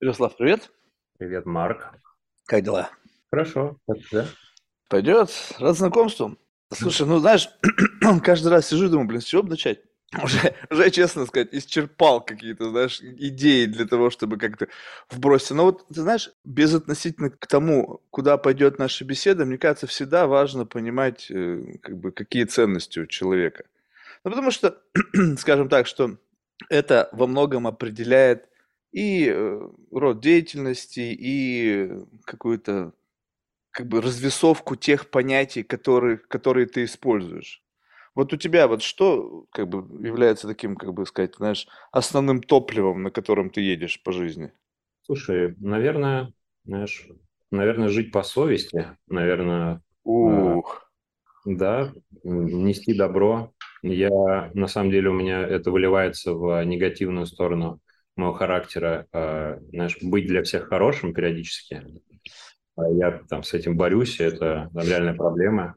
Ярослав, привет. Привет, Марк. Как дела? Хорошо. Да? Пойдет. Рад знакомству. Слушай, ну знаешь, каждый раз сижу и думаю, блин, с чего бы начать? Уже, честно сказать, исчерпал какие-то, знаешь, идеи для того, чтобы как-то вброситься. Но вот, ты знаешь, безотносительно к тому, куда пойдет наша беседа, мне кажется, всегда важно понимать, как бы, какие ценности у человека. Ну, потому что, скажем так, что это во многом определяет и род деятельности, и какую-то, как бы, развесовку тех понятий, которые ты используешь. Вот у тебя вот что, как бы, является таким, как бы сказать, знаешь, основным топливом, на котором ты едешь по жизни? Слушай, наверное, знаешь, жить по совести, наверное, да, нести добро. Я, на самом деле, у меня это выливается в негативную сторону моего характера, знаешь, быть для всех хорошим периодически. Я там с этим борюсь, это там реальная проблема.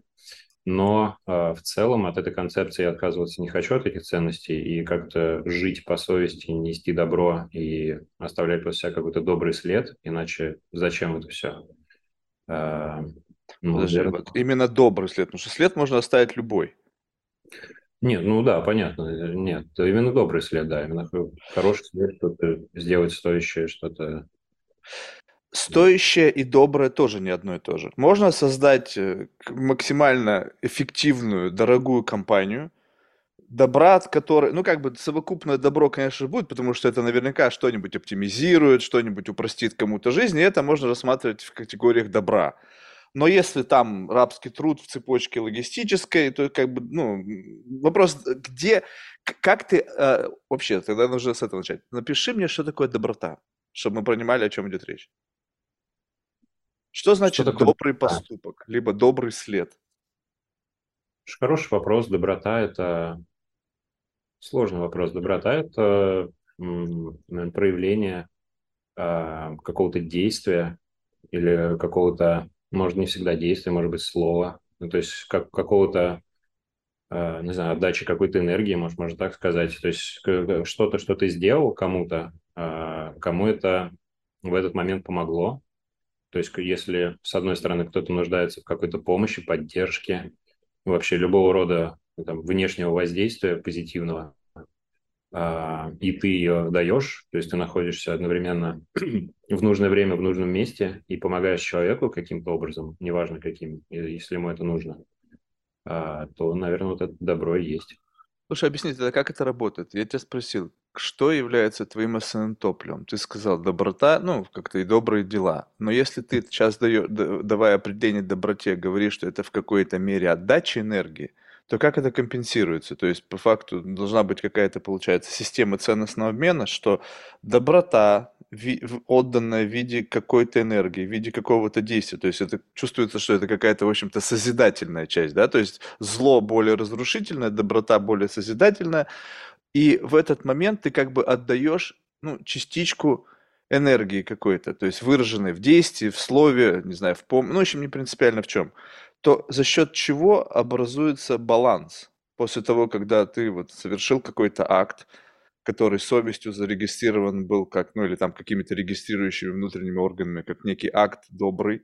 Но в целом от этой концепции я отказываться не хочу, от этих ценностей, и как-то жить по совести, нести добро и оставлять после себя какой-то добрый след, иначе зачем это все? Именно добрый след, потому что след можно оставить любой. Нет, ну да, понятно, нет, именно добрый след, да, именно хороший след, что-то сделать стоящее, что-то... Стоящее и доброе тоже не одно и то же. Можно создать максимально эффективную, дорогую компанию, добра, от которой, ну, как бы, совокупное добро, конечно, будет, потому что это наверняка что-нибудь оптимизирует, что-нибудь упростит кому-то жизнь, и это можно рассматривать в категориях добра. Но если там рабский труд в цепочке логистической, то, как бы, ну, вопрос, где, как ты, вообще, тогда нужно с этого начать. Напиши мне, что такое доброта, чтобы мы понимали, о чем идет речь. Что значит добрый поступок, либо добрый след? Хороший вопрос. Доброта – это сложный вопрос. Доброта – это проявление какого-то действия или какого-то, может, не всегда действия, может быть, слова. Ну, то есть как какого-то, не знаю, отдачи какой-то энергии, можно так сказать. То есть что-то, что ты сделал кому-то, кому это в этот момент помогло. То есть если, с одной стороны, кто-то нуждается в какой-то помощи, поддержке, вообще любого рода там внешнего воздействия позитивного, и ты ее даешь, то есть ты находишься одновременно в нужное время, в нужном месте и помогаешь человеку каким-то образом, неважно каким, если ему это нужно, то, наверное, вот это добро и есть. Слушай, объясни, тогда как это работает? Я тебя спросил, что является твоим основным топливом? Ты сказал доброта, ну, как-то и добрые дела. Но если ты сейчас, давая определение доброте, говоришь, что это в какой-то мере отдача энергии, то как это компенсируется? То есть, по факту, должна быть какая-то, получается, система ценностного обмена, что доброта, отданная в виде какой-то энергии, в виде какого-то действия. То есть это чувствуется, что это какая-то, в общем-то, созидательная часть, да? То есть зло более разрушительное, доброта более созидательная. И в этот момент ты как бы отдаешь, ну, частичку энергии какой-то, то есть выраженной в действии, в слове, не знаю, в ну, в общем, не принципиально в чем. То за счет чего образуется баланс после того, когда ты вот совершил какой-то акт, который совестью зарегистрирован был как, ну, или там какими-то регистрирующими внутренними органами, как некий акт добрый,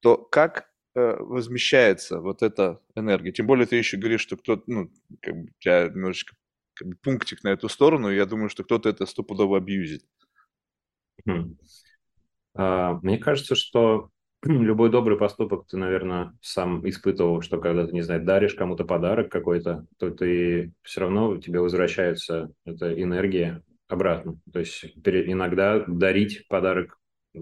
то как возмещается вот эта энергия? Тем более ты еще говоришь, что кто-то, ну, как бы, у тебя немножечко, как бы, пунктик на эту сторону, и я думаю, что кто-то это стопудово абьюзит. Мне кажется, что любой добрый поступок ты, наверное, сам испытывал, что когда ты, не знаю, даришь кому-то подарок какой-то, то ты все равно, тебе возвращается эта энергия обратно. То есть иногда дарить подарок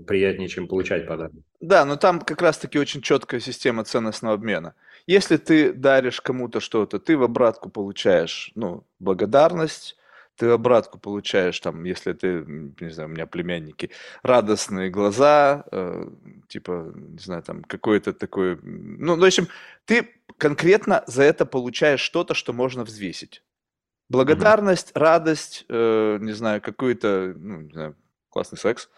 приятнее, чем получать подарок. Да, но там как раз-таки очень четкая система ценностного обмена. Если ты даришь кому-то что-то, ты в обратку получаешь, ну, благодарность. Ты в обратку получаешь, там, если ты, не знаю, у меня племянники, радостные глаза, типа, не знаю, там, какое-то такое... Ну, в общем, ты конкретно за это получаешь что-то, что можно взвесить. Благодарность, радость, не знаю, какую-то, ну, не знаю, классный секс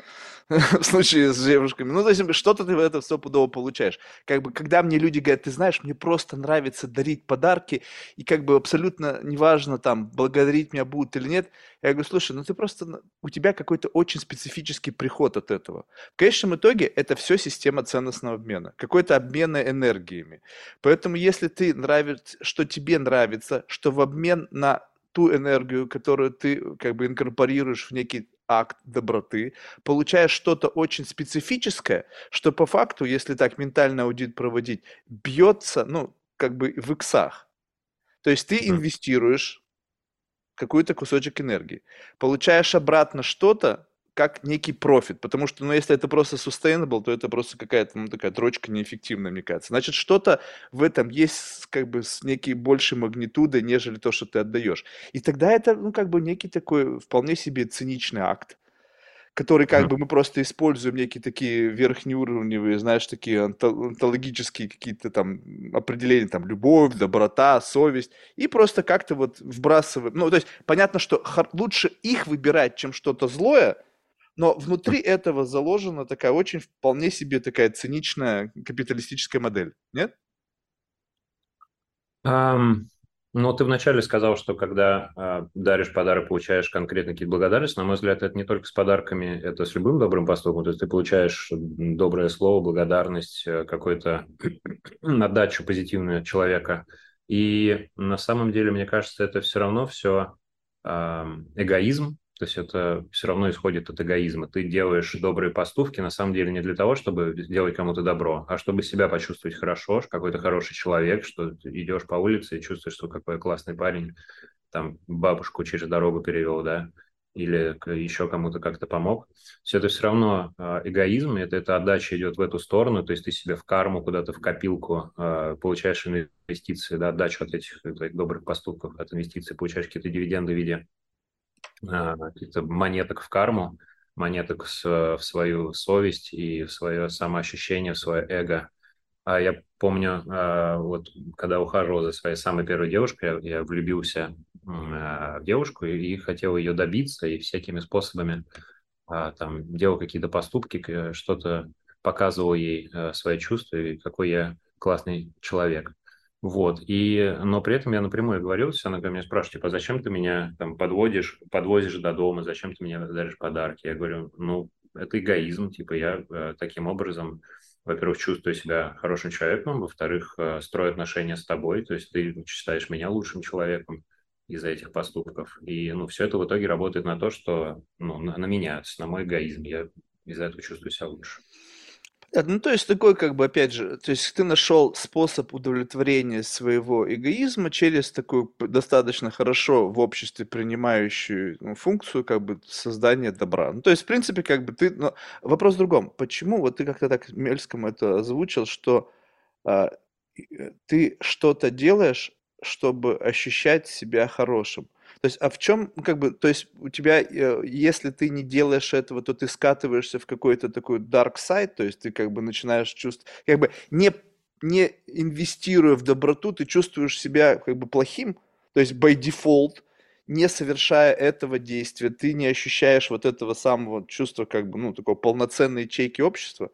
в случае с девушками. Ну, то есть что-то ты в это стопудово получаешь. Как бы, когда мне люди говорят, ты знаешь, мне просто нравится дарить подарки, и как бы абсолютно неважно, там, благодарить меня будут или нет, я говорю, слушай, ну ты просто, у тебя какой-то очень специфический приход от этого. В конечном итоге это все система ценностного обмена, какой-то обмен энергиями. Поэтому если ты нравится, что тебе нравится, что в обмен на ту энергию, которую ты как бы инкорпорируешь в некий акт доброты, получаешь что-то очень специфическое, что по факту, если так ментальный аудит проводить, бьется, ну, как бы в иксах. То есть ты инвестируешь какой-то кусочек энергии, получаешь обратно что-то, как некий профит, потому что, ну, если это просто sustainable, то это просто какая-то, ну, такая дрочка неэффективная, мне кажется. Значит, что-то в этом есть, как бы, с некой большей магнитудой, нежели то, что ты отдаешь. И тогда это, ну, как бы, некий такой вполне себе циничный акт, который, как бы, мы просто используем некие такие верхнеуровневые, знаешь, такие онтологические какие-то там определения, там, любовь, доброта, совесть, и просто как-то вот вбрасываем. Ну, то есть, понятно, что лучше их выбирать, чем что-то злое, но внутри этого заложена такая очень вполне себе такая циничная капиталистическая модель, нет? Ну, ты вначале сказал, что когда даришь подарок, получаешь конкретно какие-то благодарности. На мой взгляд, это не только с подарками, это с любым добрым поступком. То есть ты получаешь доброе слово, благодарность, какую-то отдачу позитивную человека. И на самом деле, мне кажется, это все равно все эгоизм. То есть это все равно исходит от эгоизма. Ты делаешь добрые поступки, на самом деле, не для того, чтобы делать кому-то добро, а чтобы себя почувствовать хорошо, какой-то хороший человек, что ты идешь по улице и чувствуешь, что какой классный парень, там, бабушку через дорогу перевел, да, или еще кому-то как-то помог. Все это все равно эгоизм, это отдача идет в эту сторону, то есть ты себе в карму куда-то, в копилку получаешь инвестиции, да, отдачу от этих твоих добрых поступков, от инвестиций получаешь какие-то дивиденды в виде каких-то монеток в карму, монеток в свою совесть и в свое самоощущение, в свое эго. А я помню, вот когда ухаживал за своей самой первой девушкой, я влюбился в девушку и хотел ее добиться, и всякими способами там делал какие-то поступки, что-то показывал ей свои чувства и какой я классный человек. Вот, но при этом я напрямую говорил, она ко мне спрашивает, типа, зачем ты меня там подвозишь до дома, зачем ты мне даришь подарки? Я говорю, ну, это эгоизм, типа, я таким образом, во-первых, чувствую себя хорошим человеком, во-вторых, строю отношения с тобой, то есть ты считаешь меня лучшим человеком из-за этих поступков. И, ну, все это в итоге работает на то, что, ну, на меня, на мой эгоизм, я из-за этого чувствую себя лучше. Ну, то есть такой, как бы, опять же, то есть ты нашел способ удовлетворения своего эгоизма через такую достаточно хорошо в обществе принимающую, ну, функцию, как бы, создания добра. Ну, то есть, в принципе, как бы ты... Но вопрос в другом. Почему, вот ты как-то так мельском это озвучил, что ты что-то делаешь, чтобы ощущать себя хорошим? То есть, а в чем, как бы, то есть у тебя, если ты не делаешь этого, то ты скатываешься в какой-то такой dark side, то есть ты как бы начинаешь чувствовать, как бы не инвестируя в доброту, ты чувствуешь себя как бы плохим, то есть by default, не совершая этого действия, ты не ощущаешь вот этого самого чувства, как бы, ну, такого полноценной ячейки общества,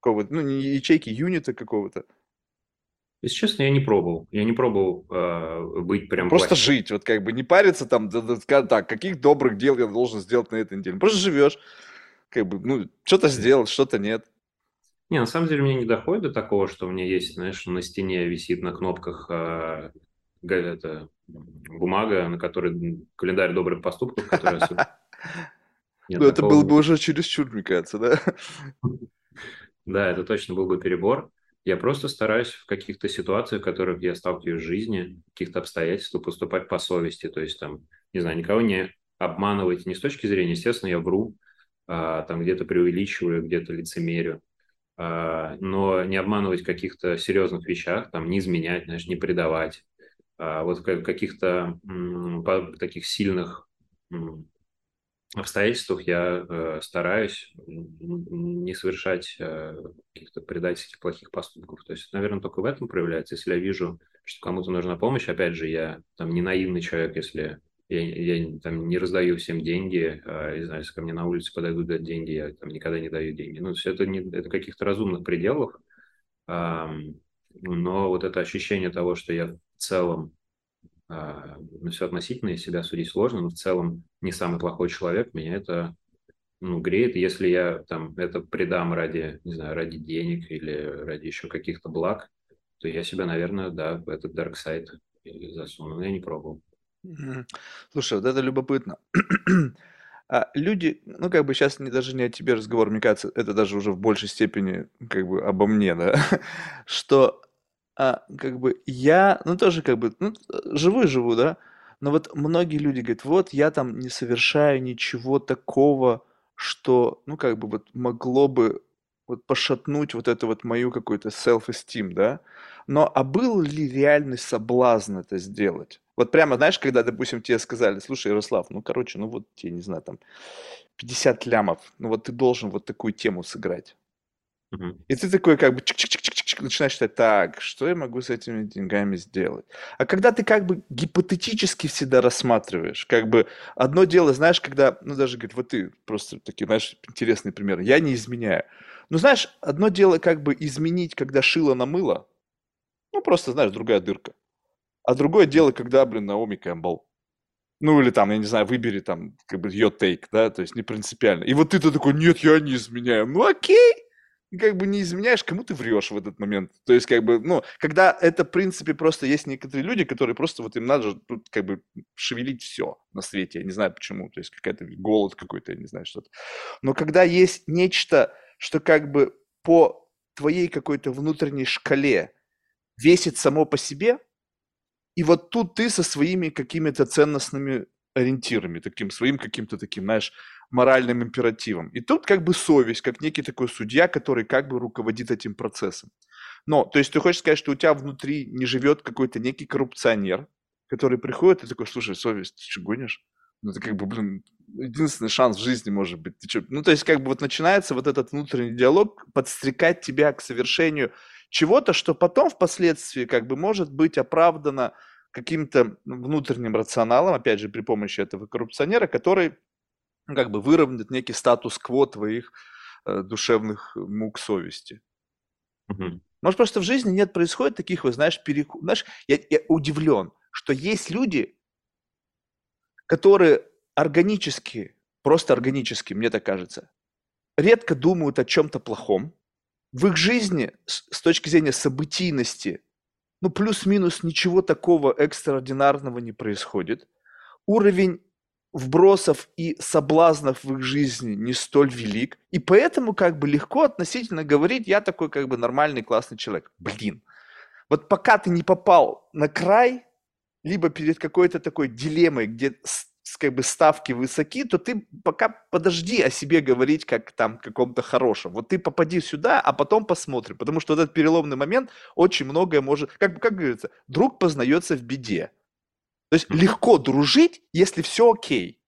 какого-то, ну, не ячейки, юнита какого-то. Если честно, я не пробовал быть прям... Просто плохим. Жить, вот как бы не париться там, так, каких добрых дел я должен сделать на этой неделе. Просто живешь, как бы, ну, что-то сделал, что-то нет. Не, на самом деле, мне не доходит до такого, что у меня есть, знаешь, на стене висит на кнопках бумага, на которой календарь добрых поступков, который... Ну, это было бы уже чересчур, мне кажется, да? Да, это точно был бы перебор. Я просто стараюсь в каких-то ситуациях, в которых я сталкиваюсь в жизни, каких-то обстоятельствах поступать по совести. То есть, там, не знаю, никого не обманывать. Не с точки зрения, естественно, я вру, там где-то преувеличиваю, где-то лицемерю. Но не обманывать в каких-то серьезных вещах, там, не изменять, знаешь, не предавать. Вот в каких-то таких сильных обстоятельствах я стараюсь не совершать каких-то предательских плохих поступков. То есть, наверное, только в этом проявляется. Если я вижу, что кому-то нужна помощь, опять же, я там не наивный человек, если Я там не раздаю всем деньги, не знаю, если ко мне на улице подойдут дать деньги, я там никогда не даю деньги. Ну, все это, это в каких-то разумных пределах, но вот это ощущение того, что я в целом, ну, все относительно, и себя судить сложно, но в целом не самый плохой человек, меня это, ну, греет. Если я там это придам ради, не знаю, ради денег или ради еще каких-то благ, то я себя, наверное, да, в этот dark side засуну, но я не пробовал. Слушай, вот это любопытно. Люди, ну, как бы сейчас даже не о тебе разговор, мне кажется, это даже уже в большей степени как бы обо мне, да, что как бы я, ну, тоже как бы, ну, живу, да, но вот многие люди говорят, вот я там не совершаю ничего такого, что, ну, как бы вот могло бы вот пошатнуть вот эту вот мою какую-то self-esteem, да, но а был ли реальный соблазн это сделать? Вот прямо, знаешь, когда, допустим, тебе сказали, слушай, Ярослав, ну, короче, ну, вот тебе, не знаю, там, 50 лямов, ну, вот ты должен вот такую тему сыграть. Mm-hmm. И ты такой, как бы, чик-чик-чик-чик-чик, начинаешь считать, так, что я могу с этими деньгами сделать? А когда ты, как бы, гипотетически всегда рассматриваешь, как бы, одно дело, знаешь, когда, ну, даже, говорит, вот ты просто такие, знаешь, интересный пример, я не изменяю. Ну, знаешь, одно дело, как бы, изменить, когда шило на мыло, ну, просто, знаешь, другая дырка. А другое дело, когда, блин, Наоми Кэмпбелл. Ну, или там, я не знаю, выбери там, как бы, ее тейк, да, то есть не принципиально. И вот ты-то такой, нет, я не изменяю. Ну, окей, как бы не изменяешь, кому ты врешь в этот момент. То есть, как бы, ну, когда это, в принципе, просто есть некоторые люди, которые просто вот им надо, как бы, шевелить все на свете. Я не знаю, почему, то есть какая-то голод какой-то, я не знаю, что-то. Но когда есть нечто, что как бы по твоей какой-то внутренней шкале весит само по себе, и вот тут ты со своими какими-то ценностными ориентирами, таким своим каким-то таким, знаешь, моральным императивом. И тут как бы совесть, как некий такой судья, который как бы руководит этим процессом. Но, то есть ты хочешь сказать, что у тебя внутри не живет какой-то некий коррупционер, который приходит и такой, слушай, совесть, ты что, гонишь? Ну, это как бы, блин, единственный шанс в жизни может быть. Ты что? Ну, то есть как бы вот начинается вот этот внутренний диалог подстрекать тебя к совершению чего-то, что потом впоследствии как бы может быть оправдано каким-то внутренним рационалом, опять же, при помощи этого коррупционера, который, ну, как бы выровняет некий статус-кво твоих душевных мук совести. Mm-hmm. Может, просто в жизни нет, происходит таких, вот, знаешь, перекупов. Знаешь, я удивлен, что есть люди, которые органически, просто органически, мне так кажется, редко думают о чем-то плохом. В их жизни, с точки зрения событийности, ну, плюс-минус ничего такого экстраординарного не происходит. Уровень вбросов и соблазнов в их жизни не столь велик. И поэтому как бы легко относительно говорить, я такой как бы нормальный, классный человек. Блин, вот пока ты не попал на край, либо перед какой-то такой дилеммой, где как бы ставки высоки, то ты пока подожди о себе говорить как там каком-то хорошем. Вот ты попади сюда, а потом посмотрим. Потому что вот этот переломный момент очень многое может... Как говорится, друг познается в беде. То есть легко дружить, если все окей.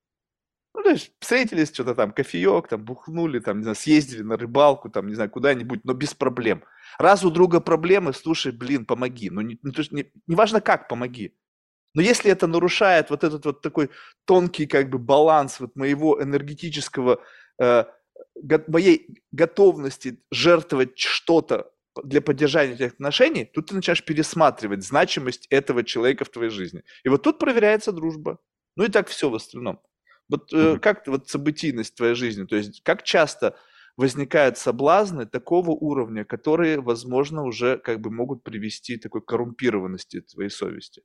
Ну, то есть встретились, что-то там, кофеек, там, бухнули, там, не знаю, съездили на рыбалку, там, не знаю, куда-нибудь, но без проблем. Раз у друга проблемы, слушай, блин, помоги. Ну, не важно как, помоги. Но если это нарушает вот этот вот такой тонкий как бы баланс вот моего энергетического, моей готовности жертвовать что-то для поддержания этих отношений, тут ты начинаешь пересматривать значимость этого человека в твоей жизни. И вот тут проверяется дружба. Ну и так все в остальном. Вот как вот событийность твоей жизни, то есть как часто возникают соблазны такого уровня, которые, возможно, уже как бы могут привести к такой коррумпированности твоей совести?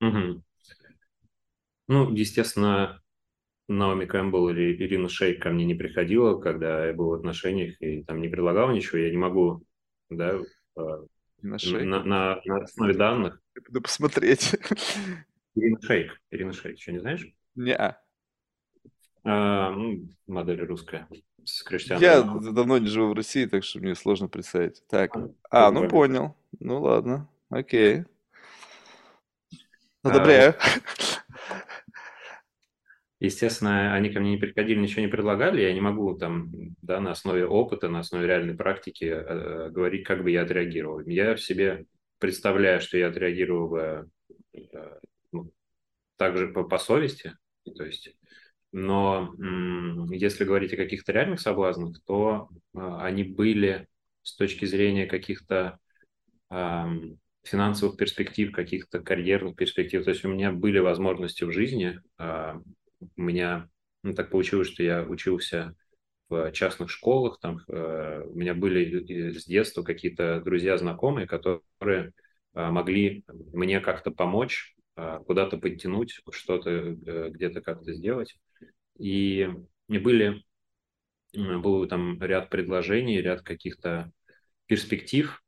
Угу. Ну, естественно, Наоми Кэмпбелл или Ирина Шейк ко мне не приходила, когда я был в отношениях и там не предлагала ничего, я не могу, да, на основе данных. Я буду посмотреть. Ирина Шейк, что, не знаешь? Не-а. Модель русская. С Криштианом. Я давно не живу в России, так что мне сложно представить. Так, ну понял, ну ладно, окей. Одобряю. Естественно, они ко мне не приходили, ничего не предлагали. Я не могу там, да, на основе опыта, на основе реальной практики говорить, как бы я отреагировал. Я в себе представляю, что я отреагировал бы также по совести, то есть, но если говорить о каких-то реальных соблазнах, то они были с точки зрения каких-то финансовых перспектив, каких-то карьерных перспектив. То есть у меня были возможности в жизни. У меня так получилось, что я учился в частных школах. Там, у меня были с детства какие-то друзья, знакомые, которые могли мне как-то помочь, куда-то подтянуть, что-то где-то как-то сделать. И был там ряд предложений, ряд каких-то перспектив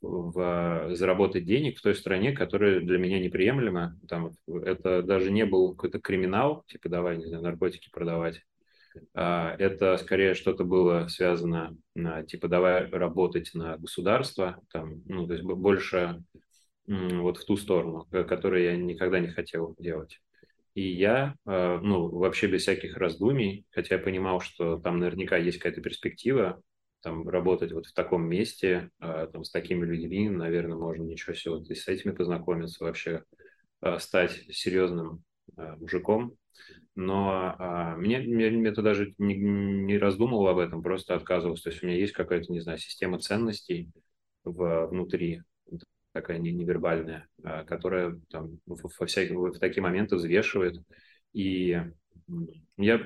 заработать денег в той стране, которая для меня неприемлема. Там, это даже не был какой-то криминал, типа давай, не знаю, наркотики продавать. Это скорее что-то было связано, типа давай работать на государство, там, ну, то есть больше вот в ту сторону, которую я никогда не хотел делать. И я, вообще без всяких раздумий, хотя я понимал, что там наверняка есть какая-то перспектива, там, работать вот в таком месте, там, с такими людьми, наверное, можно ничего себе, вот, и с этими познакомиться, вообще стать серьезным мужиком. Но я даже не раздумывал об этом, просто отказывался. То есть у меня есть какая-то, не знаю, система ценностей внутри, такая невербальная, которая там, в такие моменты взвешивает. И я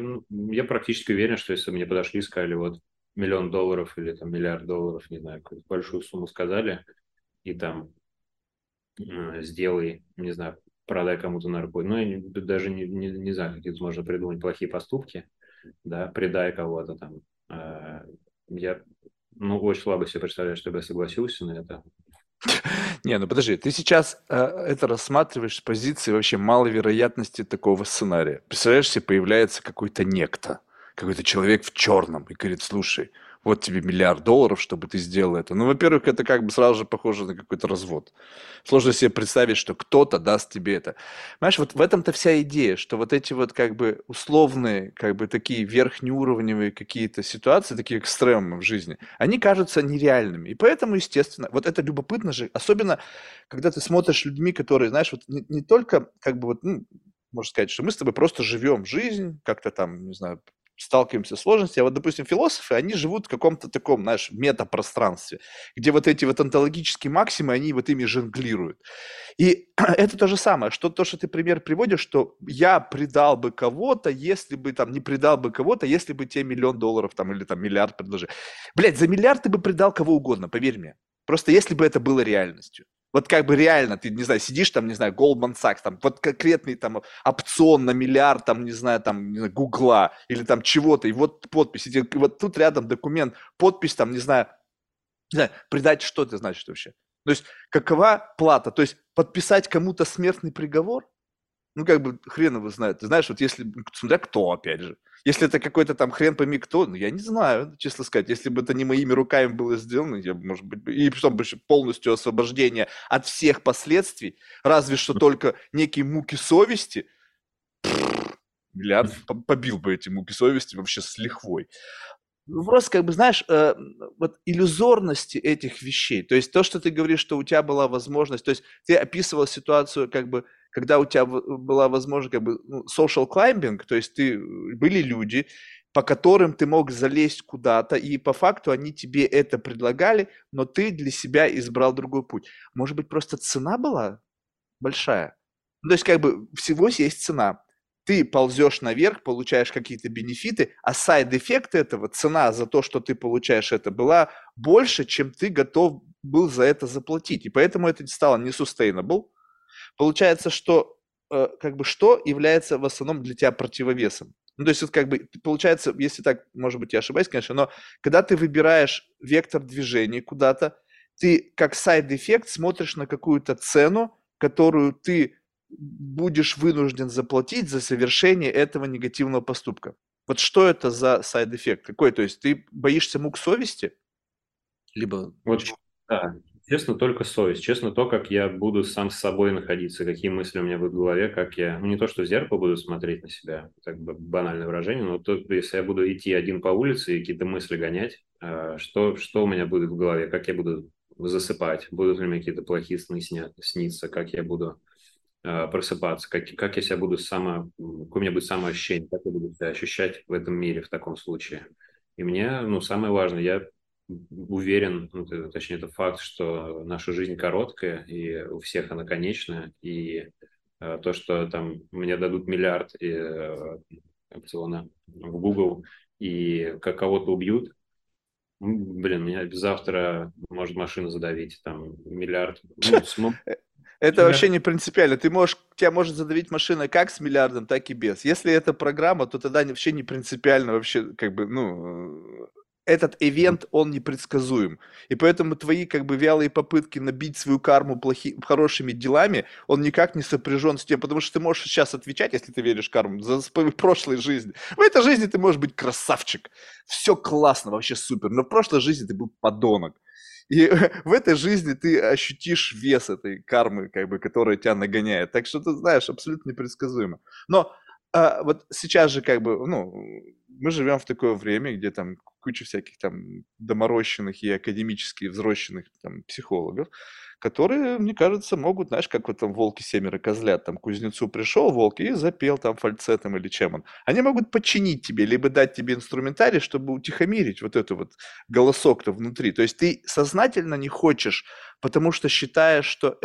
практически уверен, что если мне подошли и сказали, вот, $1 миллион или там $1 миллиард, не знаю, какую-то большую сумму сказали, и там сделай, не знаю, продай кому-то наркотик. Ну, я даже не знаю, какие-то можно придумать плохие поступки, да, предай кого-то там. Я, очень слабо себе представляю, чтобы я согласился на это. Не, подожди, ты сейчас это рассматриваешь с позиции вообще малой вероятности такого сценария. Представляешь, себе появляется какой-то некто, какой-то человек в черном и говорит, слушай, вот тебе $1 миллиард, чтобы ты сделал это. Ну, во-первых, это как бы сразу же похоже на какой-то развод. Сложно себе представить, что кто-то даст тебе это. Понимаешь, вот в этом-то вся идея, что вот эти вот как бы условные, как бы такие верхнеуровневые какие-то ситуации, такие экстремы в жизни, они кажутся нереальными. И поэтому, естественно, вот это любопытно же, особенно, когда ты смотришь людьми, которые, знаешь, вот не только как бы вот, можно сказать, что мы с тобой просто живем жизнь, как-то там, не знаю, сталкиваемся с сложностями. А вот, допустим, философы, они живут в каком-то таком, знаешь, метапространстве, где вот эти вот онтологические максимы, они вот ими жонглируют. И это то же самое, что то, что ты пример приводишь, что я предал бы кого-то, если бы там не предал бы кого-то, если бы тебе $1 миллион там или там $1 миллиард предложили. Блядь, за $1 миллиард ты бы предал кого угодно, поверь мне. Просто если бы это было реальностью. Вот как бы реально, ты, не знаю, сидишь там, не знаю, Goldman Sachs, там, вот конкретный там опцион на $1 миллиард, там, не знаю, Гугла или там чего-то, и вот подпись, и вот тут рядом документ, подпись там, не знаю, придать, что это значит вообще? То есть какова плата? То есть подписать кому-то смертный приговор? Ну, как бы хрен его знает. Ты знаешь, вот если, смотря кто, опять же. Если это какой-то там хрен пойми кто, я не знаю, честно сказать. Если бы это не моими руками было сделано, я, может быть, и потом полностью освобождение от всех последствий, разве что только некие муки совести, $1 миллиард побил бы эти муки совести вообще с лихвой. Просто, как бы, знаешь, вот иллюзорности этих вещей. То есть то, что ты говоришь, что у тебя была возможность, то есть ты описывал ситуацию, как бы, когда у тебя была возможность, как бы, social climbing, то есть были люди, по которым ты мог залезть куда-то, и по факту они тебе это предлагали, но ты для себя избрал другой путь. Может быть, просто цена была большая? То есть, как бы, всего есть цена. Ты ползешь наверх, получаешь какие-то бенефиты, а сайд-эффект этого, цена за то, что ты получаешь это, была больше, чем ты готов был за это заплатить. И поэтому это стало не sustainable. Получается, что как бы что является в основном для тебя противовесом. Ну, то есть, вот, как бы, получается, если так, может быть, я ошибаюсь, конечно, но когда ты выбираешь вектор движения куда-то, ты как сайд-эффект смотришь на какую-то цену, которую ты будешь вынужден заплатить за совершение этого негативного поступка. Вот что это за сайд-эффект? Какой? То есть, ты боишься мук совести? Либо... Вот, да. Честно, только совесть. Честно, то, как я буду сам с собой находиться, какие мысли у меня будут в голове, как я... Ну, не то, что в зеркало буду смотреть на себя, так бы банальное выражение, но то, если я буду идти один по улице и какие-то мысли гонять, что у меня будет в голове, как я буду засыпать, будут ли мне какие-то плохие сны сниться, как я буду просыпаться, как я себя буду какое у меня будет самоощущение, как я буду себя ощущать в этом мире в таком случае. И мне, самое важное, я уверен, точнее, это факт, что наша жизнь короткая, и у всех она конечная, и то, что там мне дадут миллиард опционов в Google, и кого-то убьют, меня завтра может машина задавить, там, миллиард. Это вообще не принципиально. Тебя может задавить машина как с миллиардом, так и без. Если это программа, то тогда вообще не принципиально, вообще, этот ивент, он непредсказуем. И поэтому твои, вялые попытки набить свою карму хорошими делами, он никак не сопряжен с тем, потому что ты можешь сейчас отвечать, если ты веришь в карму, за свою прошлую жизнь. В этой жизни ты можешь быть красавчик. Все классно, вообще супер. Но в прошлой жизни ты был подонок. И в этой жизни ты ощутишь вес этой кармы, которая тебя нагоняет. Так что ты знаешь, абсолютно непредсказуемо. Но вот сейчас же мы живем в такое время, где там куча всяких там доморощенных и академически взросшенных там психологов, которые, мне кажется, могут, знаешь, как вот там волки семеро козлят, там к кузнецу пришел волк и запел там фальцетом или чем он. Они могут подчинить тебе, либо дать тебе инструментарий, чтобы утихомирить вот этот вот голосок-то внутри. То есть ты сознательно не хочешь, потому что считаешь, что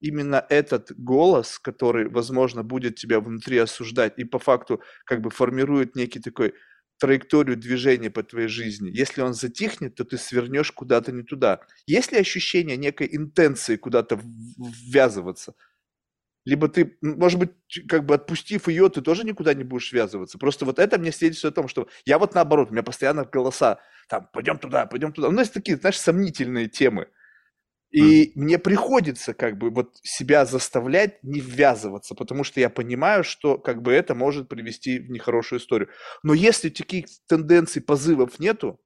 именно этот голос, который, возможно, будет тебя внутри осуждать и по факту формирует некий такой траекторию движения по твоей жизни. Если он затихнет, то ты свернешь куда-то не туда. Есть ли ощущение некой интенции куда-то ввязываться? Либо ты, может быть, отпустив ее, ты тоже никуда не будешь ввязываться. Просто вот это мне свидетельствует о том, что я вот наоборот, у меня постоянно голоса, там, пойдем туда. У нас такие, знаешь, сомнительные темы. И мне приходится себя заставлять не ввязываться, потому что я понимаю, что это может привести в нехорошую историю. Но если таких тенденций, позывов нету,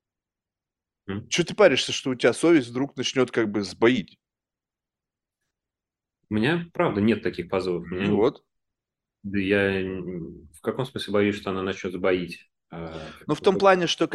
что ты паришься, что у тебя совесть вдруг начнет сбоить? У меня, правда, нет таких позывов. Вот. Да я в каком смысле боюсь, что она начнет сбоить? Ну, в том плане, что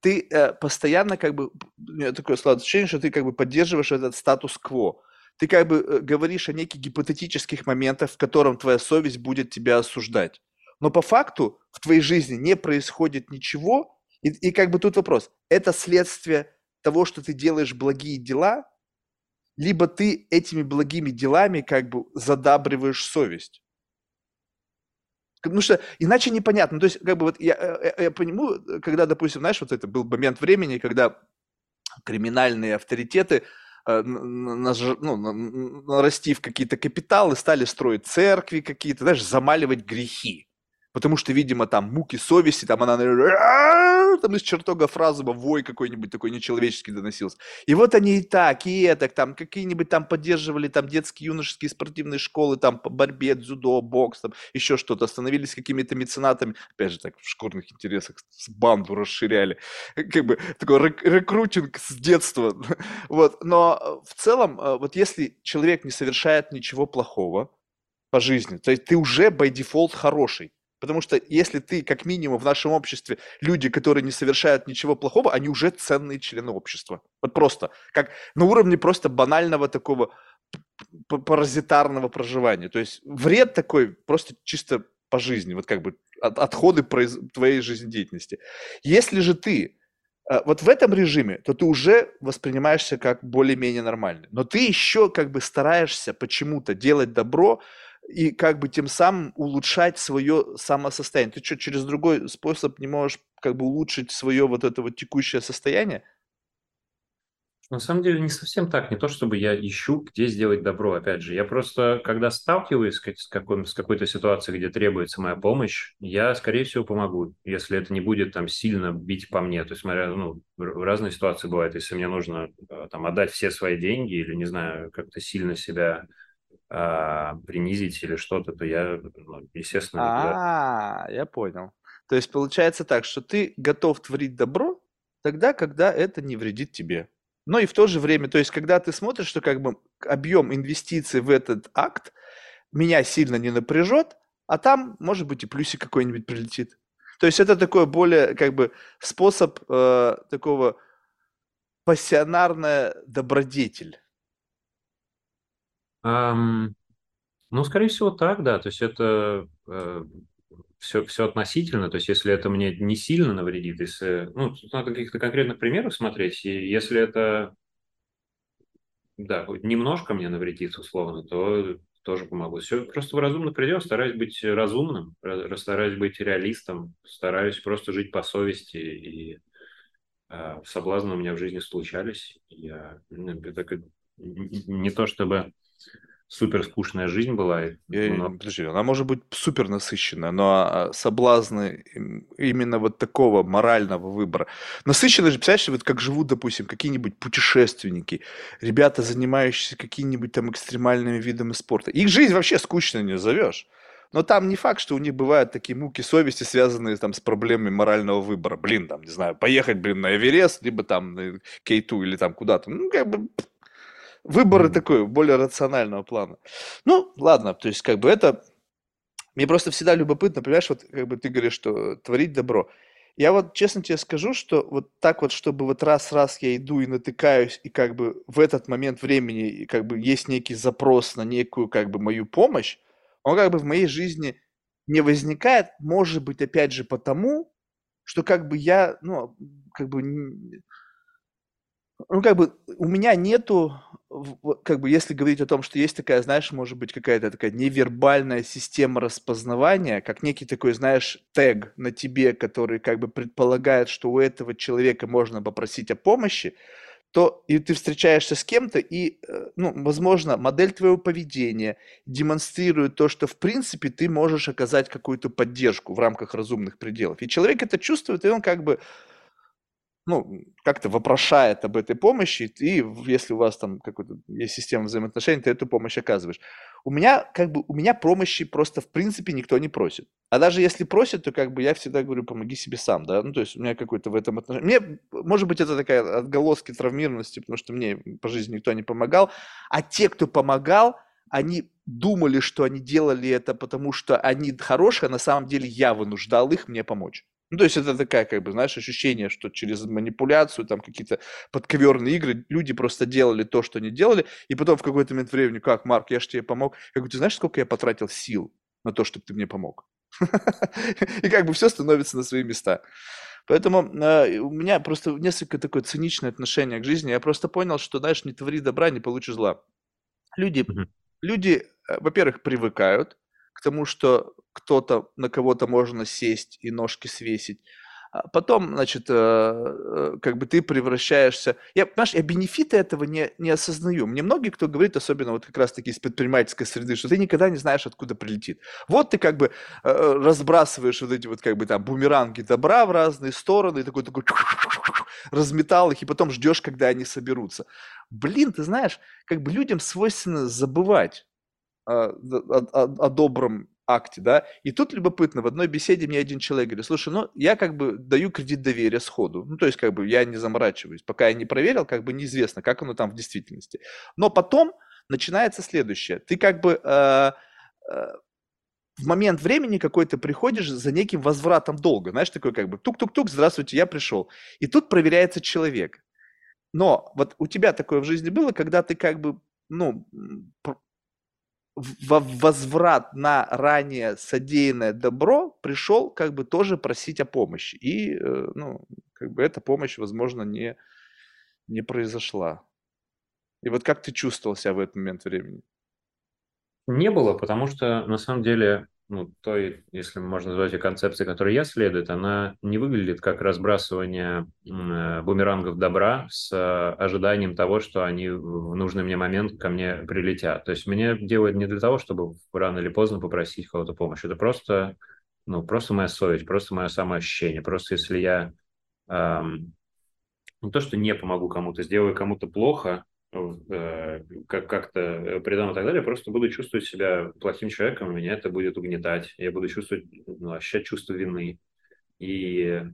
ты постоянно у меня такое сладкое ощущение, что ты поддерживаешь этот статус-кво. Ты говоришь о неких гипотетических моментах, в котором твоя совесть будет тебя осуждать. Но по факту в твоей жизни не происходит ничего. И тут вопрос. Это следствие того, что ты делаешь благие дела, либо ты этими благими делами задабриваешь совесть? Потому что иначе непонятно. То есть, я понимаю, когда, допустим, знаешь, вот это был момент времени, когда криминальные авторитеты, нарастив какие-то капиталы, стали строить церкви какие-то, знаешь, замаливать грехи. Потому что, видимо, там муки совести, там она из чертогов разума вой какой-нибудь такой нечеловеческий доносился. И вот они и так, какие-нибудь там поддерживали там детские, юношеские, спортивные школы, там по борьбе, дзюдо, бокс, там еще что-то, становились какими-то меценатами, опять же так в шкурных интересах банду расширяли, такой рекрутинг с детства. Вот, но в целом, вот если человек не совершает ничего плохого по жизни, то есть ты уже by default хороший. Потому что если ты, как минимум, в нашем обществе, люди, которые не совершают ничего плохого, они уже ценные члены общества. Вот просто, как на уровне просто банального такого паразитарного проживания. То есть вред такой просто чисто по жизни, вот отходы твоей жизнедеятельности. Если же ты вот в этом режиме, то ты уже воспринимаешься как более-менее нормальный. Но ты еще стараешься почему-то делать добро, и тем самым улучшать свое самосостояние. Ты что, через другой способ не можешь улучшить свое вот это вот текущее состояние? На самом деле не совсем так. Не то, чтобы я ищу, где сделать добро, опять же. Я просто, когда сталкиваюсь с какой-то ситуацией, где требуется моя помощь, я, скорее всего, помогу, если это не будет там сильно бить по мне. То есть, смотря, разные ситуации бывают. Если мне нужно там отдать все свои деньги или, не знаю, как-то сильно себя принизить или что-то, то я, естественно... я понял. То есть получается так, что ты готов творить добро тогда, когда это не вредит тебе. Но и в то же время, то есть когда ты смотришь, что объем инвестиций в этот акт меня сильно не напряжет, а там, может быть, и плюсик какой-нибудь прилетит. То есть это такой более способ такого пассионарная добродетель. Ну, скорее всего, так, да. То есть это все относительно. То есть если это мне не сильно навредит, если... Ну, тут надо каких-то конкретных примеров смотреть. И если это, да, хоть немножко мне навредит, условно, то тоже помогу. Все просто в разумных пределах. Стараюсь быть разумным, стараюсь быть реалистом, стараюсь просто жить по совести. И соблазны у меня в жизни случались. Я... Это не то чтобы... Супер скучная жизнь была. Подожди, она может быть супер насыщенная, но соблазны именно вот такого морального выбора. Насыщенные же, представляешь, вот как живут, допустим, какие-нибудь путешественники, ребята, занимающиеся какими-нибудь там экстремальными видами спорта. Их жизнь вообще скучной не назовешь. Но там не факт, что у них бывают такие муки совести, связанные там с проблемами морального выбора. Блин, там, не знаю, поехать, блин, на Эверест, либо там на К2 или там куда-то. Ну, как бы... Выборы такой, более рационального плана. Ну, ладно, то есть, как бы это... Мне просто всегда любопытно, понимаешь, вот как бы ты говоришь, что творить добро. Я вот честно тебе скажу, что вот так вот, чтобы вот раз-раз я иду и натыкаюсь, и как бы в этот момент времени как бы есть некий запрос на некую как бы мою помощь, он как бы в моей жизни не возникает, может быть, опять же, потому, что как бы я, ну, как бы... Ну, как бы у меня нету, как бы если говорить о том, что есть такая, знаешь, может быть, какая-то такая невербальная система распознавания, как некий такой, знаешь, тег на тебе, который как бы предполагает, что у этого человека можно попросить о помощи, то и ты встречаешься с кем-то, и, ну, возможно, модель твоего поведения демонстрирует то, что, в принципе, ты можешь оказать какую-то поддержку в рамках разумных пределов. И человек это чувствует, и он как бы... ну, как-то вопрошает об этой помощи, и если у вас там какой-то есть система взаимоотношений, ты эту помощь оказываешь. У меня, как бы, у меня помощи просто в принципе никто не просит. А даже если просит, то как бы я всегда говорю, помоги себе сам, да, ну, то есть у меня какой-то в этом отношении. Мне, может быть, это такая отголоски травмированности, потому что мне по жизни никто не помогал, а те, кто помогал, они думали, что они делали это, потому что они хорошие, а на самом деле я вынуждал их мне помочь. Ну, то есть это такая, как бы, знаешь, ощущение, что через манипуляцию, там, какие-то подковерные игры люди просто делали то, что они делали, и потом в какой-то момент времени, как, Марк, я же тебе помог. Я говорю, ты знаешь, сколько я потратил сил на то, чтобы ты мне помог? И как бы все становится на свои места. Поэтому у меня просто несколько такое циничное отношение к жизни. Я просто понял, что, знаешь, не твори добра, не получи зла. Люди, во-первых, привыкают к тому, что кто-то, на кого-то можно сесть и ножки свесить. А потом, значит, как бы ты превращаешься... Я, понимаешь, я бенефиты этого не осознаю. Мне многие, кто говорит, особенно вот как раз-таки из предпринимательской среды, что ты никогда не знаешь, откуда прилетит. Вот ты как бы разбрасываешь вот эти вот как бы там бумеранги добра в разные стороны, и такой разметал их, и потом ждешь, когда они соберутся. Блин, ты знаешь, как бы людям свойственно забывать о добром акте, да, и тут любопытно, в одной беседе мне один человек говорит, слушай, ну, я как бы даю кредит доверия сходу, ну, то есть как бы я не заморачиваюсь, пока я не проверил, как бы неизвестно, как оно там в действительности, но потом начинается следующее, ты как бы в момент времени какой-то приходишь за неким возвратом долга, знаешь, такой как бы тук-тук-тук, здравствуйте, я пришел, и тут проверяется человек, но вот у тебя такое в жизни было, когда ты как бы, ну, возврат на ранее содеянное добро пришел как бы тоже просить о помощи. И, ну, как бы эта помощь, возможно, не произошла. И вот как ты чувствовал себя в этот момент времени? Не было, потому что, на самом деле, ну, той, если можно назвать ее концепцией, которой я следую, она не выглядит как разбрасывание бумерангов добра с ожиданием того, что они в нужный мне момент ко мне прилетят. То есть меня делают не для того, чтобы рано или поздно попросить кого-то помощи. Это просто, ну, просто моя совесть, просто мое самоощущение. Просто если я не то, что не помогу кому-то, сделаю кому-то плохо, как-то предам и так далее, просто буду чувствовать себя плохим человеком, меня это будет угнетать, я буду чувствовать, ну, ощущать чувство вины, и я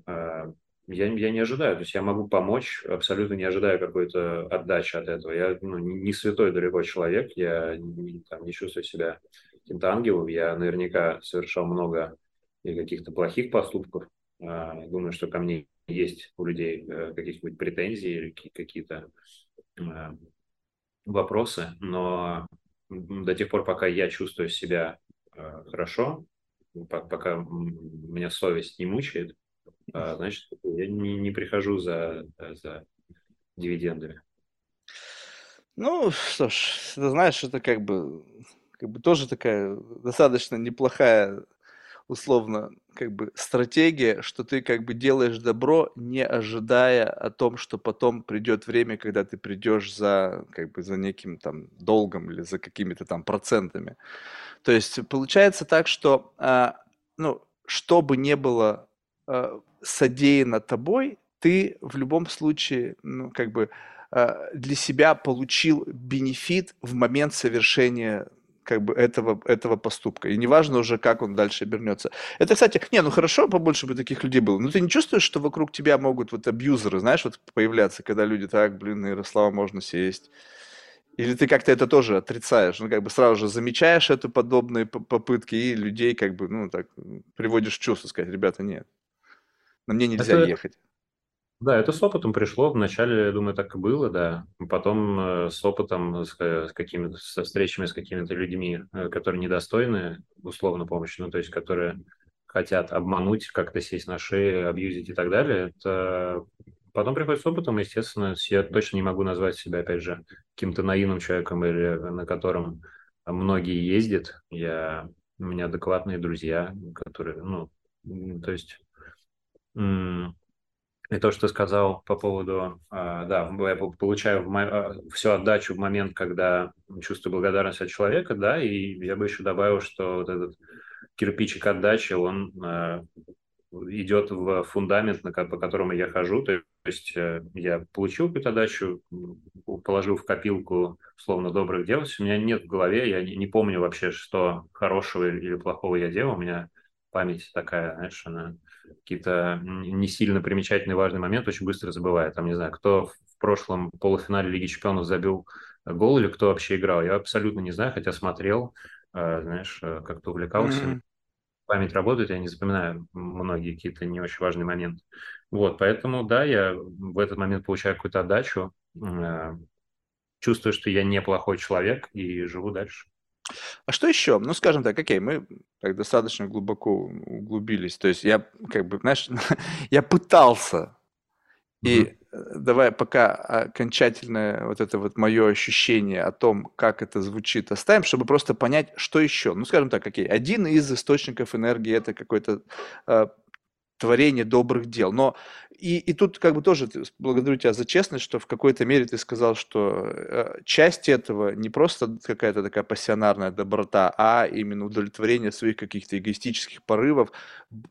не ожидаю, то есть я могу помочь, абсолютно не ожидая какой-то отдачи от этого, я, ну, не святой далеко человек, я не чувствую себя каким-то ангелом, я наверняка совершал много каких-то плохих поступков, думаю, что ко мне есть у людей какие-нибудь претензии или какие-то вопросы, но до тех пор, пока я чувствую себя хорошо, пока меня совесть не мучает, значит, я не прихожу за дивидендами. Ну, что ж, ты знаешь, это как бы тоже такая достаточно неплохая, условно, как бы стратегия, что ты как бы делаешь добро, не ожидая о том, что потом придет время, когда ты придешь за, как бы, за неким там долгом или за какими-то там процентами. То есть получается так, что, ну, что бы ни было содеяно тобой, ты в любом случае, ну, как бы для себя получил бенефит в момент совершения как бы этого поступка. И неважно уже, как он дальше обернется. Это, кстати, ну хорошо, побольше бы таких людей было. Но ты не чувствуешь, что вокруг тебя могут вот абьюзеры, знаешь, вот появляться, когда люди так, блин, Ярослава можно съесть. Или ты как-то это тоже отрицаешь, ну как бы сразу же замечаешь эту подобные попытки и людей как бы, ну так, приводишь в чувство, сказать, ребята, нет, на мне нельзя ехать. Да, это с опытом пришло. Вначале, я думаю, так и было, да. Потом с опытом, со встречами с какими-то людьми, которые недостойны условно помощи, ну, то есть, которые хотят обмануть, как-то сесть на шею, абьюзить и так далее. Это потом приходит с опытом, естественно. Я точно не могу назвать себя, опять же, каким-то наивным человеком, или на котором многие ездят. У меня адекватные друзья, которые, ну, то есть... И то, что ты сказал по поводу, да, я получаю всю отдачу в момент, когда чувствую благодарность от человека, да, и я бы еще добавил, что вот этот кирпичик отдачи, он идет в фундамент, по которому я хожу, то есть я получил какую-то отдачу, положил в копилку словно добрых дел, у меня нет в голове, я не помню вообще, что хорошего или плохого я делал, у меня... Память такая, знаешь, она какие-то не сильно примечательные важные моменты очень быстро забывает. Там, не знаю, кто в прошлом полуфинале Лиги Чемпионов забил гол или кто вообще играл. Я абсолютно не знаю, хотя смотрел, знаешь, как-то увлекался. Mm-hmm. Память работает, я не запоминаю многие какие-то не очень важные моменты. Вот, поэтому, да, я в этот момент получаю какую-то отдачу, чувствую, что я не плохой человек и живу дальше. А что еще? Ну, скажем так, окей, мы так достаточно глубоко углубились. То есть я, как бы, знаешь, я пытался. И давай пока окончательное вот это вот мое ощущение о том, как это звучит, оставим, чтобы просто понять, что еще. Ну, скажем так, окей, один из источников энергии – это какой-то... творение добрых дел. Но и тут как бы тоже благодарю тебя за честность, что в какой-то мере ты сказал, что часть этого не просто какая-то такая пассионарная доброта, а именно удовлетворение своих каких-то эгоистических порывов,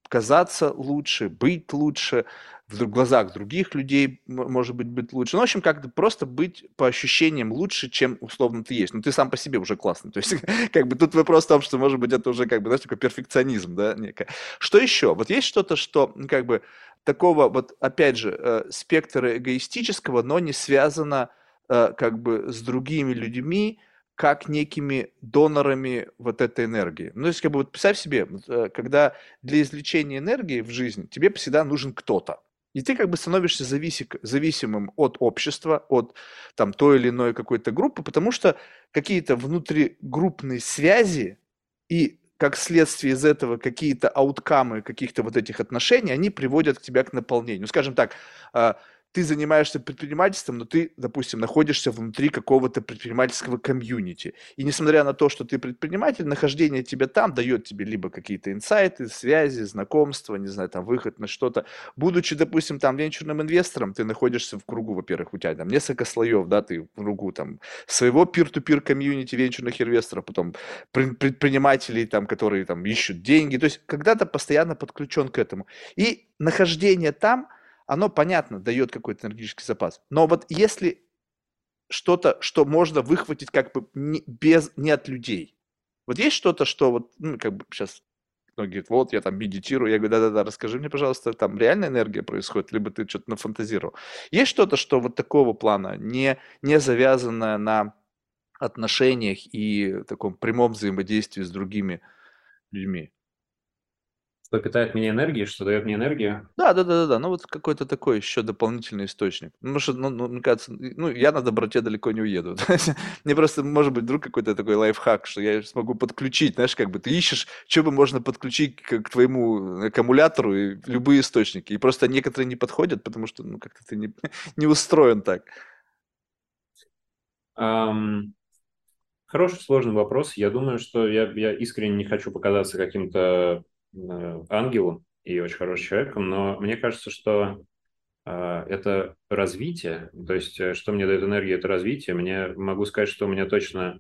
казаться лучше, быть лучше, в глазах других людей, может быть лучше. Ну, в общем, как-то просто быть по ощущениям лучше, чем условно ты есть. Ну, ты сам по себе уже классный. То есть, как бы, тут вопрос в том, что, может быть, это уже, как бы, знаешь, такой перфекционизм, да, некое. Что еще? Вот есть что-то, что, как бы, такого, вот, опять же, спектра эгоистического, но не связано, как бы, с другими людьми, как некими донорами вот этой энергии. Ну, то есть, как бы, вот представь себе, когда для извлечения энергии в жизни тебе всегда нужен кто-то. И ты как бы становишься зависимым от общества, от там той или иной какой-то группы, потому что какие-то внутригруппные связи и, как следствие из этого, какие-то ауткамы каких-то вот этих отношений, они приводят к тебя к наполнению. Ну, скажем так, ты занимаешься предпринимательством, но ты, допустим, находишься внутри какого-то предпринимательского комьюнити. И несмотря на то, что ты предприниматель, нахождение тебя там дает тебе либо какие-то инсайты, связи, знакомства, не знаю, там, выход на что-то. Будучи, допустим, там венчурным инвестором, ты находишься в кругу, во-первых, у тебя там несколько слоев, да, ты в кругу там своего peer-to-peer комьюнити венчурных инвесторов, потом предпринимателей, там, которые там ищут деньги. То есть когда-то постоянно подключен к этому. И нахождение там, оно, понятно, дает какой-то энергетический запас. Но вот если что-то, что можно выхватить как бы не от людей. Вот есть что-то, что вот, ну, как бы сейчас многие говорят, вот, я там медитирую. Я говорю, да-да-да, расскажи мне, пожалуйста, там реальная энергия происходит, либо ты что-то нафантазировал. Есть что-то, что вот такого плана, не завязанное на отношениях и таком прямом взаимодействии с другими людьми? что питает меня энергией, что дает мне энергию. Да. Ну, вот какой-то такой еще дополнительный источник. Потому что, ну, мне кажется, ну, я на доброте далеко не уеду. Мне просто, может быть, вдруг какой-то такой лайфхак, что я смогу подключить, знаешь, как бы ты ищешь, что бы можно подключить к твоему аккумулятору и любые источники. И просто некоторые не подходят, потому что, ну, как-то ты не устроен так. Хороший, сложный вопрос. Я думаю, что я искренне не хочу показаться каким-то ангелом и очень хорошим человеком, но мне кажется, что это развитие, то есть что мне дает энергию, это развитие. Мне могу сказать, что у меня точно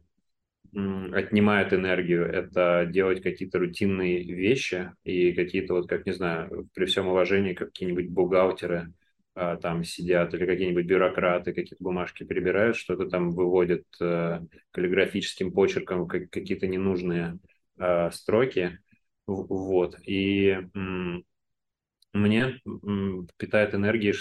отнимает энергию это делать какие-то рутинные вещи и какие-то вот, как не знаю, при всем уважении какие-нибудь бухгалтеры там сидят или какие-нибудь бюрократы какие-то бумажки перебирают, что-то там выводят каллиграфическим почерком какие-то ненужные строки. Вот, и мне питает энергией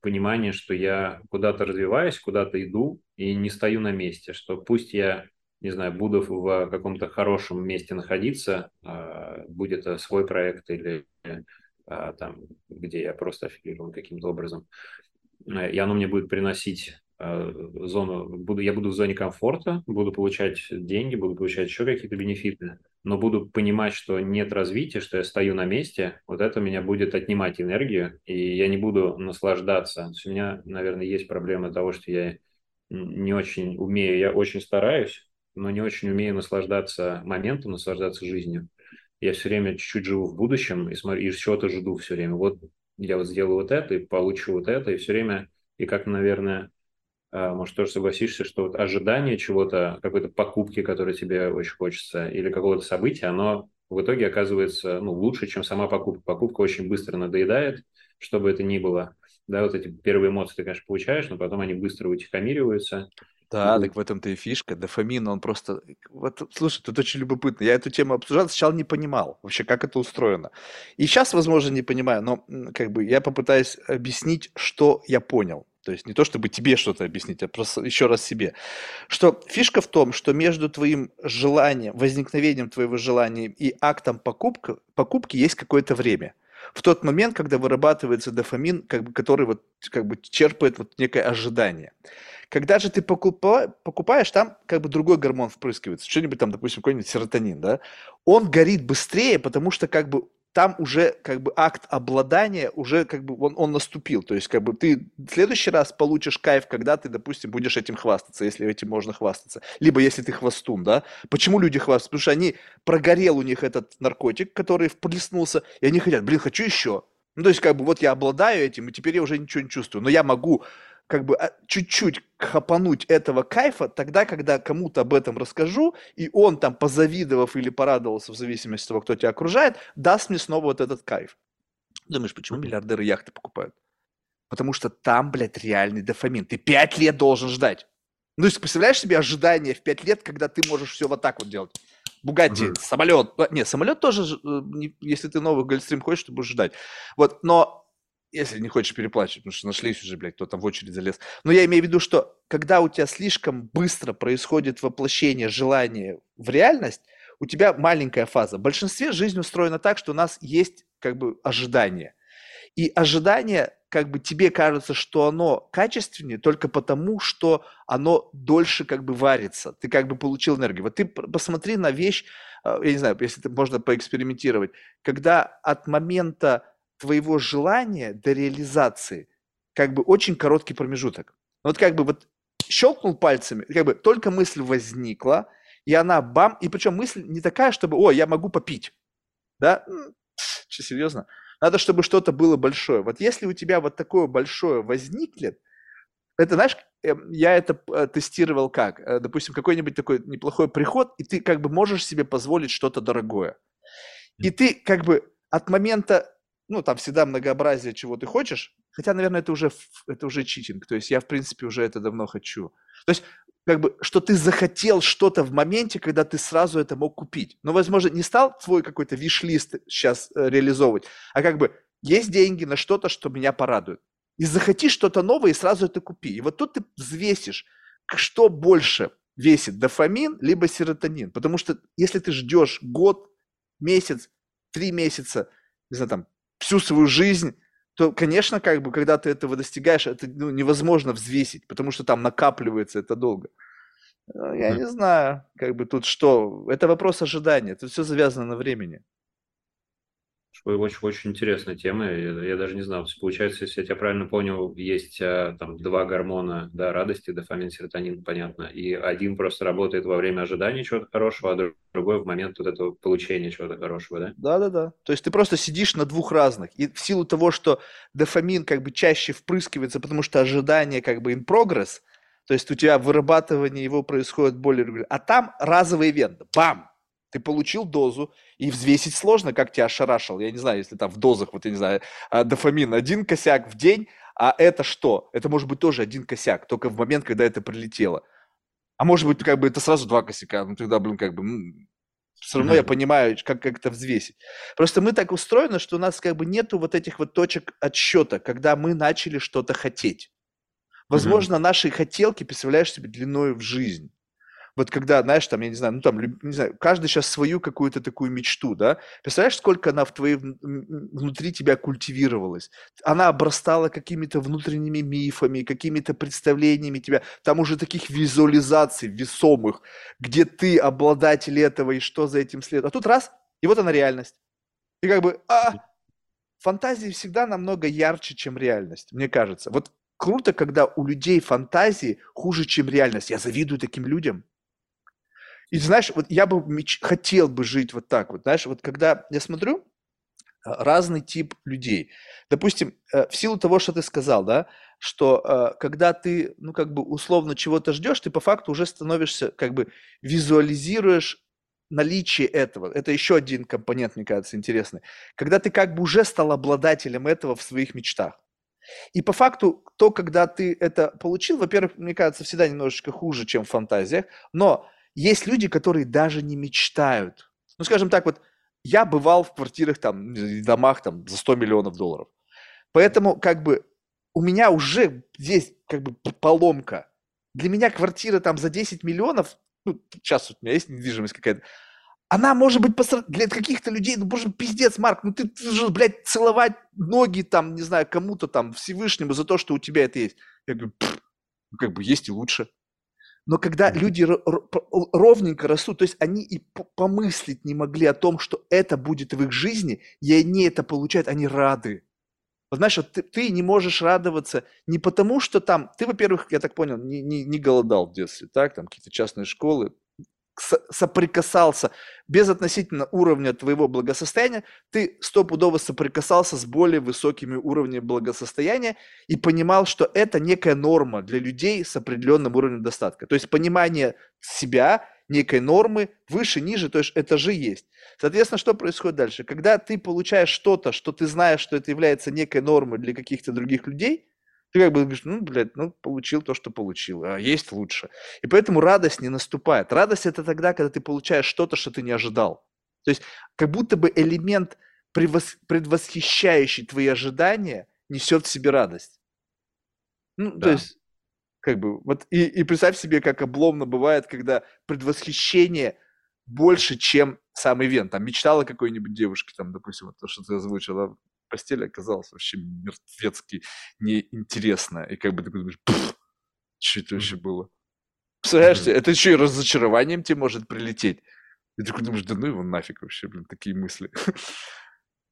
понимание, что я куда-то развиваюсь, куда-то иду и не стою на месте, что пусть я, не знаю, буду в каком-то хорошем месте находиться, будь это свой проект или там, где я просто аффилирован каким-то образом, и оно мне будет приносить зону, я буду в зоне комфорта, буду получать деньги, буду получать еще какие-то бенефиты, но буду понимать, что нет развития, что я стою на месте, вот это меня будет отнимать энергию, и я не буду наслаждаться. То есть у меня, наверное, есть проблема того, что я не очень умею, я очень стараюсь, но не очень умею наслаждаться моментом, наслаждаться жизнью. Я все время чуть-чуть живу в будущем и смотрю, и чего-то жду все время. Вот я вот сделаю вот это, и получу вот это, и все время, и как, наверное, может, тоже согласишься, что вот ожидание чего-то, какой-то покупки, которая тебе очень хочется, или какого-то события, оно в итоге оказывается, ну, лучше, чем сама покупка. Покупка очень быстро надоедает, что бы это ни было. Да, вот эти первые эмоции ты, конечно, получаешь, но потом они быстро утихомириваются. Да, так в этом-то и фишка. Дофамин, он просто... Вот, слушай, тут очень любопытно. Я эту тему обсуждал, сначала не понимал вообще, как это устроено. И сейчас, возможно, не понимаю, но как бы я попытаюсь объяснить, что я понял. То есть не то, чтобы тебе что-то объяснить, а просто еще раз себе. Что фишка в том, что между твоим желанием, возникновением твоего желания и актом покупки есть какое-то время. В тот момент, когда вырабатывается дофамин, как бы, который вот, как бы, черпает вот некое ожидание. Когда же ты покупаешь, там как бы другой гормон впрыскивается. Что-нибудь там, допустим, какой-нибудь серотонин, да? Он горит быстрее, потому что как бы там уже как бы акт обладания, уже как бы он наступил. То есть как бы ты в следующий раз получишь кайф, когда ты, допустим, будешь этим хвастаться, если этим можно хвастаться. Либо если ты хвастун, да. Почему люди хвастаются? Потому что они, прогорел у них этот наркотик, который вплеснулся, и они хотят, блин, хочу еще. Ну, то есть как бы вот я обладаю этим, и теперь я уже ничего не чувствую. Но я могу как бы чуть-чуть хапануть этого кайфа тогда, когда кому-то об этом расскажу, и он там, позавидовав или порадовался, в зависимости от того, кто тебя окружает, даст мне снова вот этот кайф. Думаешь, почему миллиардеры яхты покупают? Потому что там, блядь, реальный дофамин. Ты 5 лет должен ждать. Ну, то есть, представляешь себе ожидание в 5 лет, когда ты можешь все вот так вот делать? Бугатти, самолет. Не, самолет тоже, если ты новый Гольфстрим хочешь, ты будешь ждать. Вот, но... Если не хочешь переплачивать, потому что нашлись уже, блядь, кто там в очередь залез. Но я имею в виду, что когда у тебя слишком быстро происходит воплощение желания в реальность, у тебя маленькая фаза. В большинстве жизнь устроена так, что у нас есть как бы ожидание. И ожидание, как бы тебе кажется, что оно качественнее только потому, что оно дольше как бы варится. Ты как бы получил энергию. Вот ты посмотри на вещь, я не знаю, если можно поэкспериментировать, когда от момента твоего желания до реализации как бы очень короткий промежуток. Вот как бы вот щелкнул пальцами, как бы только мысль возникла, и она бам, и причем мысль не такая, чтобы, о, я могу попить, да, че, серьезно? Надо, чтобы что-то было большое. Вот если у тебя вот такое большое возникнет, это, знаешь, я это тестировал как? Допустим, какой-нибудь такой неплохой приход, и ты как бы можешь себе позволить что-то дорогое. И ты как бы от момента, ну, там всегда многообразие, чего ты хочешь. Хотя, наверное, это уже читинг. То есть я, в принципе, уже это давно хочу. То есть, как бы, что ты захотел что-то в моменте, когда ты сразу это мог купить. Но, возможно, не стал свой какой-то виш-лист сейчас реализовывать, а как бы есть деньги на что-то, что меня порадует. И захоти что-то новое, и сразу это купи. И вот тут ты взвесишь, что больше весит, дофамин либо серотонин. Потому что если ты ждешь год, месяц, 3 месяца, не знаю, там, всю свою жизнь, то, конечно, как бы, когда ты этого достигаешь, это невозможно взвесить, потому что там накапливается это долго. Я не знаю, как бы тут что. Это вопрос ожидания. Тут все завязано на времени. Очень, очень интересная тема. Я даже не знал. Получается, если я тебя правильно понял, есть там два гормона, да, радости, дофамин, серотонин, понятно. И один просто работает во время ожидания чего-то хорошего, а другой в момент вот этого получения чего-то хорошего, да? Да-да-да. То есть ты просто сидишь на двух разных. И в силу того, что дофамин как бы чаще впрыскивается, потому что ожидание как бы in progress, то есть у тебя вырабатывание его происходит более регулярно. А там разовый ивент. Бам! Ты получил дозу, и взвесить сложно, как тебя ошарашил. Я не знаю, если там в дозах, вот я не знаю, дофамин один косяк в день, а это что? Это может быть тоже один косяк, только в момент, когда это прилетело. А может быть, как бы это сразу два косяка. Ну тогда, блин, как бы все равно я понимаю, как это взвесить. Просто мы так устроены, что у нас как бы нету вот этих вот точек отсчета, когда мы начали что-то хотеть. Возможно, наши хотелки представляешь себе длиной в жизнь. Вот когда, знаешь, там, я не знаю, ну там, не знаю, каждый сейчас свою какую-то такую мечту, да? Представляешь, сколько она в твоей, внутри тебя культивировалась? Она обрастала какими-то внутренними мифами, какими-то представлениями тебя. Там уже таких визуализаций весомых, где ты обладатель этого и что за этим следует. А тут раз, и вот она реальность. И как бы, фантазии всегда намного ярче, чем реальность, мне кажется. Вот круто, когда у людей фантазии хуже, чем реальность. Я завидую таким людям. И знаешь, вот я бы хотел бы жить вот так вот, знаешь, вот когда я смотрю разный тип людей, допустим, в силу того, что ты сказал, да, что когда ты, ну, как бы условно чего-то ждешь, ты по факту уже становишься, как бы визуализируешь наличие этого. Это еще один компонент, мне кажется, интересный. Когда ты как бы уже стал обладателем этого в своих мечтах. И по факту, то, когда ты это получил, во-первых, мне кажется, всегда немножечко хуже, чем в фантазиях, но есть люди, которые даже не мечтают. Ну, скажем так, вот я бывал в квартирах, там, в домах там, за 100 миллионов долларов. Поэтому как бы у меня уже здесь как бы поломка. Для меня квартира там за 10 миллионов, ну, сейчас вот у меня есть недвижимость какая-то, она может быть для каких-то людей, ну, боже, пиздец, Марк, ну ты же, блядь, целовать ноги там, не знаю, кому-то там, Всевышнему за то, что у тебя это есть. Я говорю, ну, как бы есть и лучше. Но когда люди ровненько растут, то есть они и помыслить не могли о том, что это будет в их жизни, и они это получают, они рады. Вот знаешь, вот ты не можешь радоваться не потому, что там... Ты, во-первых, я так понял, не голодал в детстве, так? Там какие-то частные школы. Соприкасался без относительно уровня твоего благосостояния, ты стопудово соприкасался с более высокими уровнями благосостояния и понимал, что это некая норма для людей с определенным уровнем достатка. То есть понимание себя, некой нормы, выше, ниже, то есть этажи есть. Соответственно, что происходит дальше? Когда ты получаешь что-то, что ты знаешь, что это является некой нормой для каких-то других людей, ты как бы говоришь, ну, блядь, ну, получил то, что получил, а есть лучше. И поэтому радость не наступает. Радость – это тогда, когда ты получаешь что-то, что ты не ожидал. То есть как будто бы элемент, предвосхищающий твои ожидания, несет в себе радость. Ну, да. То есть, как бы, вот, и представь себе, как обломно бывает, когда предвосхищение больше, чем сам ивент. Там мечтала какой-нибудь девушке, там, допустим, вот то, что ты озвучила, постель оказалась вообще мертвецки неинтересная. И как бы ты думаешь, что это вообще было? Представляешь, это еще и разочарованием тебе может прилететь. И ты думаешь, да ну его нафиг вообще, блин, такие мысли.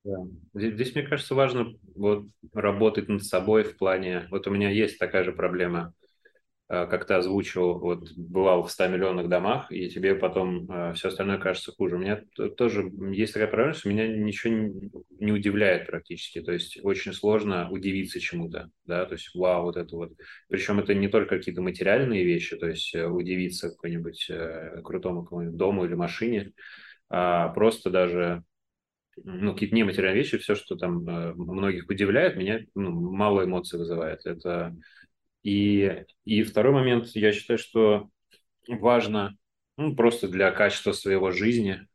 Да. Здесь, мне кажется, важно вот, работать над собой в плане... Вот у меня есть такая же проблема, как ты озвучил, вот бывал в 100 миллионных домах, и тебе потом все остальное кажется хуже. У меня тоже есть такая проблема, что меня ничего не удивляет практически. То есть очень сложно удивиться чему-то, да, то есть вау, вот это вот. Причем это не только какие-то материальные вещи, то есть удивиться какому-нибудь крутому какому-нибудь дому или машине, а просто даже... Ну, какие-то нематериальные вещи, все, что там многих удивляет, меня мало эмоций вызывает. Это... И второй момент, я считаю, что важно просто для качества своей жизни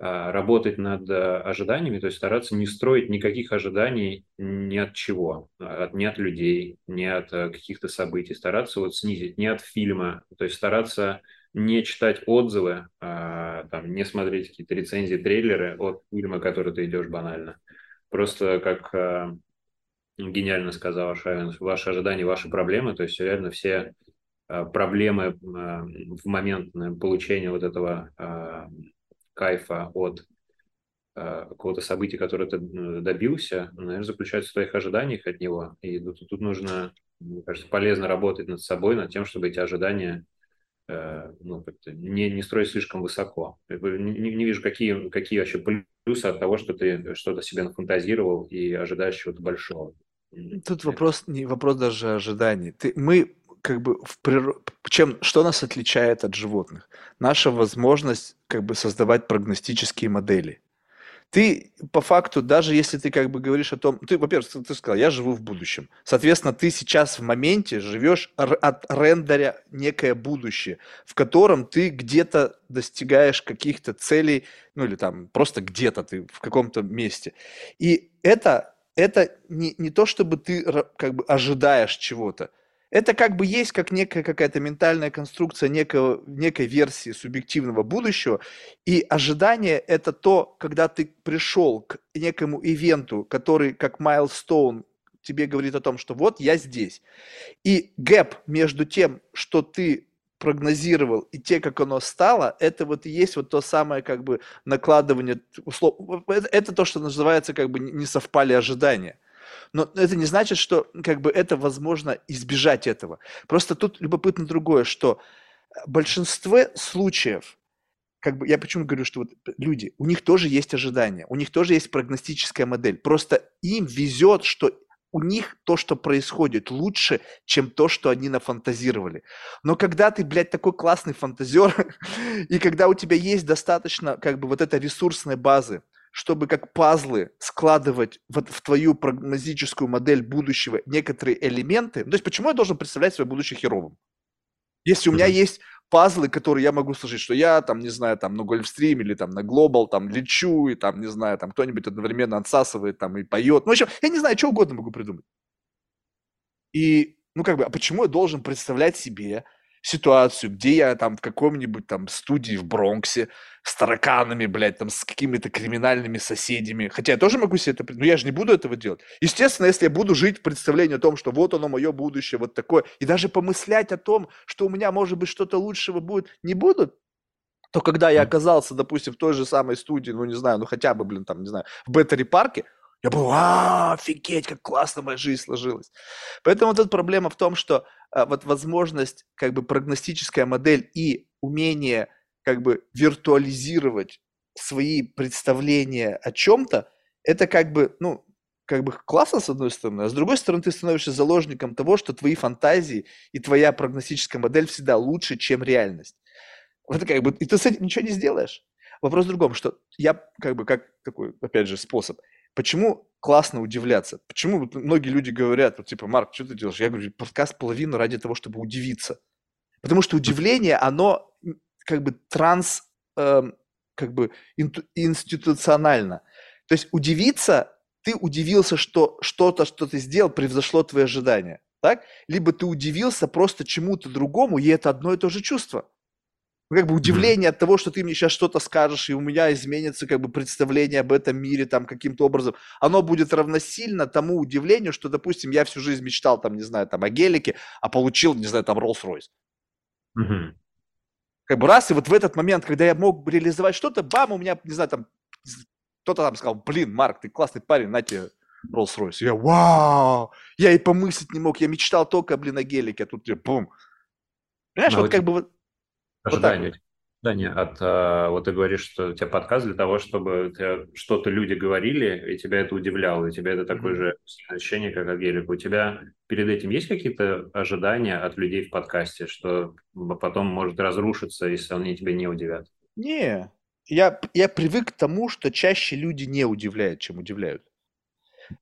работать над ожиданиями, то есть стараться не строить никаких ожиданий ни от чего, ни от людей, ни от каких-то событий, стараться вот снизить, ни от фильма, то есть стараться не читать отзывы, там, не смотреть какие-то рецензии, трейлеры от фильма, который ты идешь банально. Просто как гениально сказал Аршавин, ваши ожидания, ваши проблемы, то есть реально все проблемы в момент получения вот этого кайфа от какого-то события, которое ты добился, наверное, заключается в твоих ожиданиях от него. И тут нужно, мне кажется, полезно работать над собой, над тем, чтобы эти ожидания не строить слишком высоко. Не вижу, какие вообще плюсы от того, что ты что-то себе нафантазировал и ожидаешь чего-то большого. Тут вопрос, не вопрос даже ожиданий. Мы как бы что нас отличает от животных? Наша возможность как бы создавать прогностические модели. Ты по факту, даже если ты как бы говоришь о том, во-первых, ты сказал, я живу в будущем. Соответственно, ты сейчас в моменте живешь от рендеря некое будущее, в котором ты где-то достигаешь каких-то целей, ну или там просто где-то ты в каком-то месте. И это не то, чтобы ты как бы ожидаешь чего-то. Это как бы есть как некая какая-то ментальная конструкция некой версии субъективного будущего. И ожидание – это то, когда ты пришел к некому ивенту, который как майлстоун тебе говорит о том, что вот я здесь. И гэп между тем, что ты прогнозировал, и те, как оно стало, это вот и есть вот то самое как бы накладывание услов. Это то, что называется как бы не совпали ожидания. Но это не значит, что как бы это возможно избежать этого. Просто тут любопытно другое, что в большинстве случаев, как бы я почему говорю, что вот люди, у них тоже есть ожидания, у них тоже есть прогностическая модель. Просто им везет, что у них то, что происходит, лучше, чем то, что они нафантазировали. Но когда ты, блядь, такой классный фантазер, и когда у тебя есть достаточно как бы вот этой ресурсной базы, чтобы как пазлы складывать в твою прогнозическую модель будущего некоторые элементы. То есть почему я должен представлять свое будущее херовым? Если у меня есть пазлы, которые я могу сложить, что я там, не знаю, там на Гольфстрим или там на Глобал там лечу, и там, не знаю, там кто-нибудь одновременно отсасывает там и поет. Ну, в общем, я не знаю, что угодно могу придумать. И, а почему я должен представлять себе ситуацию, где я там в каком-нибудь там студии в Бронксе с тараканами, блядь, там с какими-то криминальными соседями. Хотя я тоже могу себе это... Но я же не буду этого делать. Естественно, если я буду жить в представлении о том, что вот оно, мое будущее, вот такое, и даже помыслять о том, что у меня, может быть, что-то лучшего будет, не будут, то когда я оказался, допустим, в той же самой студии, хотя бы, в Battery Park, я был, офигеть, как классно моя жизнь сложилась. Поэтому тут проблема в том, что вот возможность, как бы, прогностическая модель и умение, как бы, виртуализировать свои представления о чем-то, это, классно, с одной стороны, а с другой стороны, ты становишься заложником того, что твои фантазии и твоя прогностическая модель всегда лучше, чем реальность. Вот, и ты с этим ничего не сделаешь. Вопрос в другом, что я, такой, опять же, способ. Почему классно удивляться? Почему многие люди говорят, Марк, что ты делаешь? Я говорю, подкаст половину ради того, чтобы удивиться. Потому что удивление, оно институционально. То есть удивиться, ты удивился, что что-то, что ты сделал, превзошло твои ожидания. Так? Либо ты удивился просто чему-то другому, и это одно и то же чувство. Удивление от того, что ты мне сейчас что-то скажешь, и у меня изменится представление об этом мире там каким-то образом, оно будет равносильно тому удивлению, что, допустим, я всю жизнь мечтал о гелике, а получил, Rolls-Royce. Mm-hmm. Раз, и вот в этот момент, когда я мог реализовать что-то, бам, у меня, кто-то там сказал, Марк, ты классный парень, на тебе Rolls-Royce. Я, вау, я и помыслить не мог, я мечтал только, о гелике, а тут, бум. Понимаешь, Ожидание от... Вот ты говоришь, что у тебя подкаст для того, чтобы что-то люди говорили, и тебя это удивляло, и тебя это такое же ощущение, как от гелика. У тебя перед этим есть какие-то ожидания от людей в подкасте, что потом может разрушиться, если они тебя не удивят? Не, я привык к тому, что чаще люди не удивляют, чем удивляют.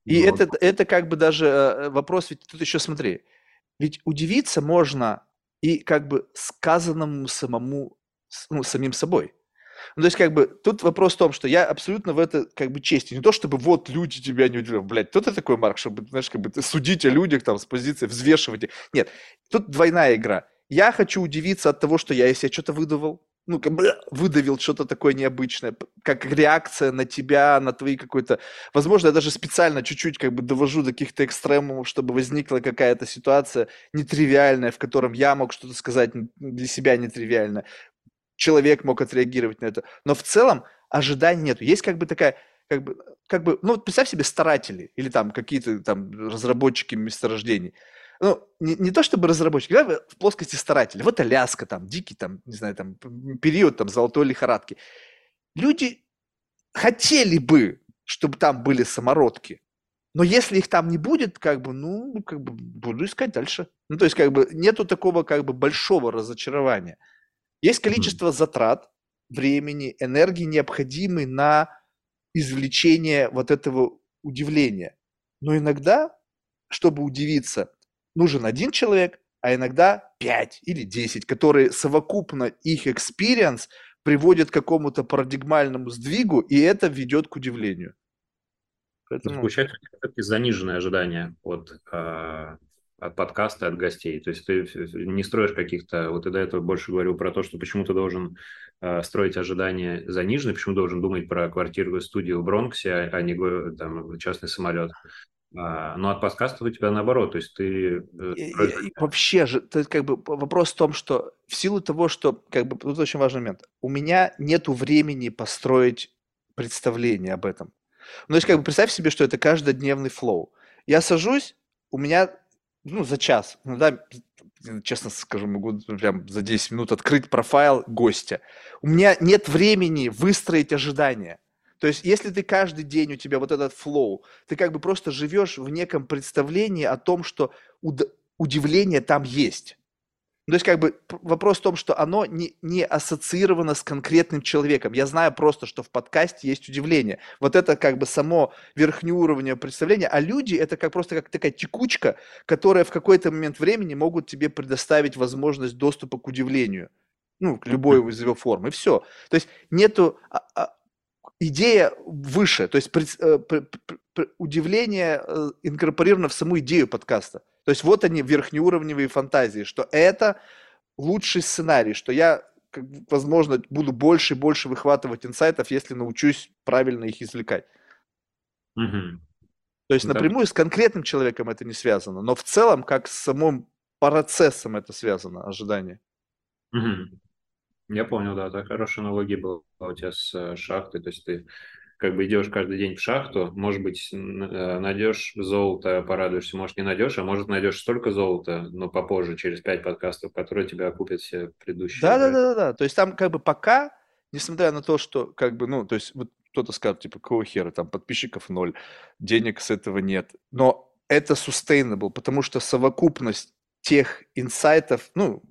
И это даже вопрос, ведь тут еще смотри, ведь удивиться можно... и сказанному самому, самим собой. Ну, то есть тут вопрос в том, что я абсолютно в это честен. Не то, чтобы вот люди тебя не удивляют. Блядь, кто ты такой, Марк, чтобы, ты судить о людях там с позиции, взвешивать их. Нет, тут двойная игра. Я хочу удивиться от того, что я из себя что-то выдавал. Ну, как бы выдавил что-то такое необычное, как реакция на тебя, на твои какой-то... Возможно, я даже специально чуть-чуть как бы довожу до каких-то экстремумов, чтобы возникла какая-то ситуация нетривиальная, в котором я мог что-то сказать для себя нетривиальное. Человек мог отреагировать на это. Но в целом ожиданий нету. Есть как бы такая... Как бы, ну, вот представь себе старатели или там какие-то там разработчики месторождений. Ну, не то чтобы разработчики, да, в плоскости старателей. Вот Аляска, там, дикий, там, не знаю, там, период, там, золотой лихорадки. Люди хотели бы, чтобы там были самородки, но если их там не будет, как бы, буду искать дальше. Ну, то есть, как бы, нету такого, как бы, большого разочарования. Есть количество затрат, времени, энергии, необходимой на извлечение вот этого удивления. Но иногда, чтобы удивиться, нужен один человек, а иногда 5 или 10, которые совокупно их экспириенс приводит к какому-то парадигмальному сдвигу, и это ведет к удивлению. Поэтому... Получается, все-таки заниженное ожидание от подкаста, от гостей. То есть ты не строишь каких-то... Вот и до этого больше говорил про то, что почему ты должен строить ожидания заниженные, почему должен думать про квартиру и студию в Бронксе, а не там, частный самолет. Но от подкастов у тебя наоборот, то есть ты... Вообще же, то есть, как бы, вопрос в том, что в силу того, что, как бы, тут очень важный момент, у меня нету времени построить представление об этом. Ну, то есть, как бы, представь себе, что это каждодневный флоу. Я сажусь, у меня, ну, за час, ну, да, честно скажу, могу прям за 10 минут открыть профайл гостя. У меня нет времени выстроить ожидания. То есть, если ты каждый день, у тебя вот этот флоу, ты как бы просто живешь в неком представлении о том, что удивление там есть. То есть, как бы вопрос в том, что оно не ассоциировано с конкретным человеком. Я знаю просто, что в подкасте есть удивление. Вот это как бы само верхнеуровневое представление. А люди – это как просто как такая текучка, которая в какой-то момент времени могут тебе предоставить возможность доступа к удивлению. Ну, к любой из его форм. И все. То есть, нету… Идея выше, то есть удивление инкорпорировано в саму идею подкаста. То есть вот они, верхнеуровневые фантазии, что это лучший сценарий, что я, возможно, буду больше и больше выхватывать инсайтов, если научусь правильно их извлекать. Угу. То есть напрямую с конкретным человеком это не связано, но в целом как с самым процессом это связано, ожидание. Угу. Я понял, да, это хорошая аналогия была у тебя с шахтой, то есть ты как бы идешь каждый день в шахту, может быть, найдешь золото, порадуешься, может, не найдешь, а может, найдешь столько золота, но попозже, через 5 подкастов, которые тебя окупят все предыдущие. Да, то есть там как бы пока, несмотря на то, что как бы, ну, то есть вот кто-то скажет, типа, какого хера, там подписчиков 0, денег с этого нет, но это sustainable, потому что совокупность тех инсайтов, ну,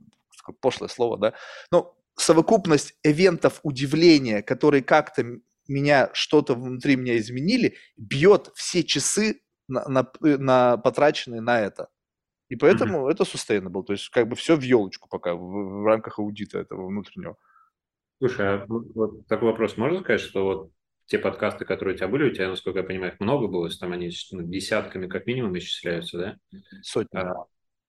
пошлое слово, да, ну, совокупность ивентов удивления, которые как-то меня, что-то внутри меня изменили, бьет все часы, на потраченные на это. И поэтому это sustainable, то есть как бы все в елочку пока в рамках аудита этого внутреннего. Слушай, а вот такой вопрос. Можно сказать, что вот те подкасты, которые у тебя были, у тебя, насколько я понимаю, их много было, там они десятками как минимум исчисляются, да?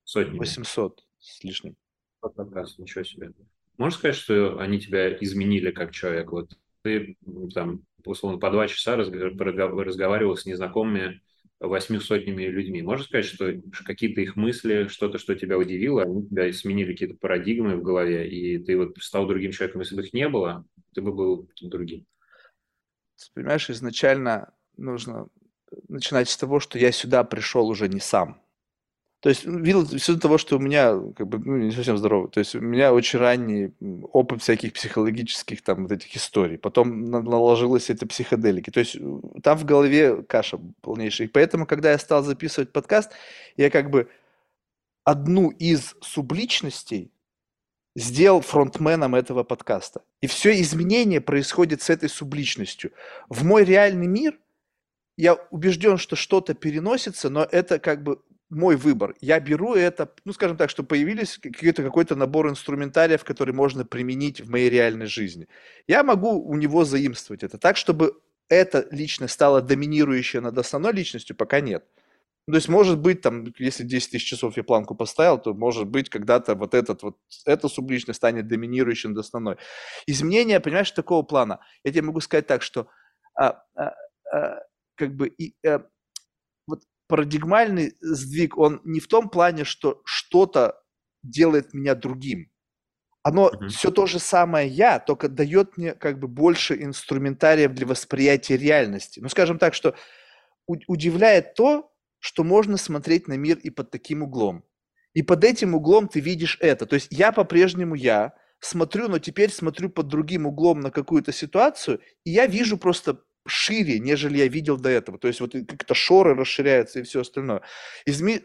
Сотни. 800 с лишним. Вот подкаст, ничего себе. Можешь сказать, что они тебя изменили как человек? Вот ты там, условно, по 2 часа разговаривал с незнакомыми 800 людьми. Можешь сказать, что какие-то их мысли, что-то, что тебя удивило, они тебя сменили какие-то парадигмы в голове, и ты вот стал другим человеком, если бы их не было, ты бы был другим? Ты понимаешь, изначально нужно начинать с того, что я сюда пришел уже не сам. То есть, ввиду того, что у меня, как бы, ну, не совсем здоровый, то есть у меня очень ранний опыт всяких психологических там вот этих историй, потом наложилось это психоделики, то есть там в голове каша полнейшая. И поэтому, когда я стал записывать подкаст, я как бы одну из субличностей сделал фронтменом этого подкаста. И все изменение происходит с этой субличностью. В мой реальный мир я убежден, что что-то переносится, но это как бы... мой выбор. Я беру это, ну, скажем так, что появились какой-то набор инструментариев, который можно применить в моей реальной жизни. Я могу у него заимствовать это так, чтобы эта личность стала доминирующей над основной личностью, пока нет. То есть, может быть, там, если 10 тысяч часов я планку поставил, то, может быть, когда-то эта субличность станет доминирующей над основной. Изменения, понимаешь, такого плана. Я тебе могу сказать так, что парадигмальный сдвиг, он не в том плане, что что-то делает меня другим. Оно все то же самое я, только дает мне как бы больше инструментариев для восприятия реальности. Ну, скажем так, что удивляет то, что можно смотреть на мир и под таким углом. И под этим углом ты видишь это. То есть я по-прежнему я смотрю, но теперь смотрю под другим углом на какую-то ситуацию, и я вижу просто шире, нежели я видел до этого. То есть вот как-то шоры расширяются и все остальное.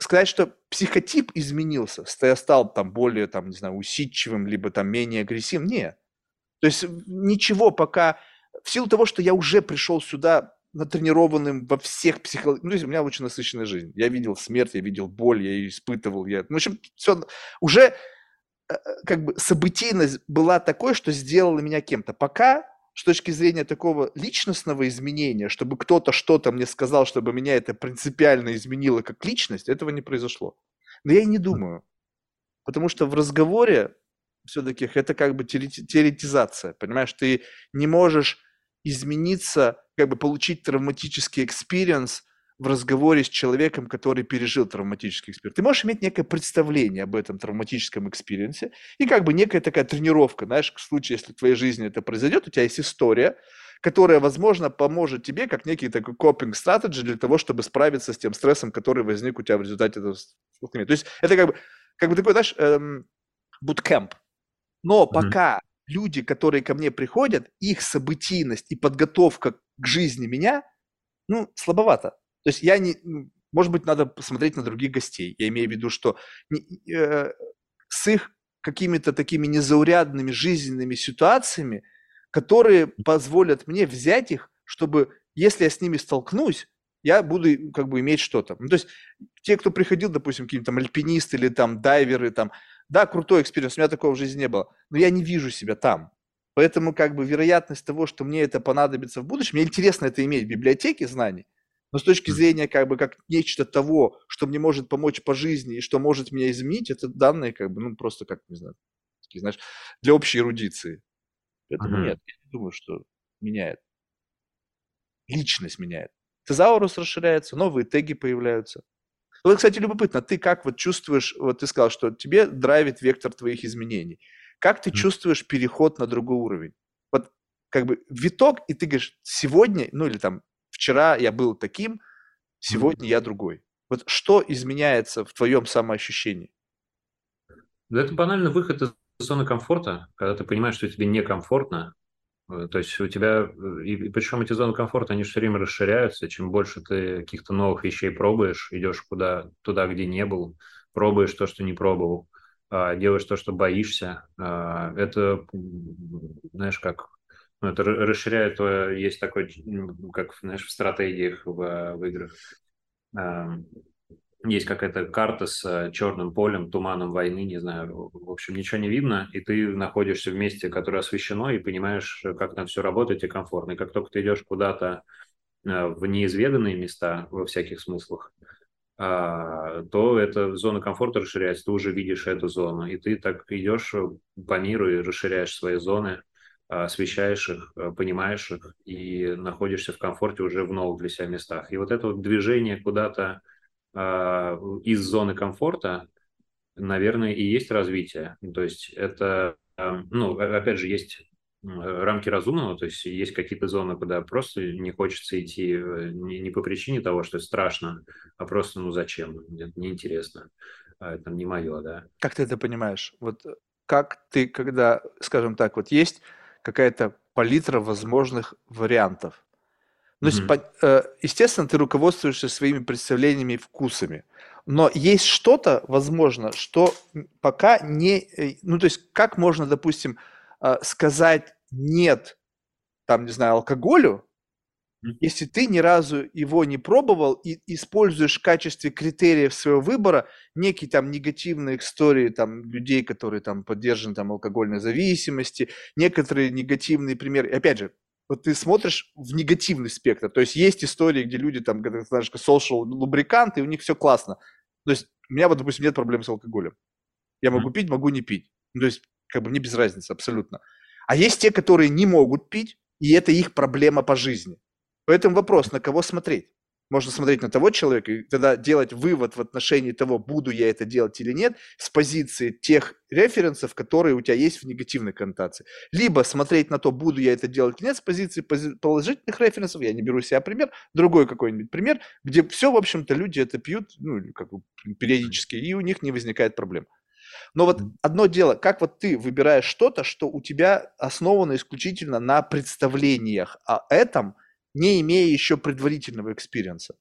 Сказать, что психотип изменился, я стал там более, там, не знаю, усидчивым, либо там менее агрессивным, нет. То есть ничего пока, в силу того, что я уже пришел сюда натренированным во всех психологических... Ну, то есть у меня очень насыщенная жизнь. Я видел смерть, я видел боль, я ее испытывал. Ну, в общем, все... Уже как бы событийность была такой, что сделала меня кем-то. Пока, с точки зрения такого личностного изменения, чтобы кто-то что-то мне сказал, чтобы меня это принципиально изменило как личность, этого не произошло. Но я и не думаю. Потому что в разговоре все-таки это как бы теоретизация. Понимаешь, ты не можешь измениться, как бы получить травматический экспириенс в разговоре с человеком, который пережил травматический экспириенс. Ты можешь иметь некое представление об этом травматическом экспириенсе и как бы некая такая тренировка, знаешь, в случае, если в твоей жизни это произойдет, у тебя есть история, которая, возможно, поможет тебе как некий такой копинг-стратеджи для того, чтобы справиться с тем стрессом, который возник у тебя в результате этого столкновения. То есть это как бы такой, знаешь, буткэмп. Но пока люди, которые ко мне приходят, их событийность и подготовка к жизни меня, ну, слабовато. То есть я не... Может быть, надо посмотреть на других гостей. Я имею в виду, что с их какими-то такими незаурядными жизненными ситуациями, которые позволят мне взять их, чтобы, если я с ними столкнусь, я буду как бы иметь что-то. Ну, то есть те, кто приходил, допустим, какие-то там альпинисты или там дайверы, там, да, крутой экспириенс, у меня такого в жизни не было, но я не вижу себя там. Поэтому как бы вероятность того, что мне это понадобится в будущем, мне интересно это иметь в библиотеке знаний, но с точки зрения как бы как нечто того, что мне может помочь по жизни и что может меня изменить, это данные как бы, ну, просто как, не знаю, такие, знаешь, для общей эрудиции. Поэтому нет, я не думаю, что меняет. Личность меняет. Тезаурус расширяется, новые теги появляются. Вот, кстати, любопытно, ты как вот чувствуешь, вот ты сказал, что тебе драйвит вектор твоих изменений. Как ты чувствуешь переход на другой уровень? Вот как бы виток, и ты говоришь, сегодня, ну или там вчера я был таким, сегодня я другой. Вот что изменяется в твоем самоощущении? Да это банально выход из зоны комфорта, когда ты понимаешь, что тебе некомфортно. То есть у тебя, и причем эти зоны комфорта, они все время расширяются, чем больше ты каких-то новых вещей пробуешь, идешь туда, где не был, пробуешь то, что не пробовал, делаешь то, что боишься, это, знаешь, как, ну, это расширяет твое, есть такой, как, знаешь, в стратегиях, в играх, есть какая-то карта с черным полем, туманом войны, не знаю, в общем, ничего не видно, и ты находишься в месте, которое освещено, и понимаешь, как там все работает и комфортно. И как только ты идешь куда-то в неизведанные места, во всяких смыслах, то эта зона комфорта расширяется, ты уже видишь эту зону, и ты так идешь по миру и расширяешь свои зоны, освещаешь их, понимаешь их, и находишься в комфорте уже в новых для себя местах. И вот это вот движение куда-то из зоны комфорта, наверное, и есть развитие. То есть это, ну, опять же, есть рамки разумного, то есть есть какие-то зоны, куда просто не хочется идти не по причине того, что страшно, а просто, ну, зачем, неинтересно, это не мое, да. Как ты это понимаешь? Вот как ты, когда, скажем так, вот есть какая-то палитра возможных вариантов, то есть, естественно, ты руководствуешься своими представлениями и вкусами, но есть что-то, возможно, что пока не... Ну, то есть, как можно, допустим, сказать «нет», там, не знаю, алкоголю, если ты ни разу его не пробовал и используешь в качестве критериев своего выбора некие там негативные истории там людей, которые там подвержены там алкогольной зависимости, некоторые негативные примеры. И опять же, вот ты смотришь в негативный спектр. То есть есть истории, где люди там, как знаешь, social лубрикант, и у них все классно. То есть у меня вот, допустим, нет проблем с алкоголем. Я могу пить, могу не пить. Ну, то есть как бы мне без разницы абсолютно. А есть те, которые не могут пить, и это их проблема по жизни. Поэтому вопрос, на кого смотреть? Можно смотреть на того человека и тогда делать вывод в отношении того, буду я это делать или нет, с позиции тех референсов, которые у тебя есть в негативной коннотации. Либо смотреть на то, буду я это делать или нет, с позиции положительных референсов, я не беру себя пример, другой какой-нибудь пример, где все, в общем-то, люди это пьют, ну, как бы периодически, и у них не возникает проблем. Но вот одно дело, как вот ты выбираешь что-то, что у тебя основано исключительно на представлениях о этом, не имея еще предварительного экспириенса?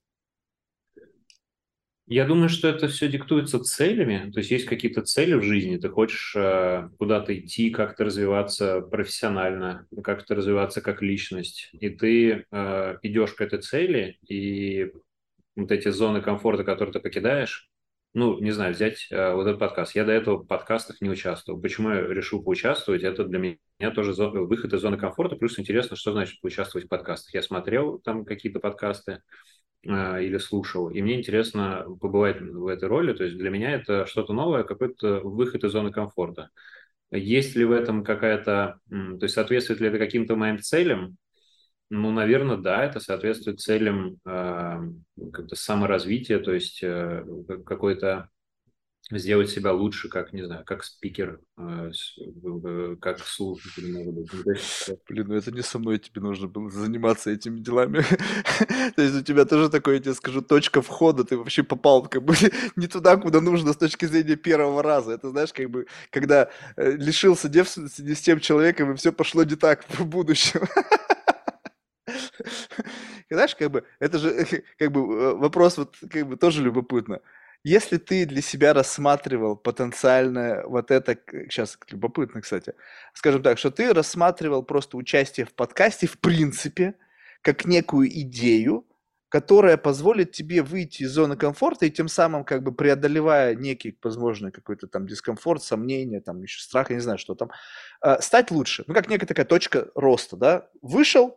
Я думаю, что это все диктуется целями. То есть есть какие-то цели в жизни. Ты хочешь куда-то идти, как-то развиваться профессионально, как-то развиваться как личность. И ты идешь к этой цели, и вот эти зоны комфорта, которые ты покидаешь, ну, не знаю, взять вот этот подкаст. Я до этого в подкастах не участвовал. Почему я решил поучаствовать? Это для меня... У меня тоже выход из зоны комфорта, плюс интересно, что значит поучаствовать в подкастах. Я смотрел там какие-то подкасты или слушал, и мне интересно побывать в этой роли. То есть для меня это что-то новое, какой-то выход из зоны комфорта. Есть ли в этом какая-то... То есть соответствует ли это каким-то моим целям? Ну, наверное, да, это соответствует целям как-то саморазвития, то есть какой-то... сделать себя лучше, как, не знаю, как спикер, как слушатель, может быть. Блин, ну это не со мной тебе нужно было заниматься этими делами. То есть у тебя тоже такое, я тебе скажу, точка входа, ты вообще попал как бы не туда, куда нужно с точки зрения первого раза. Это, знаешь, как бы, когда лишился девственности не с тем человеком, и все пошло не так в будущем. Знаешь, как бы, это же, как бы, вопрос вот, как бы, тоже любопытно. Если ты для себя рассматривал потенциально вот это, сейчас любопытно, кстати, скажем так, что ты рассматривал просто участие в подкасте в принципе как некую идею, которая позволит тебе выйти из зоны комфорта и тем самым как бы преодолевая некий, возможно, какой-то там дискомфорт, сомнения, там еще страх, я не знаю, что там, стать лучше. Ну, как некая такая точка роста, да? Вышел,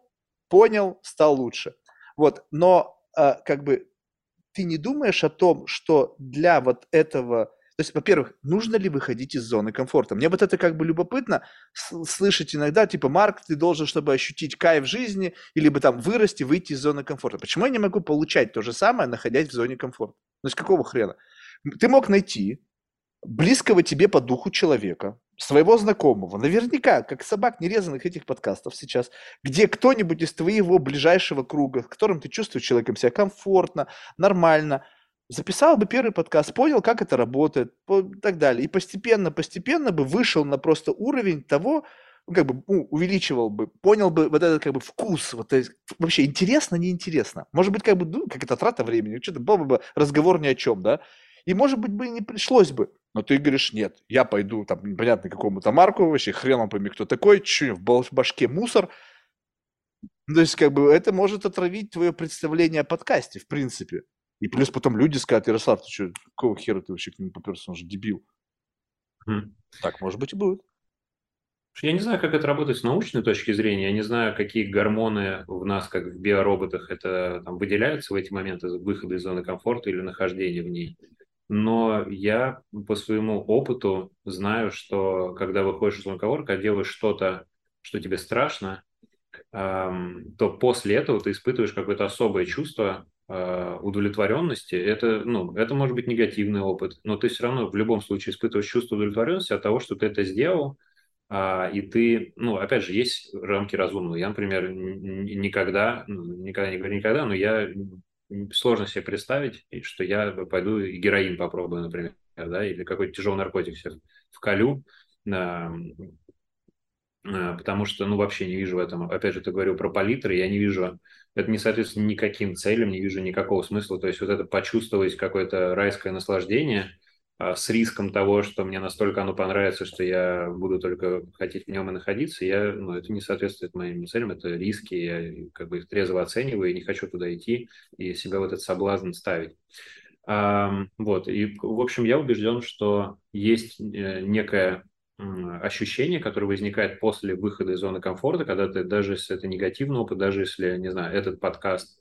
понял, стал лучше. Вот, но как бы... Ты не думаешь о том, что для вот этого... То есть, во-первых, нужно ли выходить из зоны комфорта? Мне вот это как бы любопытно слышать иногда, типа, Марк, ты должен, чтобы ощутить кайф жизни, или бы там вырасти, выйти из зоны комфорта. Почему я не могу получать то же самое, находясь в зоне комфорта? Ну, с какого хрена? Ты мог найти близкого тебе по духу человека, своего знакомого, наверняка, как собак нерезанных этих подкастов сейчас, где кто-нибудь из твоего ближайшего круга, в котором ты чувствуешь человеком себя комфортно, нормально, записал бы первый подкаст, понял, как это работает, и так далее. И постепенно бы вышел на просто уровень того, как бы увеличивал бы, понял бы вот этот как бы вкус, вот это, вообще интересно, неинтересно. Может быть, как бы, ну, как это трата времени, что-то был бы разговор ни о чем, да? И, может быть, бы не пришлось бы. Но ты говоришь, нет, я пойду, там, непонятно какому-то Марку вообще, хреном пойми, кто такой, чуть-чуть в башке мусор. То есть, как бы, это может отравить твое представление о подкасте, в принципе. И плюс потом люди скажут, Ярослав, ты что, какого хера ты вообще к нему поперся, он же дебил. Так, может быть, и будет. Я не знаю, как это работает с научной точки зрения, я не знаю, какие гормоны в нас, как в биороботах, это там, выделяются в эти моменты выхода из зоны комфорта или нахождения в ней. Но я по своему опыту знаю, что когда выходишь из зоны комфорта, делаешь что-то, что тебе страшно, то после этого ты испытываешь какое-то особое чувство удовлетворенности. Это, ну, это может быть негативный опыт, но ты все равно в любом случае испытываешь чувство удовлетворенности от того, что ты это сделал. И ты, ну, опять же, есть рамки разумного. Я, например, никогда не говорю никогда, но я... Сложно себе представить, что я пойду и героин попробую, например, да, или какой-то тяжелый наркотик себе вколю, потому что, ну, вообще не вижу в этом. Опять же, ты говорил про палитры, я не вижу, это не соответствует никаким целям, не вижу никакого смысла. То есть вот это почувствовать какое-то райское наслаждение с риском того, что мне настолько оно понравится, что я буду только хотеть в нем и находиться, я, ну, это не соответствует моим целям, это риски, я как бы их трезво оцениваю, и не хочу туда идти и себя в этот соблазн ставить. Вот, и, в общем, я убежден, что есть некая ощущение, которое возникает после выхода из зоны комфорта, когда ты, даже если это негативный опыт, даже если, не знаю, этот подкаст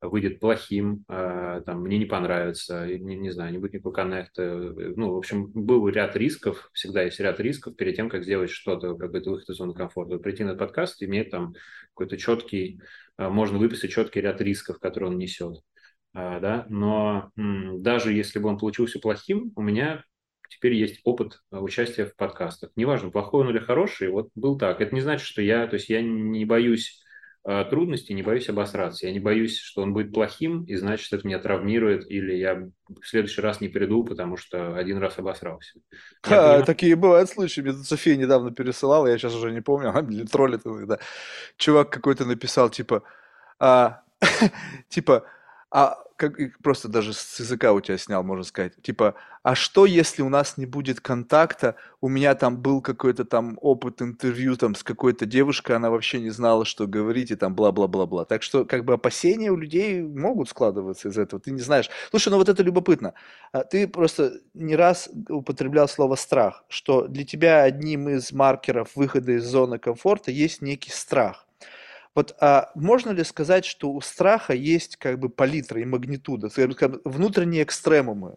выйдет плохим, там, мне не понравится, не знаю, не будет никакого коннекта. Ну, в общем, был ряд рисков, всегда есть ряд рисков перед тем, как сделать что-то, как бы это выход из зоны комфорта. Прийти на подкаст имеет там какой-то четкий, можно выписать четкий ряд рисков, которые он несет. Да? Но даже если бы он получился плохим, у меня теперь есть опыт участия в подкастах. Неважно, плохой он или хороший, вот был так. Это не значит, что я не боюсь трудностей, не боюсь обосраться. Я не боюсь, что он будет плохим, и значит, это меня травмирует, или я в следующий раз не приду, потому что один раз обосрался. Такие бывают случаи. Мне София недавно пересылала, я сейчас уже не помню, или троллит иногда. Чувак какой-то написал, просто даже с языка у тебя снял, можно сказать. А что, если у нас не будет контакта? У меня там был какой-то там опыт интервью там с какой-то девушкой, она вообще не знала, что говорить, и там бла-бла-бла-бла. Так что, как бы, опасения у людей могут складываться из этого, ты не знаешь. Слушай, ну вот это любопытно. Ты просто не раз употреблял слово «страх», что для тебя одним из маркеров выхода из зоны комфорта есть некий страх. Вот можно ли сказать, что у страха есть как бы палитра и магнитуда, внутренние экстремумы?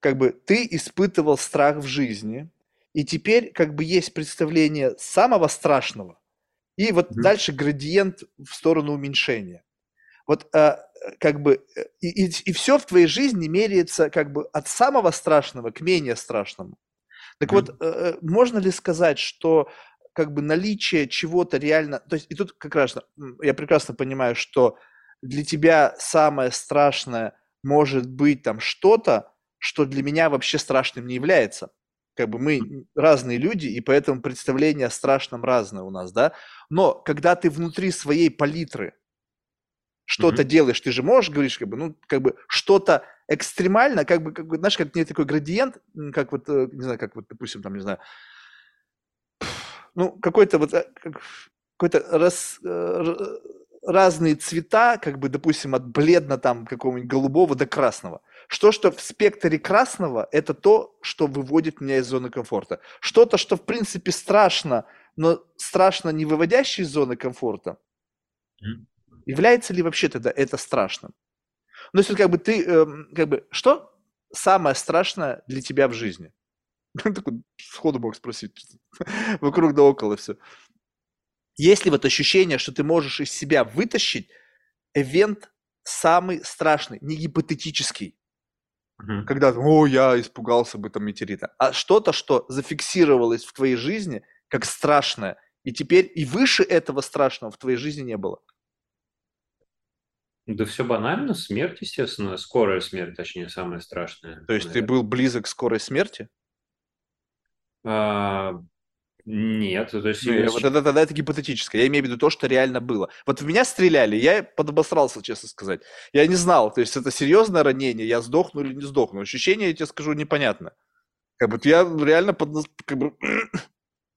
Как бы ты испытывал страх в жизни, и теперь как бы есть представление самого страшного, и вот дальше градиент в сторону уменьшения. Вот как бы и все в твоей жизни меряется как бы от самого страшного к менее страшному. Так вот, можно ли сказать, что как бы наличие чего-то реально... То есть и тут как раз я прекрасно понимаю, что для тебя самое страшное может быть там что-то, что для меня вообще страшным не является. Как бы мы разные люди, и поэтому представление о страшном разное у нас, да? Но когда ты внутри своей палитры что-то делаешь, ты же можешь, говоришь, как бы, ну, как бы что-то экстремально, как бы знаешь, как некий такой градиент, как вот, не знаю, как вот, допустим, там, не знаю, ну, разные цвета, как бы, допустим, от бледно там какого-нибудь голубого до красного. Что в спектре красного, это то, что выводит меня из зоны комфорта. Что-то, что, в принципе, страшно, но страшно не выводящее из зоны комфорта. Является ли вообще тогда это страшным? Ну, если как бы ты, что самое страшное для тебя в жизни? Такой сходу мог спросить, вокруг да около все. Есть ли вот ощущение, что ты можешь из себя вытащить эвент самый страшный, не гипотетический, когда я испугался бы там метеорита, а что-то, что зафиксировалось в твоей жизни как страшное, и теперь и выше этого страшного в твоей жизни не было? Да все банально, смерть, естественно, скорая смерть, точнее, самая страшная. То есть ты был близок к скорой смерти? Нет. То есть это гипотетическое. Я имею в виду то, что реально было. Вот в меня стреляли, я подобосрался, честно сказать. Я не знал, то есть это серьезное ранение, я сдохну или не сдохну. Ощущение, я тебе скажу, непонятно. Как будто я реально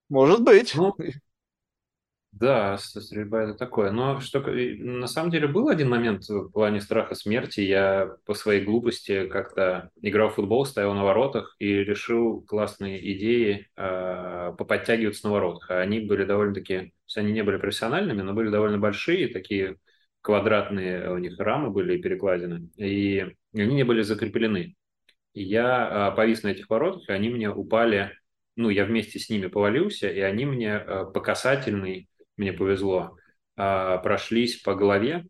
может быть. Ну, да, стрельба это такое. Но что, на самом деле был один момент в плане страха смерти. Я по своей глупости как-то играл в футбол, стоял на воротах и решил классные идеи поподтягиваться на воротах. Они были довольно-таки, они не были профессиональными, но были довольно большие, такие квадратные у них рамы были и перекладины. И они не были закреплены. И я повис на этих воротах, и они мне упали, ну, я вместе с ними повалился, и они мне по касательной, мне повезло, прошлись по голове,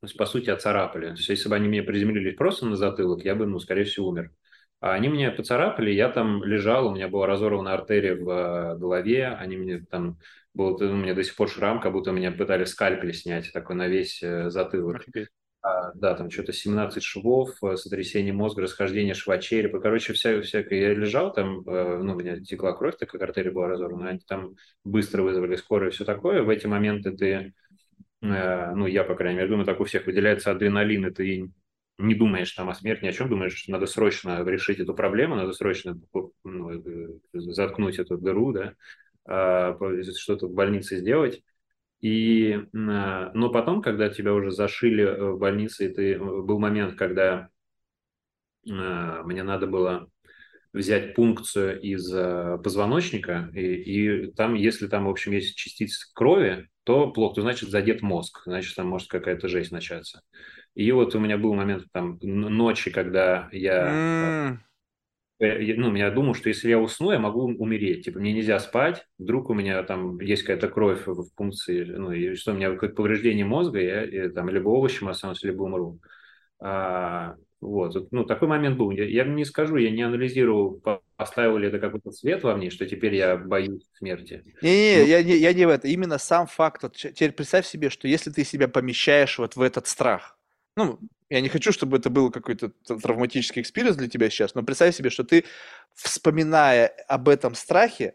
то есть, по сути, оцарапали. То есть, если бы они мне приземлились просто на затылок, я бы, скорее всего, умер. А они меня поцарапали, я там лежал, у меня была разорвана артерия в голове, они мне там... Был, у меня до сих пор шрам, как будто меня пытались скальпель снять, такой на весь затылок. Да, там что-то 17 швов, сотрясение мозга, расхождение шва черепа. Короче, всякое. Я лежал там, у меня текла кровь, так как артерия была разорвана. Они там быстро вызвали скорую и все такое. В эти моменты ты, я, по крайней мере, думаю, так у всех выделяется адреналин, и ты не думаешь там о смерти, ни о чем, думаешь, что надо срочно решить эту проблему, надо срочно заткнуть эту дыру, да, что-то в больнице сделать. Но потом, когда тебя уже зашили в больнице, был момент, когда мне надо было взять пункцию из позвоночника, и там, если там, в общем, есть частицы крови, то плохо, то значит задет мозг, значит там может какая-то жесть начаться. И вот у меня был момент там ночи, когда я... Ну, я думал, что если я усну, я могу умереть. Типа, мне нельзя спать, вдруг у меня там есть какая-то кровь в пункции, ну, и что у меня какое-то повреждение мозга, я там либо овощем останусь, либо умру. Вот, ну, такой момент был. Я не скажу, я не анализировал, поставил ли это какой-то цвет во мне, что теперь я боюсь смерти. Я не в это. Именно сам факт. Вот, теперь представь себе, что если ты себя помещаешь вот в этот страх, ну, я не хочу, чтобы это был какой-то травматический экспириенс для тебя сейчас, но представь себе, что ты, вспоминая об этом страхе,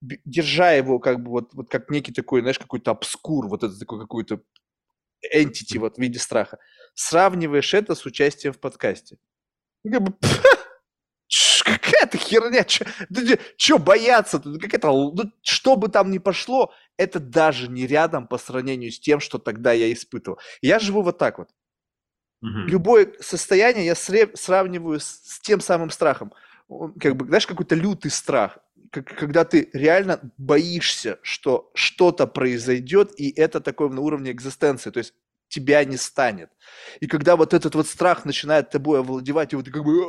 держа его как бы вот как некий такой, знаешь, какой-то обскур, вот это такой какой-то entity вот в виде страха, сравниваешь это с участием в подкасте. Ну, как бы, какая-то херня, чё бояться-то, что бы там ни пошло, это даже не рядом по сравнению с тем, что тогда я испытывал. Я живу вот так вот. Угу. Любое состояние я сравниваю с тем самым страхом. Как бы, знаешь, какой-то лютый страх, когда ты реально боишься, что что-то произойдет, и это такое на уровне экзистенции, то есть тебя не станет. И когда вот этот вот страх начинает тобой овладевать, и вот ты как бы...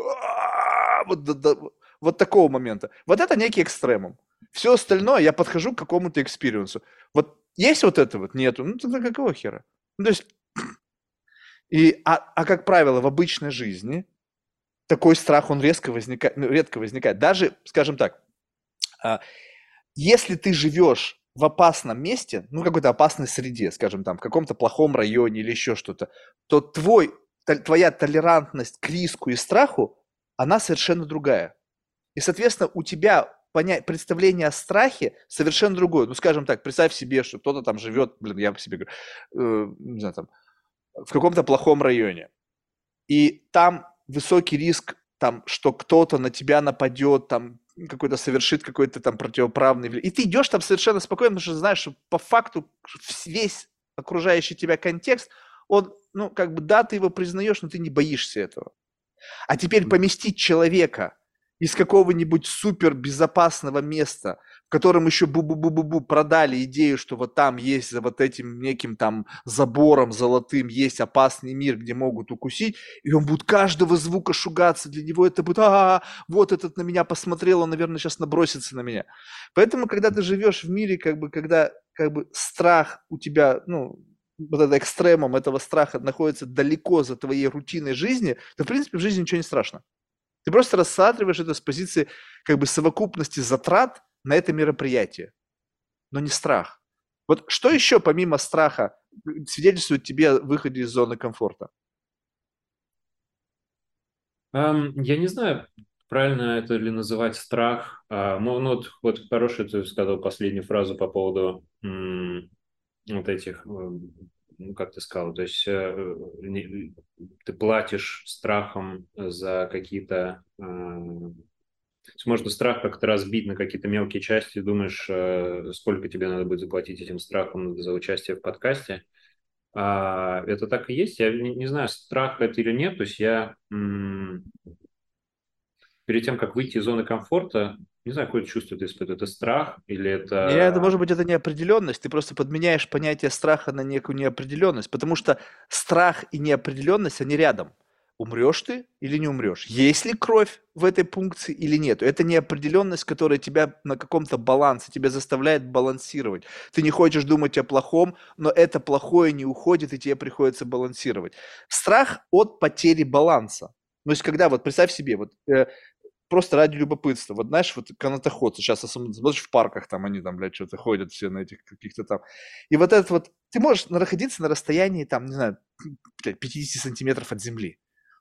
Вот такого момента. Вот это некий экстремум. Все остальное я подхожу к какому-то экспириенсу. Вот есть вот это вот? Нету. Ну, тогда какого хера? Ну, то есть... А как правило, в обычной жизни такой страх, он редко возникает. Даже, скажем так, если ты живешь в опасном месте, ну, какой-то опасной среде, скажем, там, в каком-то плохом районе или еще что-то, то твоя толерантность к риску и страху, она совершенно другая. И, соответственно, у тебя представление о страхе совершенно другое. Ну, скажем так, представь себе, что кто-то там живет, я себе говорю, не знаю, там, в каком-то плохом районе. И там высокий риск, там, что кто-то на тебя нападет, там, какой-то совершит какой-то там противоправный... И ты идешь там совершенно спокойно, потому что знаешь, что по факту весь окружающий тебя контекст, он, ну, как бы, да, ты его признаешь, но ты не боишься этого. А теперь поместить человека из какого-нибудь супербезопасного места, которым еще продали идею, что вот там есть за вот этим неким там забором золотым есть опасный мир, где могут укусить, и он будет каждого звука шугаться, для него это будет, вот этот на меня посмотрел, он, наверное, сейчас набросится на меня. Поэтому, когда ты живешь в мире, как бы, когда как бы страх у тебя, ну, вот этот экстремум этого страха находится далеко за твоей рутинной жизни, то, в принципе, в жизни ничего не страшно. Ты просто рассматриваешь это с позиции как бы совокупности затрат на это мероприятие, но не страх. Вот что еще помимо страха свидетельствует тебе о выходе из зоны комфорта? Я не знаю, правильно это ли называть страх. Вот хорошую ты сказал последнюю фразу по поводу вот этих, ну, как ты сказал, то есть ты платишь страхом за какие-то... То есть можно страх как-то разбить на какие-то мелкие части, думаешь, сколько тебе надо будет заплатить этим страхом за участие в подкасте. Это так и есть. Я не знаю, страх это или нет. То есть я перед тем, как выйти из зоны комфорта, не знаю, какое чувство ты испытываешь. Это страх или это... Это может быть, это неопределенность. Ты просто подменяешь понятие страха на некую неопределенность, потому что страх и неопределенность, они рядом. Умрешь ты или не умрешь? Есть ли кровь в этой пункции или нет? Это неопределенность, которая тебя на каком-то балансе, тебя заставляет балансировать. Ты не хочешь думать о плохом, но это плохое не уходит, и тебе приходится балансировать. Страх от потери баланса. То есть, когда, вот представь себе, вот просто ради любопытства, вот знаешь, вот канатоходцы, сейчас смотришь в парках, там они там, блядь, что-то ходят все на этих каких-то там. И вот этот вот, ты можешь находиться на расстоянии, там, не знаю, 50 сантиметров от земли.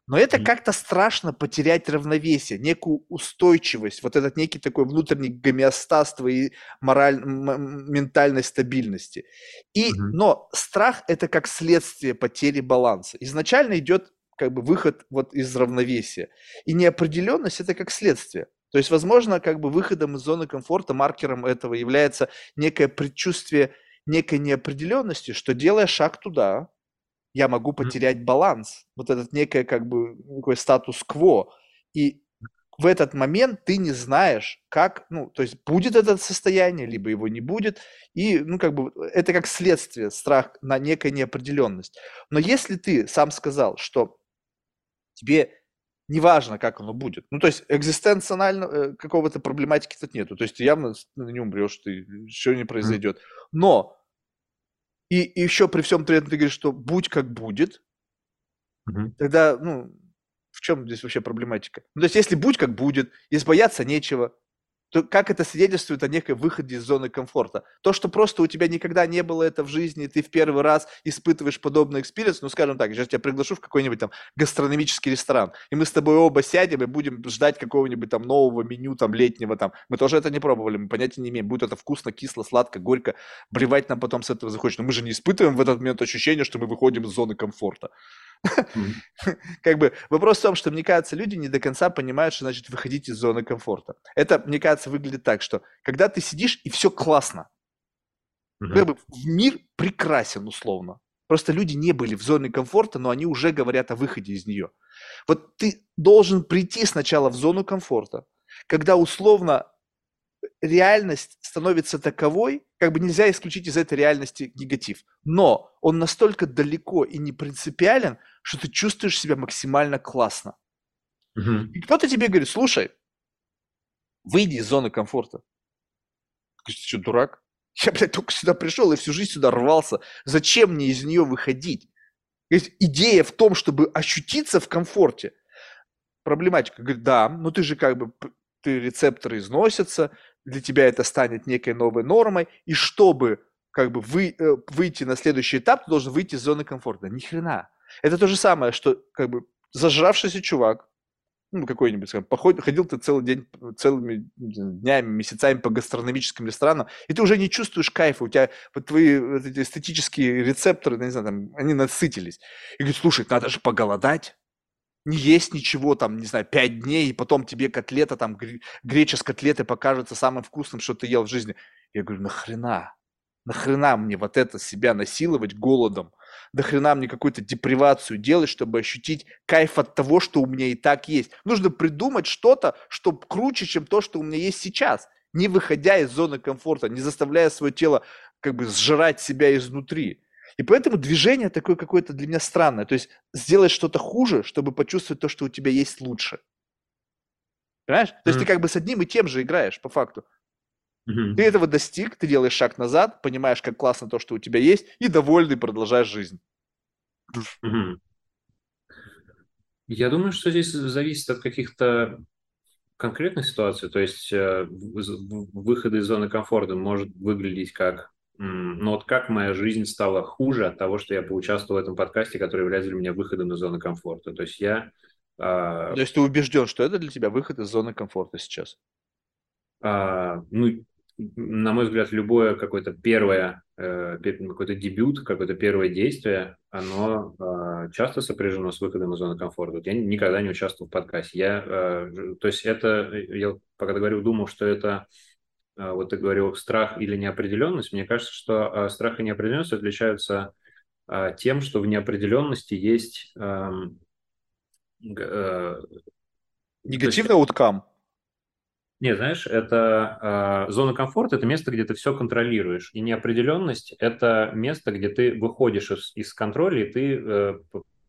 Но это как-то страшно потерять равновесие, некую устойчивость, вот этот некий такой внутренний гомеостаз твоей ментальной стабильности. Но страх – это как следствие потери баланса. Изначально идет как бы выход вот из равновесия. И неопределенность – это как следствие. То есть, возможно, как бы выходом из зоны комфорта, маркером этого является некое предчувствие некой неопределенности, что делая шаг туда, я могу потерять баланс, вот этот некое как бы статус-кво. И в этот момент ты не знаешь, как, то есть будет это состояние, либо его не будет, и, это как следствие, страх на некую неопределенность. Но если ты сам сказал, что тебе не важно, как оно будет, то есть экзистенционально какого-то проблематики тут нету, то есть ты явно не умрешь, ты ничего не произойдет, но и еще при всем при этом ты говоришь, что будь как будет, тогда, в чем здесь вообще проблематика? То есть, если будь как будет, если бояться нечего, то как это свидетельствует о некой выходе из зоны комфорта? То, что просто у тебя никогда не было это в жизни, и ты в первый раз испытываешь подобный экспириенс, скажем так, сейчас тебя приглашу в какой-нибудь там гастрономический ресторан, и мы с тобой оба сядем и будем ждать какого-нибудь там нового меню, там летнего, там. Мы тоже это не пробовали, мы понятия не имеем, будет это вкусно, кисло, сладко, горько, блевать нам потом с этого захочется. Но мы же не испытываем в этот момент ощущение, что мы выходим из зоны комфорта. Вопрос в том, что, мне кажется, люди не до конца понимают, что значит выходить из зоны комфорта. Это, мне кажется, выглядит так, что когда ты сидишь, и все классно. Мир прекрасен, условно. Просто люди не были в зоне комфорта, но они уже говорят о выходе из нее. Вот ты должен прийти сначала в зону комфорта, когда, условно, реальность становится таковой, нельзя исключить из этой реальности негатив, но он настолько далеко и не принципиален, что ты чувствуешь себя максимально классно. И кто-то тебе говорит, слушай, выйди из зоны комфорта. Ты что, дурак? Я, только сюда пришел и всю жизнь сюда рвался. Зачем мне из нее выходить? Идея в том, чтобы ощутиться в комфорте. Проблематика. Говорит, да, но ты же рецепторы износятся, для тебя это станет некой новой нормой, и чтобы выйти на следующий этап, ты должен выйти из зоны комфорта. Ни хрена. Это то же самое, что зажравшийся чувак, какой-нибудь, ходил ты целый день, целыми днями, месяцами по гастрономическим ресторанам, и ты уже не чувствуешь кайфа, у тебя твои эти эстетические рецепторы, они насытились. И говорит, слушай, надо же поголодать. Не есть ничего, 5 дней, и потом тебе котлета, греча с котлетой покажется самым вкусным, что ты ел в жизни. Я говорю, нахрена мне вот это себя насиловать голодом? Нахрена мне какую-то депривацию делать, чтобы ощутить кайф от того, что у меня и так есть? Нужно придумать что-то, что круче, чем то, что у меня есть сейчас, не выходя из зоны комфорта, не заставляя свое тело сжирать себя изнутри. И поэтому движение такое какое-то для меня странное. То есть сделать что-то хуже, чтобы почувствовать то, что у тебя есть лучше. Понимаешь? То есть ты с одним и тем же играешь, по факту. Ты этого достиг, ты делаешь шаг назад, понимаешь, как классно то, что у тебя есть, и довольный продолжаешь жизнь. Я думаю, что здесь зависит от каких-то конкретных ситуаций. То есть выход из зоны комфорта может выглядеть как... Но как моя жизнь стала хуже от того, что я поучаствовал в этом подкасте, который является для меня выходом из зоны комфорта. То есть я... То есть ты убежден, что это для тебя выход из зоны комфорта сейчас? На мой взгляд, любое какой-то дебют, какое-то первое действие, оно часто сопряжено с выходом из зоны комфорта. Вот я никогда не участвовал в подкасте. Я пока говорил, думал, что это... Вот ты говорил, страх или неопределенность. Мне кажется, что страх и неопределенность отличаются тем, что в неопределенности есть... Негативный ауткам. Нет, знаешь, это зона комфорта – это место, где ты все контролируешь. И неопределенность – это место, где ты выходишь из контроля, и ты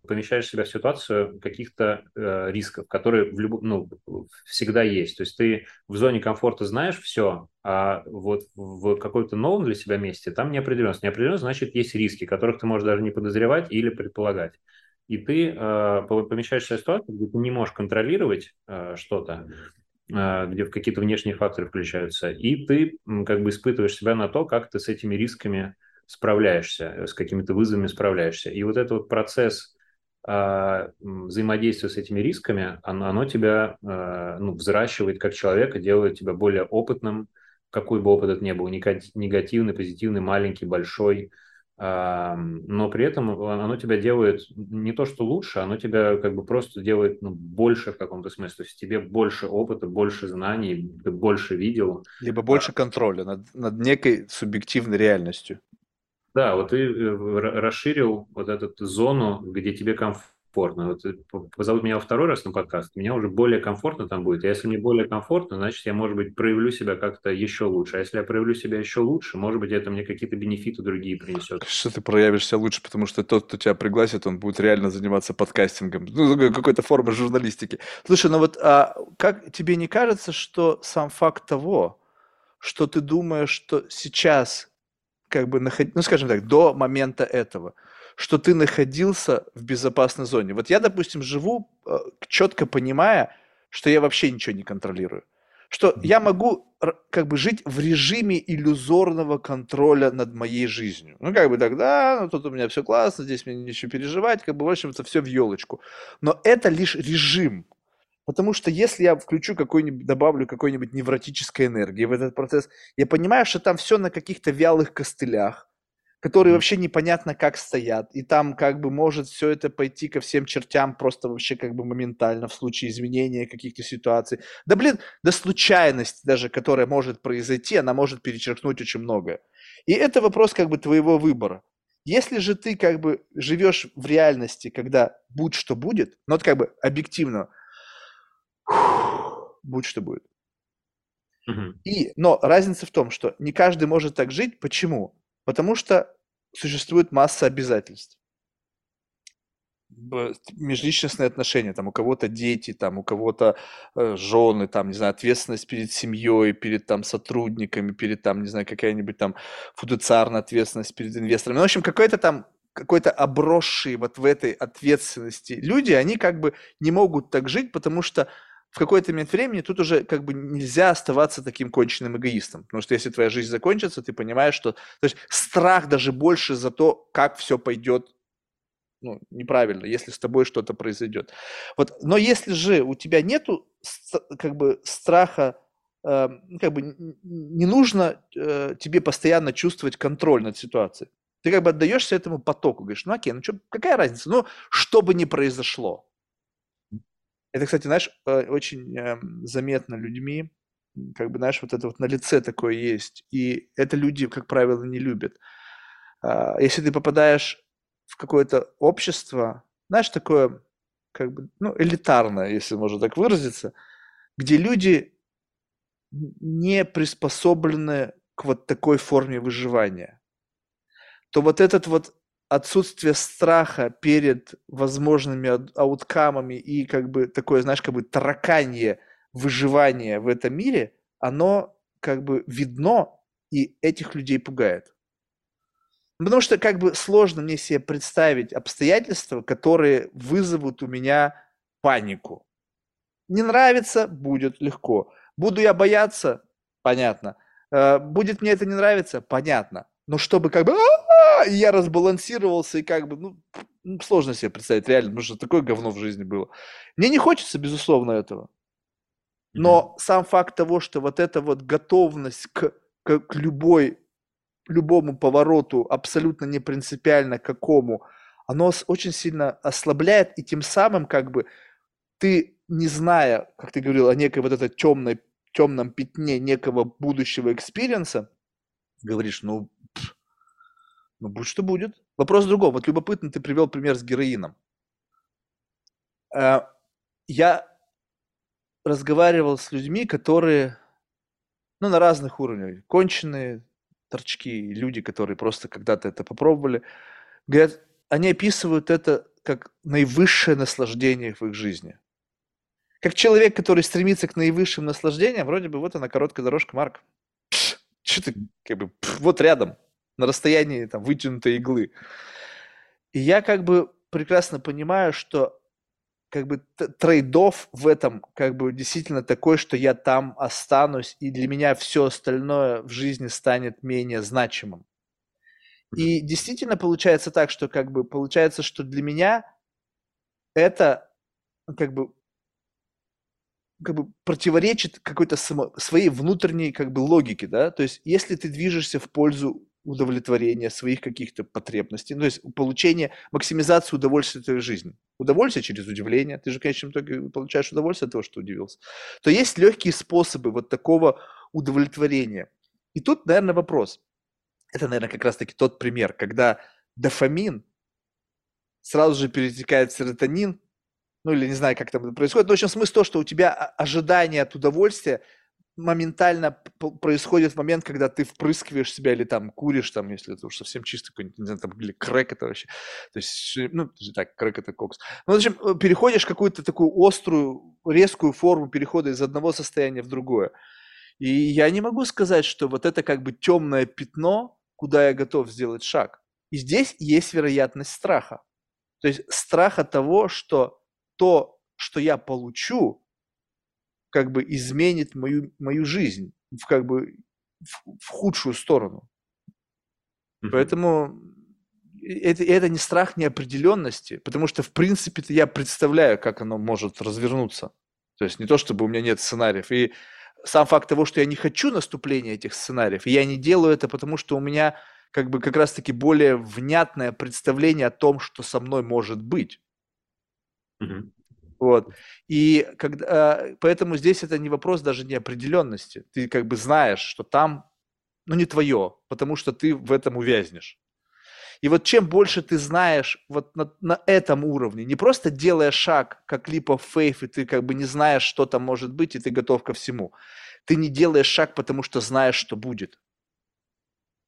помещаешь себя в ситуацию каких-то рисков, которые всегда есть. То есть ты в зоне комфорта знаешь все, а вот в каком-то новом для себя месте там неопределенность. Неопределенность значит, есть риски, которых ты можешь даже не подозревать или предполагать. И ты помещаешься в ситуацию, где ты не можешь контролировать что-то, где какие-то внешние факторы включаются, и ты испытываешь себя на то, как ты с этими рисками справляешься, с какими-то вызовами справляешься. И вот этот процесс взаимодействие с этими рисками, оно тебя взращивает как человека, делает тебя более опытным, какой бы опыт это ни был, негативный, позитивный, маленький, большой, но при этом оно тебя делает не то, что лучше, оно тебя просто делает больше в каком-то смысле, то есть тебе больше опыта, больше знаний, ты больше видел. Либо больше контроля над некой субъективной реальностью. Да, вот ты расширил вот эту зону, где тебе комфортно, комфортно. Вот позовут меня во второй раз на подкаст, меня уже более комфортно там будет. А если мне более комфортно, значит, я, может быть, проявлю себя как-то еще лучше. А если я проявлю себя еще лучше, может быть, это мне какие-то бенефиты другие принесет. Что ты проявишься лучше, потому что тот, кто тебя пригласит, он будет реально заниматься подкастингом. Ну, какой-то формы журналистики. Слушай, ну вот как тебе не кажется, что сам факт того, что ты думаешь, что сейчас, как бы, ну, скажем так, до момента этого, что ты находился в безопасной зоне. Вот я, допустим, живу, четко понимая, что я вообще ничего не контролирую. Что я могу как бы жить в режиме иллюзорного контроля над моей жизнью. Ну, как бы тогда, ну, тут у меня все классно, здесь мне нечего переживать, как бы, в общем-то, все в елочку. Но это лишь режим. Потому что если я включу какой-нибудь, добавлю какой-нибудь невротической энергии в этот процесс, я понимаю, что там все на каких-то вялых костылях, которые вообще непонятно как стоят, и там как бы может все это пойти ко всем чертям просто вообще как бы моментально в случае изменения каких-то ситуаций. Да блин, да случайность даже, которая может произойти, она может перечеркнуть очень многое. И это вопрос как бы твоего выбора. Если же ты как бы живешь в реальности, когда будь что будет, ну вот как бы объективно, будь что будет. Но разница в том, что не каждый может так жить. Почему? Потому что существует масса обязательств. Межличностные отношения, там у кого-то дети, там у кого-то жены, там, не знаю, ответственность перед семьей, перед там сотрудниками, перед там, не знаю, какая-нибудь там фудуциарная ответственность перед инвесторами. Ну, в общем, какой-то там, какой-то обросшие вот в этой ответственности люди, они как бы не могут так жить, потому что в какой-то момент времени тут уже как бы нельзя оставаться таким конченным эгоистом. Потому что если твоя жизнь закончится, ты понимаешь, что... То есть страх даже больше за то, как все пойдет, ну, неправильно, если с тобой что-то произойдет. Вот. Но если же у тебя нету как бы страха, как бы не нужно тебе постоянно чувствовать контроль над ситуацией. Ты как бы отдаешься этому потоку. Говоришь, ну окей, ну что, какая разница? Ну, что бы ни произошло. Это, кстати, знаешь, очень заметно людьми, как бы, знаешь, вот это вот на лице такое есть. И это люди, как правило, не любят. Если ты попадаешь в какое-то общество, знаешь, такое, как бы, ну, элитарное, если можно так выразиться, где люди не приспособлены к вот такой форме выживания, то вот этот вот отсутствие страха перед возможными ауткамами и как бы такое, знаешь, как бы тараканье выживание в этом мире, оно как бы видно и этих людей пугает. Потому что как бы сложно мне себе представить обстоятельства, которые вызовут у меня панику. Не нравится – будет легко. Буду я бояться? Понятно. Будет мне это не нравиться? Понятно. Но чтобы как бы... я разбалансировался, и как бы, ну, сложно себе представить, реально, потому что такое говно в жизни было. Мне не хочется, безусловно, этого. Но сам факт того, что вот эта вот готовность к любому повороту, абсолютно не принципиально какому, оно очень сильно ослабляет, и тем самым, как бы, ты, не зная, как ты говорил, о некой вот этой темном пятне некого будущего экспириенса, говоришь, ну, будь что будет. Вопрос в другом. Вот любопытно, ты привел пример с героином. Я разговаривал с людьми, которые, ну, на разных уровнях. Конченые торчки, люди, которые просто когда-то это попробовали. Говорят, они описывают это как наивысшее наслаждение в их жизни. Как человек, который стремится к наивысшим наслаждениям, вроде бы вот она, короткая дорожка, Марк. Че ты, как бы, вот рядом. На расстоянии там вытянутой иглы. И я как бы прекрасно понимаю, что как бы трейд-офф в этом как бы действительно такой, что я там останусь, и для меня все остальное в жизни станет менее значимым. И действительно получается так, что как бы получается, что для меня это как бы противоречит какой-то своей внутренней как бы логике, да? То есть если ты движешься в пользу удовлетворения своих каких-то потребностей, ну, то есть получение, максимизацию удовольствия твоей жизни. Удовольствие через удивление, ты же в конечном итоге получаешь удовольствие от того, что удивился. То есть легкие способы вот такого удовлетворения. И тут, наверное, вопрос. Это, наверное, как раз-таки тот пример, когда дофамин сразу же перетекает в серотонин, ну или не знаю, как там это происходит. Но, в общем, смысл то, что у тебя ожидание от удовольствия моментально происходит в момент, когда ты впрыскиваешь себя или там куришь, там, если это уж совсем чистый какой-нибудь, не знаю, там, или крэк это вообще, то есть, ну, так, крэк это кокс. Ну, в общем, переходишь в какую-то такую острую, резкую форму перехода из одного состояния в другое. И я не могу сказать, что вот это как бы темное пятно, куда я готов сделать шаг. И здесь есть вероятность страха. То есть страха того, что то, что я получу, как бы изменит мою жизнь в, как бы, в худшую сторону. Поэтому это не страх неопределенности, потому что, в принципе-то, я представляю, как оно может развернуться. То есть не то, чтобы у меня нет сценариев. И сам факт того, что я не хочу наступления этих сценариев, и я не делаю это, потому что у меня как бы как раз-таки более внятное представление о том, что со мной может быть. Вот. И когда, поэтому здесь это не вопрос даже неопределенности. Ты как бы знаешь, что там, ну, не твое, потому что ты в этом увязнешь. И вот чем больше ты знаешь вот на этом уровне, не просто делая шаг, как leap of faith, и ты как бы не знаешь, что там может быть, и ты готов ко всему. Ты не делаешь шаг, потому что знаешь, что будет.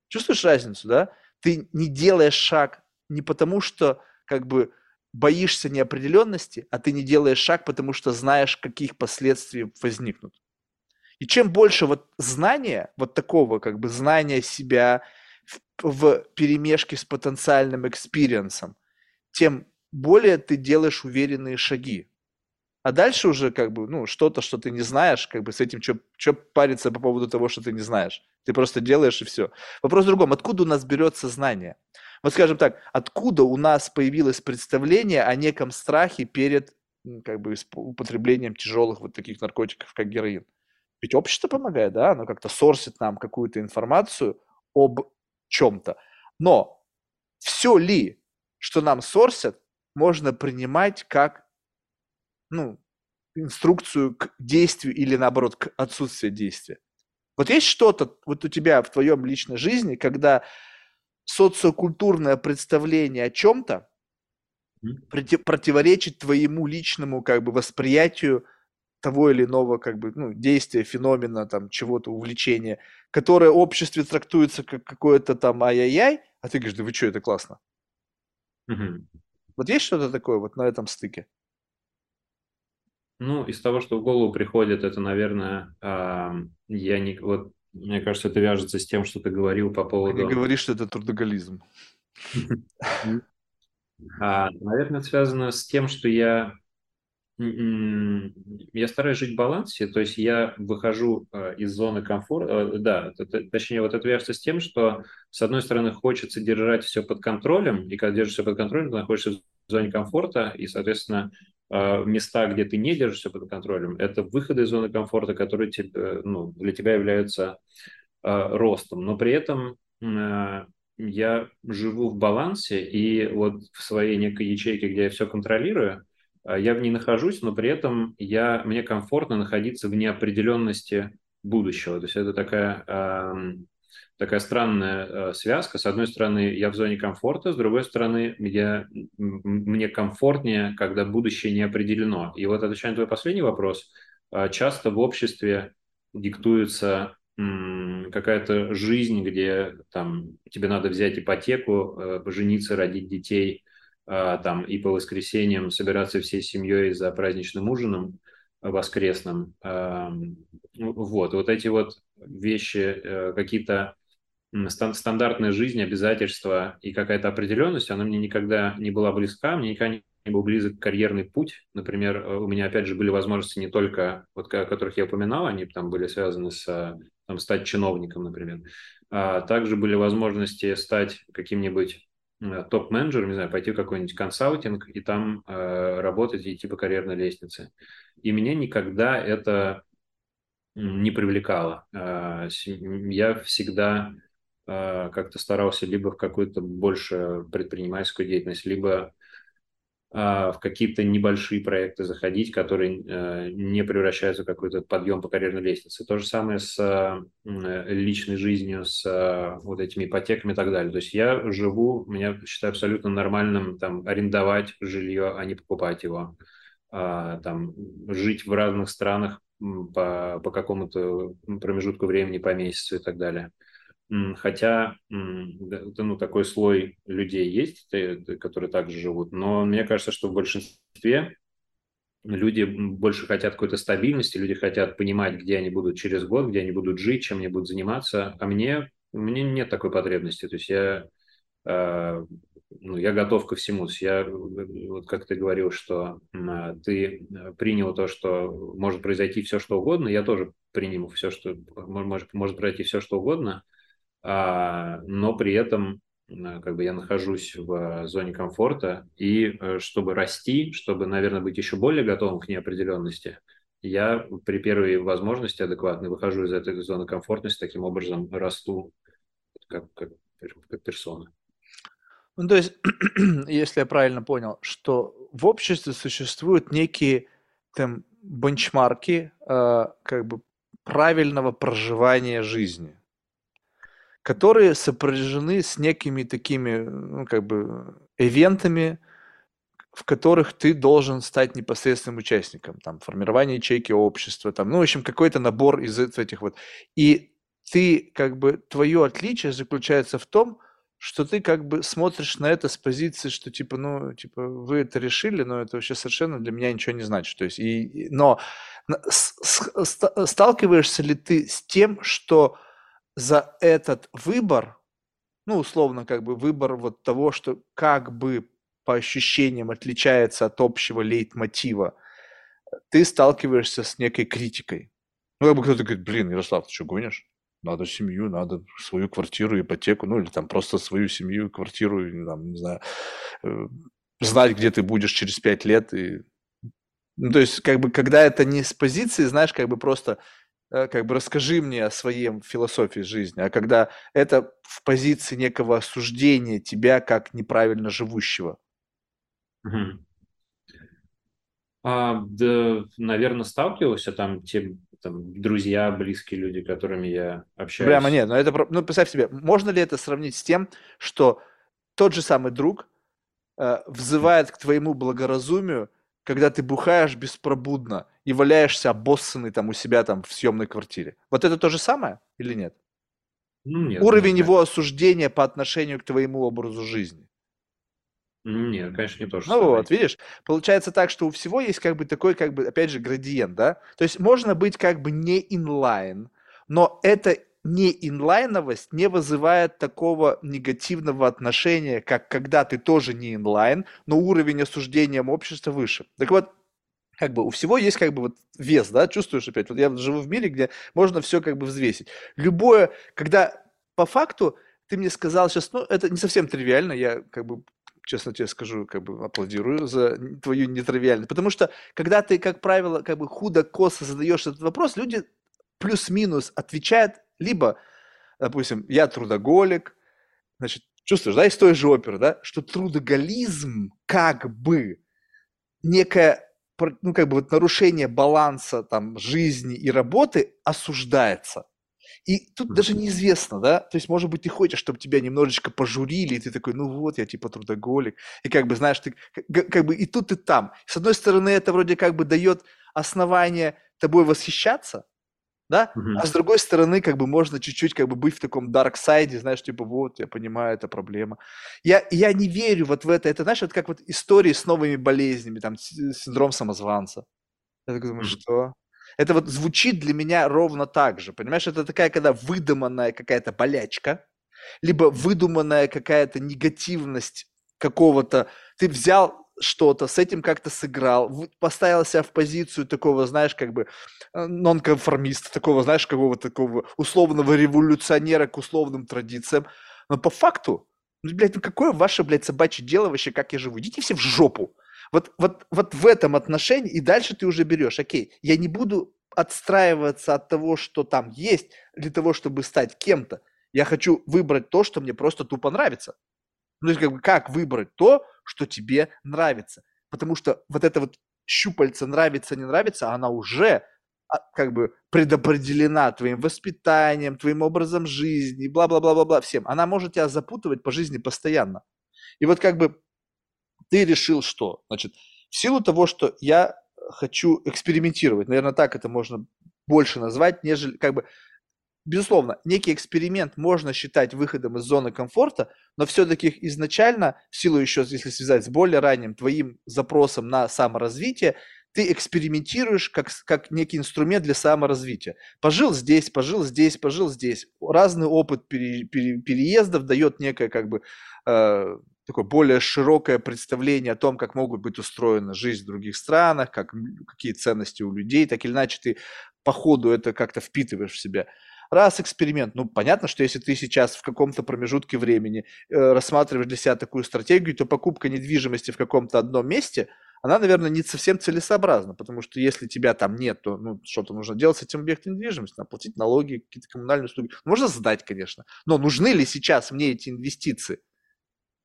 Чувствуешь разницу, да? Ты не делаешь шаг не потому, что как бы боишься неопределенности, а ты не делаешь шаг, потому что знаешь, каких последствий возникнут. И чем больше вот знания, вот такого как бы знания себя в перемешке с потенциальным экспириенсом, тем более ты делаешь уверенные шаги. А дальше уже как бы, ну, что-то, что ты не знаешь, как бы с этим, что париться по поводу того, что ты не знаешь. Ты просто делаешь и все. Вопрос в другом. Откуда у нас берется знание? Вот скажем так, откуда у нас появилось представление о неком страхе перед как бы употреблением тяжелых вот таких наркотиков, как героин? Ведь общество помогает, да, оно как-то сорсит нам какую-то информацию об чем-то. Но все ли, что нам сорсят, можно принимать как, ну, инструкцию к действию или наоборот к отсутствию действия? Вот есть что-то вот у тебя в твоем личной жизни, когда социокультурное представление о чем-то противоречит твоему личному как бы восприятию того или иного как бы, ну, действия, феномена, там, чего-то, увлечения, которое в обществе трактуется как какое-то там ай-яй-яй, а ты говоришь, да вы что, это классно. Вот есть что-то такое вот на этом стыке? Ну, из того, что в голову приходит, это, наверное, я не... Вот, мне кажется, это вяжется с тем, что ты говорил по поводу... Ты не говоришь, что это трудоголизм. Наверное, это связано с тем, что я стараюсь жить в балансе, то есть я выхожу из зоны комфорта, да, точнее, вот это вяжется с тем, что, с одной стороны, хочется держать все под контролем, и когда держишь все под контролем, ты находишься в зоне комфорта, и, соответственно, места, где ты не держишься под контролем, это выходы из зоны комфорта, которые тебе, ну, для тебя являются ростом. Но при этом я живу в балансе, и вот в своей некой ячейке, где я все контролирую, я в ней нахожусь, но при этом мне комфортно находиться в неопределенности будущего. То есть это такая странная связка. С одной стороны, я в зоне комфорта, с другой стороны, мне комфортнее, когда будущее не определено. И вот, отвечая на твой последний вопрос, часто в обществе диктуется какая-то жизнь, где там тебе надо взять ипотеку, пожениться, родить детей, там, и по воскресеньям собираться всей семьей за праздничным ужином воскресным. Вот эти вот вещи, какие-то стандартная жизнь, обязательства и какая-то определенность, она мне никогда не была близка, мне никогда не был близок карьерный путь. Например, у меня, опять же, были возможности не только, вот, о которых я упоминал, они там были связаны с там, стать чиновником, например. Также были возможности стать каким-нибудь топ-менеджером, не знаю, пойти в какой-нибудь консалтинг и там работать, идти по карьерной лестнице. И меня никогда это не привлекало. Я всегда как-то старался либо в какую-то больше предпринимательскую деятельность, либо в какие-то небольшие проекты заходить, которые не превращаются в какой-то подъем по карьерной лестнице. То же самое с личной жизнью, с вот этими ипотеками и так далее. То есть я живу, меня считаю абсолютно нормальным там арендовать жилье, а не покупать его. Там, жить в разных странах по какому-то промежутку времени, по месяцу и так далее. Хотя ну, такой слой людей есть, которые также живут, но мне кажется, что в большинстве люди больше хотят какой-то стабильности, люди хотят понимать, где они будут через год, где они будут жить, чем они будут заниматься, а мне нет такой потребности, то есть я готов ко всему. Я, вот как ты говорил, что ты принял то, что может произойти все, что угодно, я тоже принял все, что может произойти все, что угодно, но при этом как бы я нахожусь в зоне комфорта, и чтобы расти, чтобы, наверное, быть еще более готовым к неопределенности, я при первой возможности адекватно выхожу из этой зоны комфортности, таким образом расту как персона. Ну, то есть, если я правильно понял, что в обществе существуют некие там бенчмарки как бы правильного проживания жизни, которые сопряжены с некими такими, ну, как бы, ивентами, в которых ты должен стать непосредственным участником, там, формирование ячейки общества, там, ну, в общем, какой-то набор из этих вот. И ты, как бы, твое отличие заключается в том, что ты как бы смотришь на это с позиции, что типа, ну, типа, вы это решили, но это вообще совершенно для меня ничего не значит. То есть, но сталкиваешься ли ты с тем, что за этот выбор, ну, условно, как бы выбор вот того, что как бы по ощущениям отличается от общего лейтмотива, ты сталкиваешься с некой критикой? Ну, как бы кто-то говорит: блин, Ярослав, ты что, гонишь? Надо семью, надо свою квартиру, ипотеку, ну или там просто свою семью, квартиру, или, там, не знаю, знать, где ты будешь через 5 лет. И... Ну, то есть, как бы, когда это не с позиции, знаешь, как бы просто, как бы расскажи мне о своей философии жизни, а когда это в позиции некого осуждения тебя как неправильно живущего. Да, наверное, сталкивался там друзья, близкие люди, с которыми я общаюсь. Прямо нет, но это, ну, представь себе, можно ли это сравнить с тем, что тот же самый друг взывает к твоему благоразумию, когда ты бухаешь беспробудно и валяешься обоссанный там у себя там в съемной квартире? Вот это то же самое или нет? Ну, нет. Уровень его осуждения по отношению к твоему образу жизни. Нет, конечно, не то же самое. Ну вот, видишь, получается так, что у всего есть как бы такой, как бы, опять же, градиент, да? То есть можно быть как бы не инлайн, но эта не инлайновость не вызывает такого негативного отношения, как когда ты тоже не инлайн, но уровень осуждения общества выше. Так вот, как бы у всего есть как бы вот вес, да? Чувствуешь опять? Вот я живу в мире, где можно все как бы взвесить. Любое, когда по факту ты мне сказал сейчас, ну, это не совсем тривиально, я как бы... Честно тебе скажу, как бы аплодирую за твою нетривиальность. Потому что, когда ты, как правило, как бы худо-косо задаешь этот вопрос, люди плюс-минус отвечают либо, допустим, я трудоголик, значит, чувствуешь, да, из той же оперы, да, что трудоголизм как бы некое, ну, как бы вот нарушение баланса там жизни и работы осуждается. И тут даже неизвестно, да, то есть, может быть, ты хочешь, чтобы тебя немножечко пожурили, и ты такой, ну вот, я типа трудоголик, и как бы, знаешь, ты как бы и тут, и там. С одной стороны, это вроде как бы дает основание тобой восхищаться, да, а с другой стороны, как бы можно чуть-чуть как бы быть в таком дарксайде, знаешь, типа, вот, я понимаю, это проблема. Я не верю вот в это. Это, знаешь, вот как вот истории с новыми болезнями, там, синдром самозванца. Я так думаю, что... Это вот звучит для меня ровно так же, понимаешь? Это такая, когда выдуманная какая-то болячка, либо выдуманная какая-то негативность какого-то. Ты взял что-то, с этим как-то сыграл, поставил себя в позицию такого, знаешь, как бы нонконформиста, такого, знаешь, какого-то такого условного революционера к условным традициям. Но по факту, ну, блядь, ну какое ваше, блядь, собачье дело вообще, как я живу? Идите все в жопу. Вот в этом отношении, и дальше ты уже берешь, окей, я не буду отстраиваться от того, что там есть, для того, чтобы стать кем-то. Я хочу выбрать то, что мне просто тупо нравится. Ну, то есть, как бы, как выбрать то, что тебе нравится? потому что вот это вот щупальце нравится, не нравится, она уже как бы предопределена твоим воспитанием, твоим образом жизни, бла-бла-бла-бла-бла, всем. Она может тебя запутывать по жизни постоянно. И вот как бы ты решил, что, значит, в силу того, что я хочу экспериментировать, наверное, так это можно больше назвать, нежели, как бы, безусловно, некий эксперимент можно считать выходом из зоны комфорта, но все-таки изначально, в силу еще, если связать с более ранним твоим запросом на саморазвитие, ты экспериментируешь как некий инструмент для саморазвития. Пожил здесь, пожил здесь, пожил здесь. Разный опыт переездов дает некое, как бы, такое более широкое представление о том, как могут быть устроена жизнь в других странах, какие ценности у людей, так или иначе ты по ходу это как-то впитываешь в себя. Раз эксперимент, ну понятно, что если ты сейчас в каком-то промежутке времени рассматриваешь для себя такую стратегию, то покупка недвижимости в каком-то одном месте, она, наверное, не совсем целесообразна, потому что если тебя там нет, то ну, что-то нужно делать с этим объектом недвижимости, платить налоги, какие-то коммунальные услуги. Можно сдать, конечно, но нужны ли сейчас мне эти инвестиции?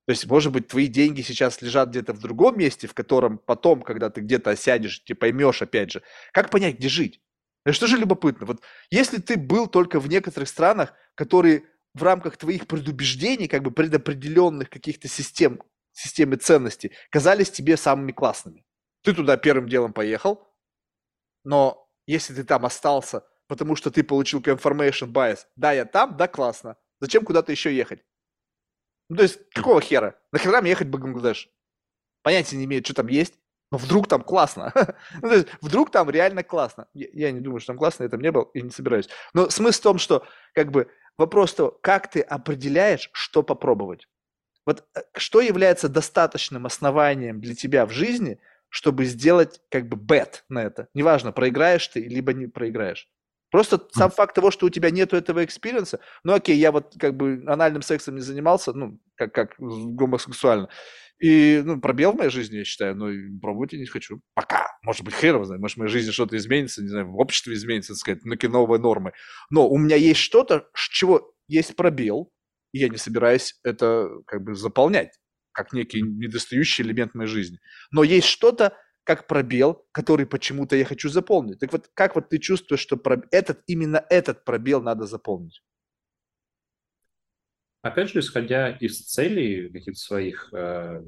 То есть, может быть, твои деньги сейчас лежат где-то в другом месте, в котором потом, когда ты где-то осядешь, ты поймешь, опять же, как понять, где жить? И что же любопытно, вот если ты был только в некоторых странах, которые в рамках твоих предубеждений, как бы предопределенных каких-то системы ценностей, казались тебе самыми классными. Ты туда первым делом поехал, но если ты там остался, потому что ты получил confirmation bias, да, я там, да, классно, зачем куда-то еще ехать? Ну, то есть, какого хера? Нахера мне ехать в Бангладеш? Понятия не имею, что там есть, но вдруг там классно. Ну, то есть, вдруг там реально классно. Я не думаю, что там классно, я там не был и не собираюсь. Но смысл в том, что, как бы, вопрос того, как ты определяешь, что попробовать. Вот что является достаточным основанием для тебя в жизни, чтобы сделать, как бы, бет на это. Неважно, проиграешь ты, либо не проиграешь. Просто сам факт того, что у тебя нету этого экспириенса, ну окей, я вот как бы анальным сексом не занимался, ну, как гомосексуально, и, ну, пробел в моей жизни, я считаю, но пробовать я не хочу. Пока. Может быть, хер его знает, может, в моей жизни что-то изменится, не знаю, в обществе изменится, так сказать, какие новые нормы. Но у меня есть что-то, с чего есть пробел, и я не собираюсь это, как бы, заполнять, как некий недостающий элемент моей жизни. Но есть что-то, как пробел, который почему-то я хочу заполнить. Так вот, как вот ты чувствуешь, что именно этот пробел надо заполнить? Опять же, исходя из целей каких-то своих, то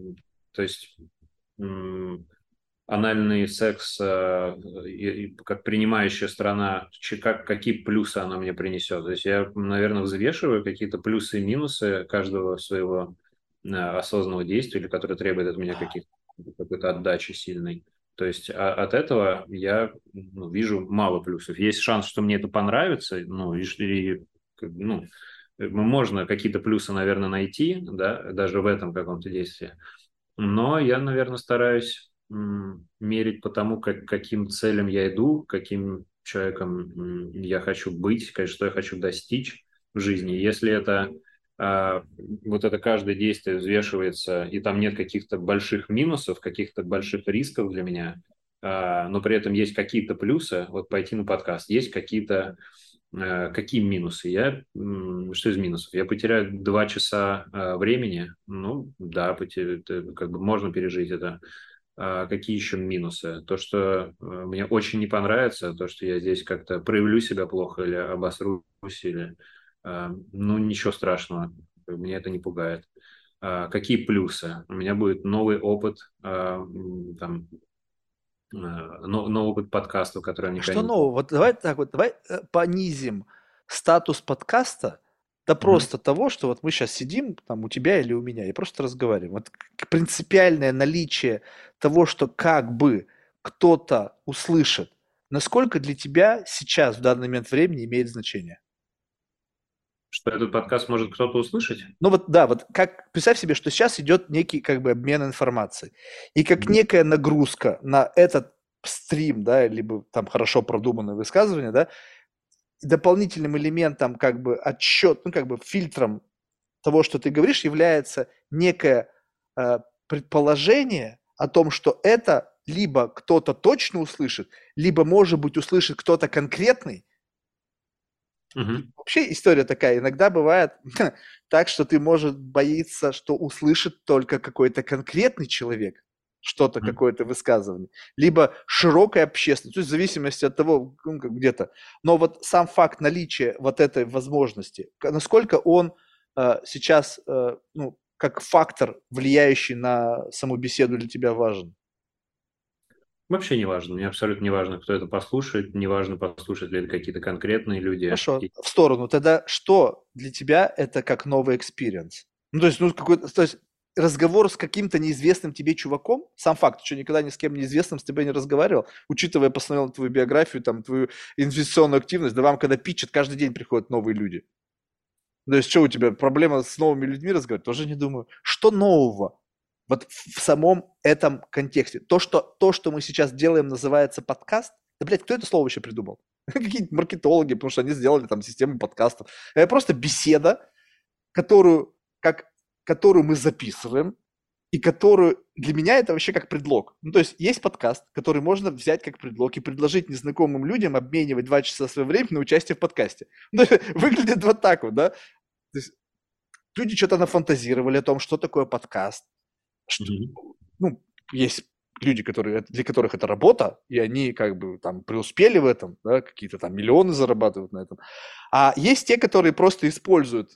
есть анальный секс, как принимающая страна, какие плюсы она мне принесет. То есть я, наверное, взвешиваю какие-то плюсы и минусы каждого своего осознанного действия, или которое требует от меня какой-то отдачи сильной. То есть от этого я вижу мало плюсов. Есть шанс, что мне это понравится, ну, и ну, можно какие-то плюсы, наверное, найти, да, даже в этом каком-то действии. Но я, наверное, стараюсь мерить по тому, каким целям я иду, каким человеком я хочу быть, что я хочу достичь в жизни. Если это... вот это каждое действие взвешивается, и там нет каких-то больших минусов, каких-то больших рисков для меня, но при этом есть какие-то плюсы, вот пойти на подкаст, есть какие минусы? Что из минусов? Я потеряю 2 часа времени, ну да, как бы можно пережить это. Какие еще минусы? То, что мне очень не понравится, то, что я здесь как-то проявлю себя плохо или обосрусь, или... ну, ничего страшного, меня это не пугает. Какие плюсы? У меня будет новый опыт, там, новый опыт подкаста, который... Что нового? Вот давай так вот, давай понизим статус подкаста до просто того, что вот мы сейчас сидим, там, у тебя или у меня, и просто разговариваем. Вот принципиальное наличие того, что как бы кто-то услышит, насколько для тебя сейчас, в данный момент времени, имеет значение? Что этот подкаст может кто-то услышать? Ну вот да, вот как представь себе, что сейчас идет некий, как бы, обмен информацией. И как некая нагрузка на этот стрим, да, либо там хорошо продуманное высказывание, да, дополнительным элементом, как бы, отсчет, ну, как бы, фильтром того, что ты говоришь, является некое предположение о том, что это либо кто-то точно услышит, либо, может быть, услышит кто-то конкретный. Вообще история такая, иногда бывает так, что ты, может, боишься, что услышит только какой-то конкретный человек, что-то, какое-то высказывание, либо широкая общественность, то есть в зависимости от того, где-то. Но вот сам факт наличия вот этой возможности, насколько он сейчас, ну, как фактор, влияющий на саму беседу, для тебя важен? Вообще не важно. Мне абсолютно не важно, кто это послушает. Не важно, послушают ли это какие-то конкретные люди. Хорошо. В сторону. Тогда что для тебя это как новый экспириенс? Ну, то есть, разговор с каким-то неизвестным тебе чуваком, сам факт, что никогда ни с кем неизвестным с тобой не разговаривал, учитывая постоянно твою биографию, там, твою инвестиционную активность, да вам, когда питчат, каждый день приходят новые люди. То есть, что у тебя, проблема с новыми людьми разговаривать? Тоже не думаю. Что нового? Вот в самом этом контексте. То, что мы сейчас делаем, называется подкаст. Да, блядь, кто это слово еще придумал? Какие-нибудь маркетологи, потому что они сделали там систему подкастов. Это просто беседа, которую мы записываем, и которую для меня это вообще как предлог. Ну, то есть есть подкаст, который можно взять как предлог и предложить незнакомым людям обменивать 2 часа своего времени на участие в подкасте. Ну, выглядит вот так вот, да? То есть люди что-то нафантазировали о том, что такое подкаст. Ну, есть люди, для которых это работа, и они как бы там преуспели в этом, да, какие-то там миллионы зарабатывают на этом. А есть те, которые просто используют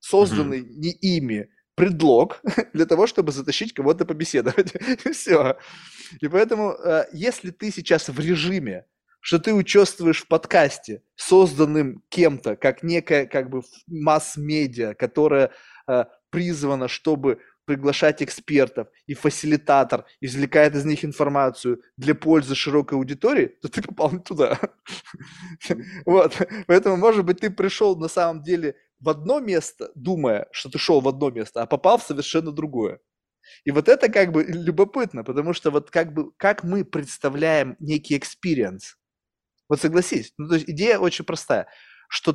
созданный не ими предлог для того, чтобы затащить кого-то побеседовать. Все. И поэтому, если ты сейчас в режиме, что ты участвуешь в подкасте, созданным кем-то, как некая как бы масс-медиа, которая призвана, чтобы приглашать экспертов, и фасилитатор извлекает из них информацию для пользы широкой аудитории, то ты попал не туда. Вот. Поэтому, может быть, ты пришел на самом деле в одно место, думая, что ты шел в одно место, а попал в совершенно другое. И вот это как бы любопытно, потому что вот как бы как мы представляем некий экспириенс. Вот согласись, ну, то есть идея очень простая, что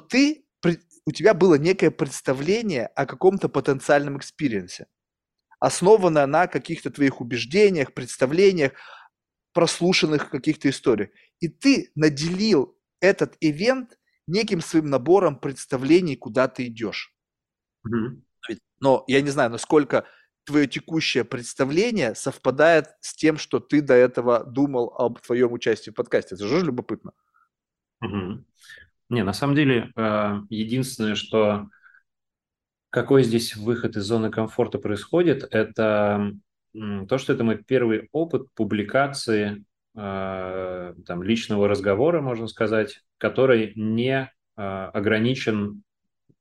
у тебя было некое представление о каком-то потенциальном экспириенсе, основана на каких-то твоих убеждениях, представлениях, прослушанных каких-то историях. И ты наделил этот ивент неким своим набором представлений, куда ты идешь. Но я не знаю, насколько твое текущее представление совпадает с тем, что ты до этого думал об твоем участии в подкасте. Это же любопытно. Не, на самом деле, единственное, что... Какой здесь выход из зоны комфорта происходит, это то, что это мой первый опыт публикации там, личного разговора, можно сказать, который не ограничен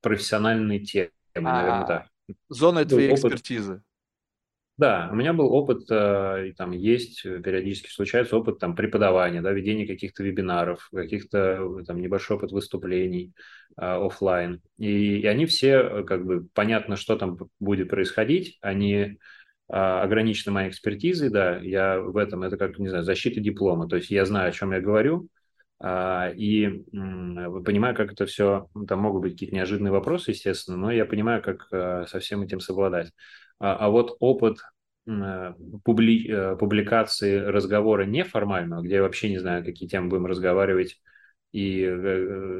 профессиональной темой, наверное, так. Зона твоей экспертизы. Да, у меня был опыт, и там есть, периодически случается опыт там, преподавания, да, ведения каких-то вебинаров, каких-то там небольшой опыт выступлений офлайн. И они все, как бы, понятно, что там будет происходить, они ограничены моей экспертизой, да, я в этом, это как, не знаю, защита диплома, то есть я знаю, о чем я говорю, и понимаю, как это все, там могут быть какие-то неожиданные вопросы, естественно, но я понимаю, как со всем этим совладать. А вот опыт публикации разговора неформального, где я вообще не знаю, какие темы будем разговаривать и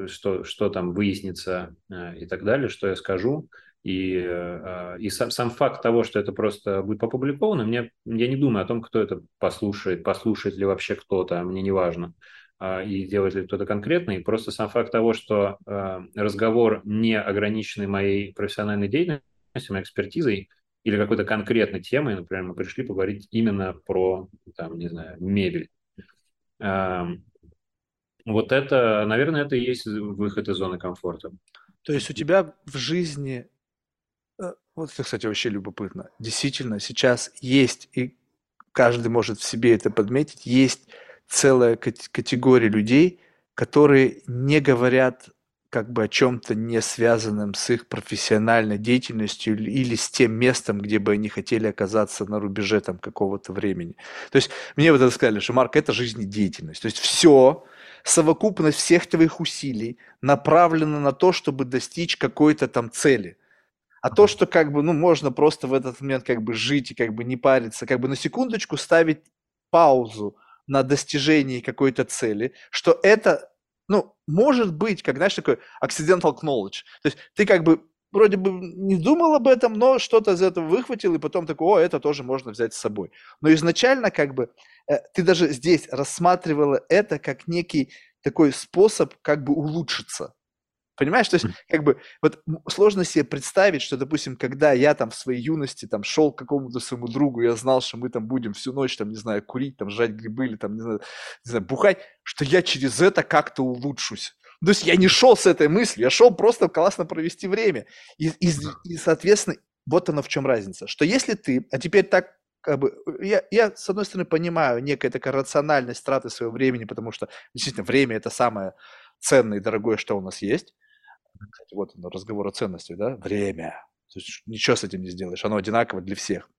что там выяснится и так далее, что я скажу. И сам факт того, что это просто будет опубликовано, я не думаю о том, кто это послушает ли вообще кто-то, мне не важно, и делает ли кто-то конкретно. И просто сам факт того, что разговор не ограниченный моей профессиональной деятельностью, моей экспертизой, или какой-то конкретной темой, например, мы пришли поговорить именно про, там, не знаю, мебель. Вот это, наверное, это и есть выход из зоны комфорта. То есть у тебя в жизни, вот это, кстати, вообще любопытно, действительно сейчас есть, и каждый может в себе это подметить, есть целая категория людей, которые не говорят как бы о чем-то не связанном с их профессиональной деятельностью или с тем местом, где бы они хотели оказаться на рубеже там какого-то времени. То есть мне вот это сказали, что, Марк, это жизнедеятельность. То есть все, совокупность всех твоих усилий направлена на то, чтобы достичь какой-то там цели. А то, что как бы, ну, можно просто в этот момент как бы жить и как бы не париться, как бы на секундочку ставить паузу на достижении какой-то цели, что это... Ну, может быть, как, знаешь, такой accidental knowledge. То есть ты как бы вроде бы не думал об этом, но что-то из этого выхватил, и потом такой, о, это тоже можно взять с собой. Но изначально как бы ты даже здесь рассматривала это как некий такой способ как бы улучшиться. Понимаешь, то есть как бы вот сложно себе представить, что, допустим, когда я там в своей юности там шел к какому-то своему другу, я знал, что мы там будем всю ночь там, не знаю, курить, там жрать грибы или там, не знаю, бухать, что я через это как-то улучшусь. То есть я не шел с этой мыслью, я шел просто классно провести время. И соответственно, вот оно в чем разница, что если ты, а теперь так, как бы, я, с одной стороны, понимаю некая такая рациональность траты своего времени, потому что, действительно, время – это самое ценное и дорогое, что у нас есть. Кстати, вот он, разговор о ценностях, да? Время. То есть ничего с этим не сделаешь, оно одинаково для всех.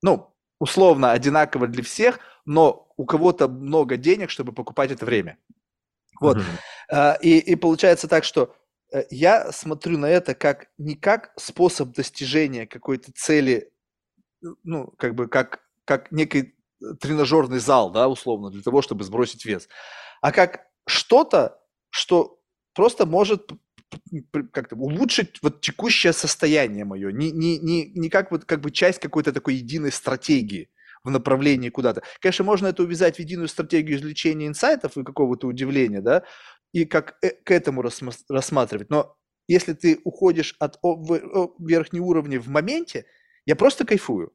Ну, условно, одинаково для всех, но у кого-то много денег, чтобы покупать это время. Вот. И получается так, что я смотрю на это как не как способ достижения какой-то цели, ну, как бы, как некий тренажерный зал, да, условно, для того, чтобы сбросить вес, а как что-то, что просто может как-то улучшить вот текущее состояние мое, не как, вот, как бы часть какой-то такой единой стратегии в направлении куда-то. Конечно, можно это увязать в единую стратегию извлечения инсайтов и какого-то удивления, да, и как к этому рассматривать. Но если ты уходишь от верхнего уровня в моменте, я просто кайфую.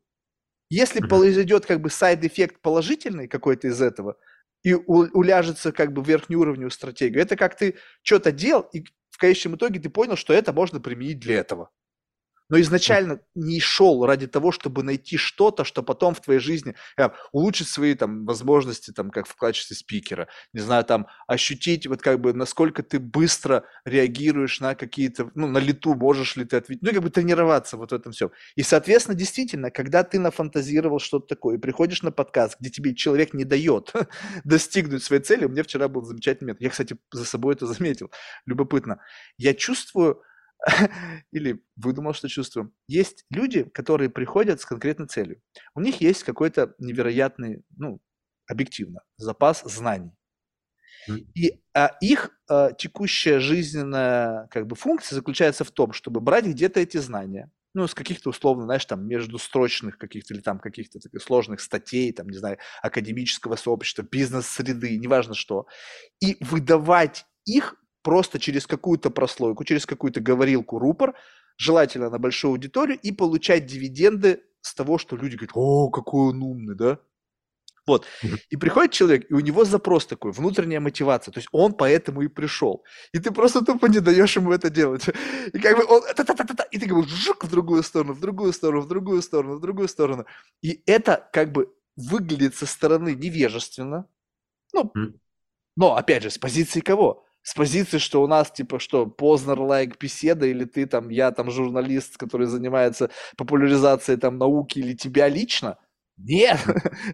Если произойдет как бы сайд-эффект положительный какой-то из этого и уляжется как бы в верхнеуровневую стратегию, это как ты что-то делал, и в конечном итоге ты понял, что это можно применить для этого. Но изначально не шел ради того, чтобы найти что-то, что потом в твоей жизни улучшит свои там возможности, там, как в качестве спикера, не знаю, там ощутить, вот как бы насколько ты быстро реагируешь на какие-то, ну, на лету, можешь ли ты ответить, ну, как бы тренироваться вот в этом всем. И, соответственно, действительно, когда ты нафантазировал что-то такое и приходишь на подкаст, где тебе человек не дает достигнуть своей цели, у меня вчера был замечательный момент, я, кстати, за собой это заметил, любопытно, я чувствую, или выдумал, что чувствую. Есть люди, которые приходят с конкретной целью. У них есть какой-то невероятный, ну, объективно, запас знаний. И их текущая жизненная как бы функция заключается в том, чтобы брать где-то эти знания, ну, с каких-то условно, знаешь, там, междустрочных каких-то или там каких-то таких сложных статей, там, не знаю, академического сообщества, бизнес-среды, неважно что, и выдавать их просто через какую-то прослойку, через какую-то говорилку, рупор, желательно на большую аудиторию, и получать дивиденды с того, что люди говорят, о, какой он умный, да? Вот. И приходит человек, и у него запрос такой, внутренняя мотивация, то есть он поэтому и пришел. И ты просто тупо не даешь ему это делать. И как бы он, и ты как бы жук в другую сторону, в другую сторону, в другую сторону, в другую сторону. И это как бы выглядит со стороны невежественно, ну, но опять же, с позиции кого? С позиции, что у нас, типа, что, Познер-лайк беседа, или ты там, я там журналист, который занимается популяризацией там науки, или тебя лично? Нет,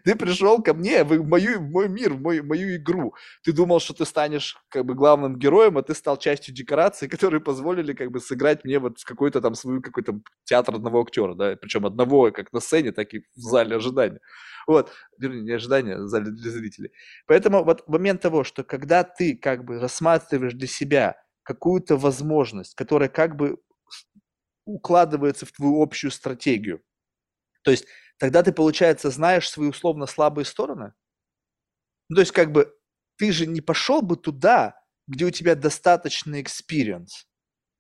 ты пришел ко мне в мой мир, в мою игру. Ты думал, что ты станешь как бы главным героем, а ты стал частью декораций, которые позволили как бы сыграть мне вот в какой-то там свой какой-то театр одного актера, да, причем одного как на сцене, так и в зале ожидания. Вот, вернее, не ожидания, а зале для зрителей. Поэтому вот момент того, что когда ты как бы рассматриваешь для себя какую-то возможность, которая как бы укладывается в твою общую стратегию, то есть тогда ты, получается, знаешь свои условно слабые стороны. Ну, то есть как бы ты же не пошел бы туда, где у тебя достаточный экспириенс.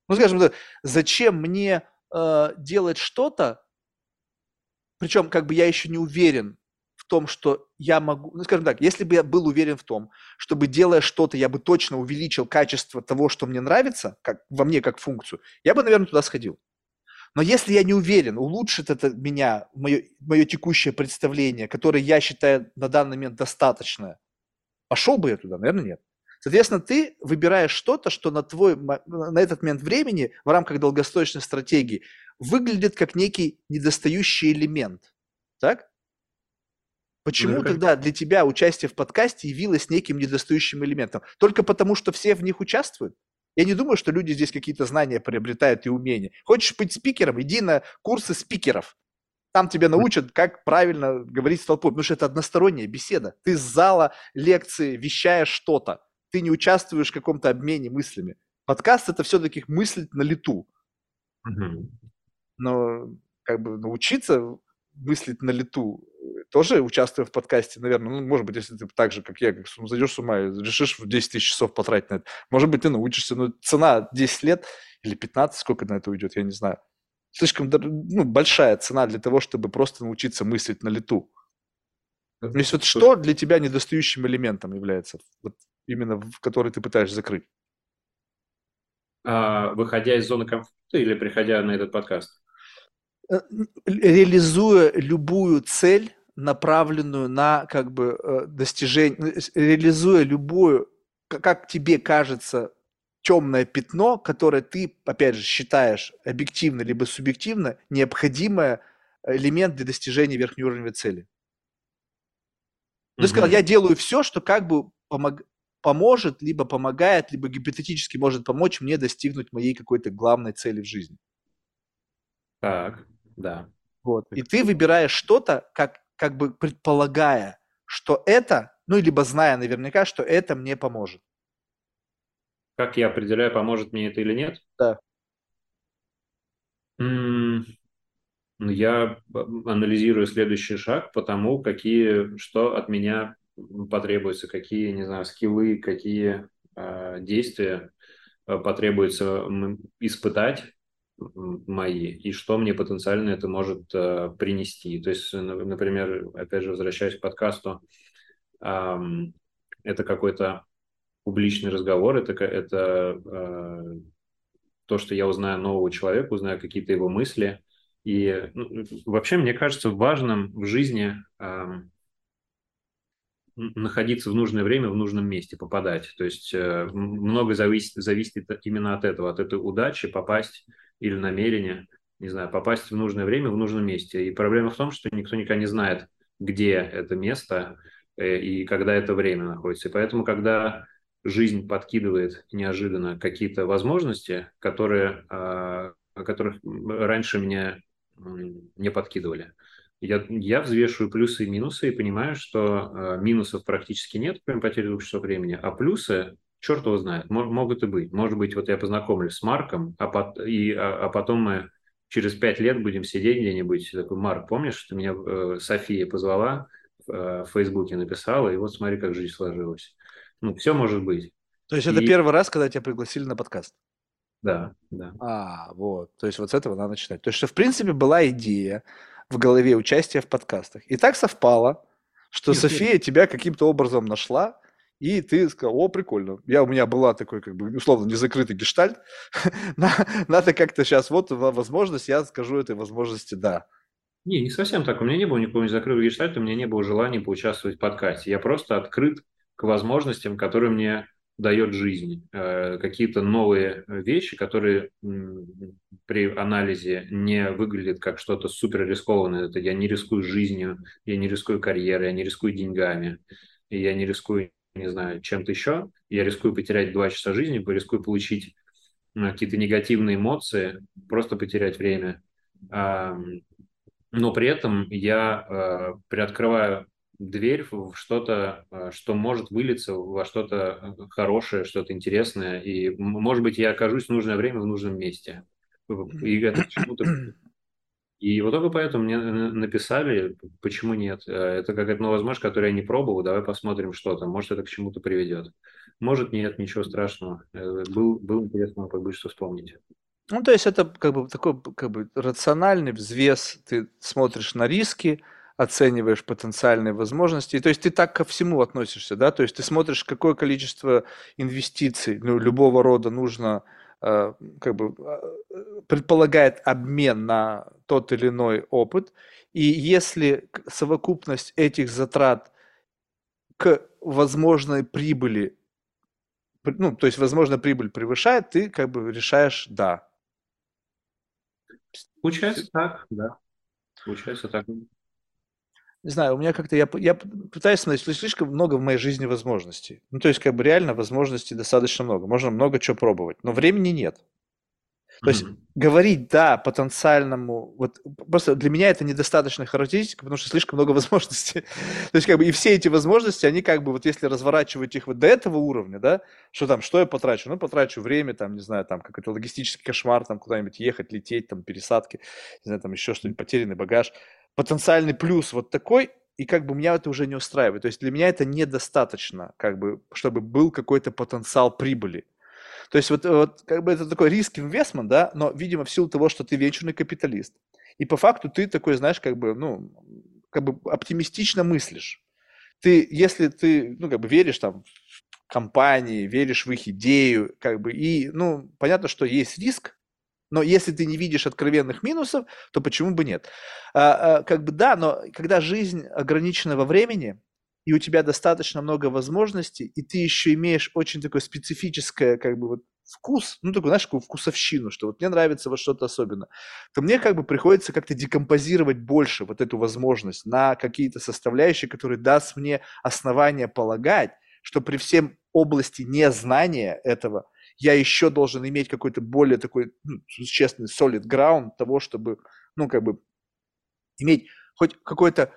Ну, скажем так, зачем мне делать что-то, причем как бы я еще не уверен в том, что я могу, ну, скажем так, если бы я был уверен в том, чтобы делая что-то, я бы точно увеличил качество того, что мне нравится, как, во мне как функцию, я бы, наверное, туда сходил. Но если я не уверен, улучшит это меня, мое текущее представление, которое я считаю на данный момент достаточное, пошел бы я туда? Наверное, нет. Соответственно, ты выбираешь что-то, что на этот момент времени в рамках долгосрочной стратегии выглядит как некий недостающий элемент. Так? Почему тогда для тебя участие в подкасте явилось неким недостающим элементом? Только потому, что все в них участвуют? Я не думаю, что люди здесь какие-то знания приобретают и умения. Хочешь быть спикером, иди на курсы спикеров. Там тебя научат, как правильно говорить с толпой. Потому что это односторонняя беседа. Ты с зала лекции вещаешь что-то. Ты не участвуешь в каком-то обмене мыслями. Подкаст – это все-таки мысль на лету. Мгм. Но как бы научиться мыслить на лету, тоже участвуя в подкасте, наверное, ну, может быть, если ты так же, как я, как зайдешь с ума и решишь 10 тысяч часов потратить на это, может быть, ты научишься, но цена 10 лет или 15, сколько на это уйдет, я не знаю. Слишком большая цена для того, чтобы просто научиться мыслить на лету. То есть вот что для тебя недостающим элементом является, вот именно в который ты пытаешься закрыть? Выходя из зоны комфорта или приходя на этот подкаст? Реализуя любую цель, направленную на как бы достижение, реализуя любую, как тебе кажется, темное пятно, которое ты, опять же, считаешь объективно либо субъективно необходимый элемент для достижения верхнеуровневой цели. Ты сказал, я делаю все, что как бы поможет, либо помогает, либо гипотетически может помочь мне достигнуть моей какой-то главной цели в жизни. Так, да. Вот. И ты выбираешь что-то, как бы предполагая, что это, ну, либо зная наверняка, что это мне поможет. Как я определяю, поможет мне это или нет? Да. Я анализирую следующий шаг по тому, что от меня потребуется, какие, не знаю, скиллы, какие действия потребуется испытать мои, и что мне потенциально это может принести. То есть, например, опять же, возвращаясь к подкасту, это какой-то публичный разговор, это то, что я узнаю нового человека, узнаю какие-то его мысли. И вообще, мне кажется, важным в жизни находиться в нужное время, в нужном месте, попадать. То есть многое зависит именно от этого, от этой удачи попасть или намерения, не знаю, попасть в нужное время, в нужном месте. И проблема в том, что никто никогда не знает, где это место и когда это время находится. И поэтому, когда жизнь подкидывает неожиданно какие-то возможности, которых раньше меня не подкидывали. Я взвешиваю плюсы и минусы и понимаю, что минусов практически нет, кроме потери 2 часов времени, а плюсы, черт его знает, могут и быть. Может быть, вот я познакомлюсь с Марком, а потом мы через 5 лет будем сидеть где-нибудь, такой: Марк, помнишь, ты меня София позвала, в Фейсбуке написала, и вот смотри, как жизнь сложилась. Все может быть. То есть это первый раз, когда тебя пригласили на подкаст? Да. Вот. То есть вот с этого надо начинать. То есть, что, в принципе, была идея в голове участия в подкастах. И так совпало, что София тебя каким-то образом нашла, и ты сказал: о, прикольно. У меня была такой, как бы, условно, незакрытый гештальт. Надо как-то сейчас, вот возможность, я скажу этой возможности «да». Не совсем так. У меня не было никакого незакрытого гештальта, у меня не было желания поучаствовать в подкасте. Я просто открыт к возможностям, которые мне дает жизнь, какие-то новые вещи, которые при анализе не выглядят как что-то супер рискованное. Это я не рискую жизнью, я не рискую карьерой, я не рискую деньгами, я не рискую, не знаю, чем-то еще. Я рискую потерять 2 часа жизни, рискую получить какие-то негативные эмоции, просто потерять время. Но при этом я приоткрываю дверь в что-то, что может вылиться во что-то хорошее, что-то интересное. И, может быть, я окажусь в нужное время в нужном месте. И это почему-то... И вот только поэтому мне написали, почему нет. Это какая-то новая возможность, которую я не пробовал. Давай посмотрим, что там. Может, это к чему-то приведет. Может, нет, ничего страшного. Был интересно побольше что вспомнить. То есть это как бы такой как бы рациональный взвес. Ты смотришь на риски, оцениваешь потенциальные возможности. И, то есть ты так ко всему относишься, да? То есть ты смотришь, какое количество инвестиций любого рода нужно, предполагает обмен на тот или иной опыт. И если совокупность этих затрат к возможной прибыли, то есть возможная прибыль превышает, ты как бы решаешь «да». Получается так, да. Получается так. Не знаю, у меня как-то... Я пытаюсь смотреть, слишком много в моей жизни возможностей. То есть, реально возможностей достаточно много. Можно много чего пробовать, но времени нет. То есть говорить «да» потенциальному... Вот, просто для меня это недостаточная характеристика, потому что слишком много возможностей. То есть как бы и все эти возможности, они как бы вот если разворачивать их вот до этого уровня, да, что там, что я потрачу? Ну, потрачу время, там, не знаю, там какой-то логистический кошмар, там куда-нибудь ехать, лететь, там пересадки, не знаю, там еще что-нибудь, потерянный багаж. Потенциальный плюс вот такой, и как бы меня это уже не устраивает. То есть для меня это недостаточно, как бы, чтобы был какой-то потенциал прибыли. То есть вот как бы это такой риск-инвестмент, да, но, видимо, в силу того, что ты венчурный капиталист, и по факту ты такой, знаешь, как бы, ну, как бы оптимистично мыслишь. Ты, если ты, ну, как бы веришь там в компании, веришь в их идею, как бы, и, ну, понятно, что есть риск, но если ты не видишь откровенных минусов, то почему бы нет? Как бы да, но когда жизнь ограничена во времени, и у тебя достаточно много возможностей, и ты еще имеешь очень такой специфический как бы, вот, вкус, ну, такую, знаешь, такую вкусовщину, что вот мне нравится вот что-то особенное, то мне как бы приходится как-то декомпозировать больше вот эту возможность на какие-то составляющие, которые даст мне основания полагать, что при всем области незнания этого я еще должен иметь какой-то более такой, ну, честный solid ground того, чтобы, ну, как бы иметь хоть какое-то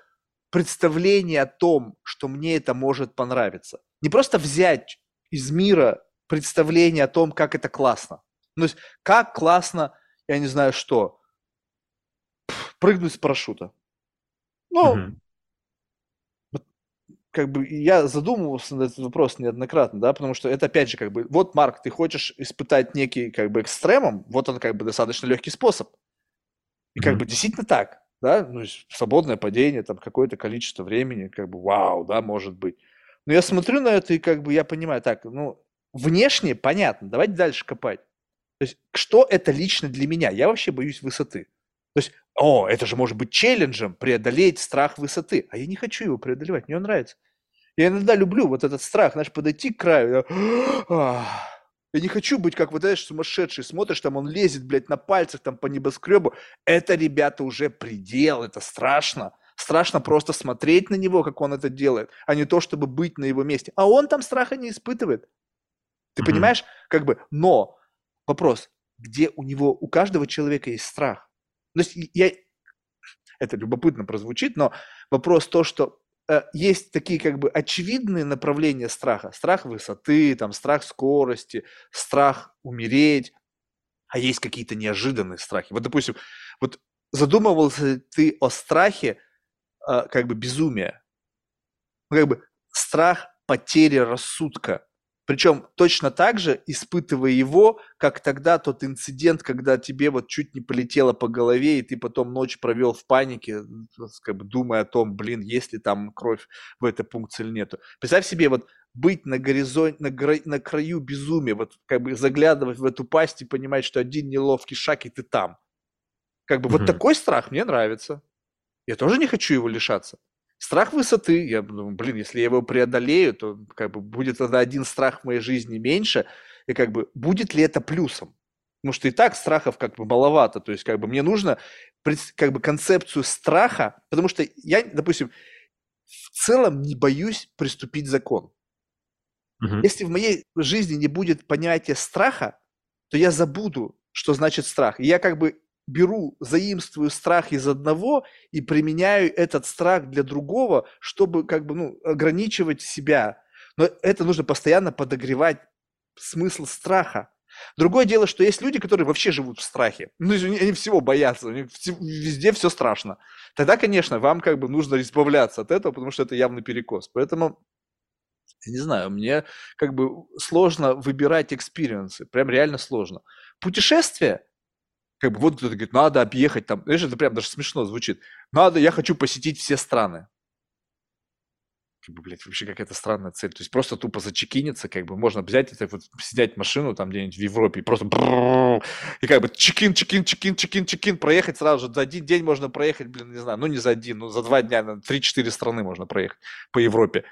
представление о том, что мне это может понравиться. Не просто взять из мира представление о том, как это классно. Ну, то есть, как классно, я не знаю что, прыгнуть с парашюта. Ну, как бы я задумывался над этот вопрос неоднократно, да, потому что это, опять же, как бы, вот, Марк, ты хочешь испытать некий, как бы, экстремум, вот он, как бы, достаточно легкий способ. И, как бы, действительно так. Да, ну, свободное падение, там, какое-то количество времени, как бы, вау, да, может быть. Но я смотрю на это и, как бы, я понимаю, так, ну, внешне понятно, давайте дальше копать. То есть, что это лично для меня? Я вообще боюсь высоты. То есть, о, это же может быть челленджем преодолеть страх высоты. А я не хочу его преодолевать, мне он нравится. Я иногда люблю вот этот страх, знаешь, подойти к краю, я не хочу быть, как вот, знаешь, сумасшедший. Смотришь, там он лезет, блядь, на пальцах, там по небоскребу. Это, ребята, уже предел, это страшно. Страшно просто смотреть на него, как он это делает, а не то, чтобы быть на его месте. А он там страха не испытывает. Ты понимаешь? Как бы, но вопрос, где у него, у каждого человека есть страх. То есть это любопытно прозвучит, но вопрос то, что есть такие как бы очевидные направления страха. Страх высоты, там, страх скорости, страх умереть. А есть какие-то неожиданные страхи. Вот, допустим, вот задумывался ты о страхе как бы безумия? Ну, как бы страх потери рассудка. Причем точно так же, испытывая его, как тогда тот инцидент, когда тебе вот чуть не полетело по голове, и ты потом ночь провел в панике, как бы думая о том, блин, есть ли там кровь в этой пункции или нету. Представь себе, вот быть на горизонте, на краю безумия, вот как бы заглядывать в эту пасть и понимать, что один неловкий шаг, и ты там. Как бы вот такой страх мне нравится. Я тоже не хочу его лишаться. Страх высоты, я думаю, блин, если я его преодолею, то как бы будет тогда один страх в моей жизни меньше, и как бы будет ли это плюсом? Потому что и так страхов как бы маловато, то есть как бы мне нужно как бы концепцию страха, потому что я, допустим, в целом не боюсь приступить закон. Если в моей жизни не будет понятия страха, то я забуду, что значит страх. И я как бы беру, заимствую страх из одного и применяю этот страх для другого, чтобы как бы, ну, ограничивать себя. Но это нужно постоянно подогревать смысл страха. Другое дело, что есть люди, которые вообще живут в страхе. Ну, они всего боятся, у них везде все страшно. Тогда, конечно, вам как бы нужно избавляться от этого, потому что это явный перекос. Поэтому, я не знаю, мне как бы сложно выбирать экспириенсы, прям реально сложно. Путешествие, как бы вот кто-то говорит, надо объехать там, знаешь, это прям даже смешно звучит, надо, я хочу посетить все страны. Как бы, блядь, вообще какая-то странная цель, то есть просто тупо зачекиниться, как бы можно взять это, вот снять машину там где-нибудь в Европе и просто и как бы чекин, проехать сразу же, за один день можно проехать, блин, не знаю, ну не за один, ну за 2 дня, 3-4 страны можно проехать по Европе.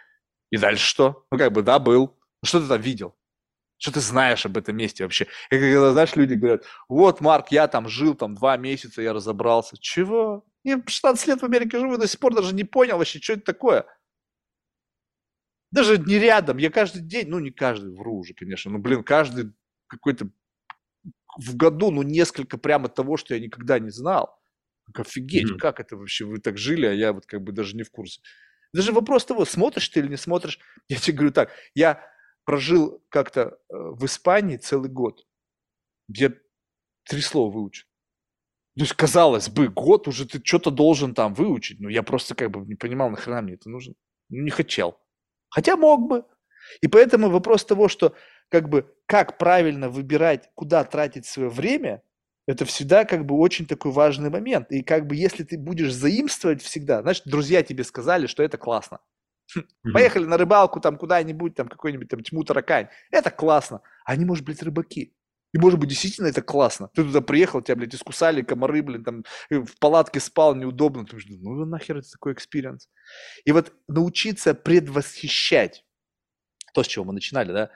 И дальше что? Ну как бы да, был, что ты там видел? Что ты знаешь об этом месте вообще? И когда, знаешь, люди говорят, вот, Марк, я там жил, там 2 месяца, я разобрался. Чего? Я 16 лет в Америке живу, до сих пор даже не понял вообще, что это такое. Даже не рядом. Я каждый день, ну, не каждый, вру уже, конечно, но, блин, каждый какой-то в году, ну, несколько прямо того, что я никогда не знал. Офигеть, как это вообще, вы так жили, а я вот как бы даже не в курсе. Даже вопрос того, смотришь ты или не смотришь. Я тебе говорю так, я прожил как-то в Испании целый год. Я 3 слова выучил. То есть, казалось бы, год уже ты что-то должен там выучить. Но я просто как бы не понимал, нахрена мне это нужно. Не хотел. Хотя мог бы. И поэтому вопрос того, что как бы как правильно выбирать, куда тратить свое время, это всегда как бы очень такой важный момент. И как бы если ты будешь заимствовать всегда, значит, друзья тебе сказали, что это классно. Поехали на рыбалку там куда-нибудь, там какой-нибудь там тьму таракань. Это классно. А они, может быть, рыбаки. И, может быть, действительно это классно. Ты туда приехал, тебя, блядь, искусали комары, блин, там в палатке спал, неудобно. Ты думаешь, ну нахер это такой экспириенс. И вот научиться предвосхищать то, с чего мы начинали, да,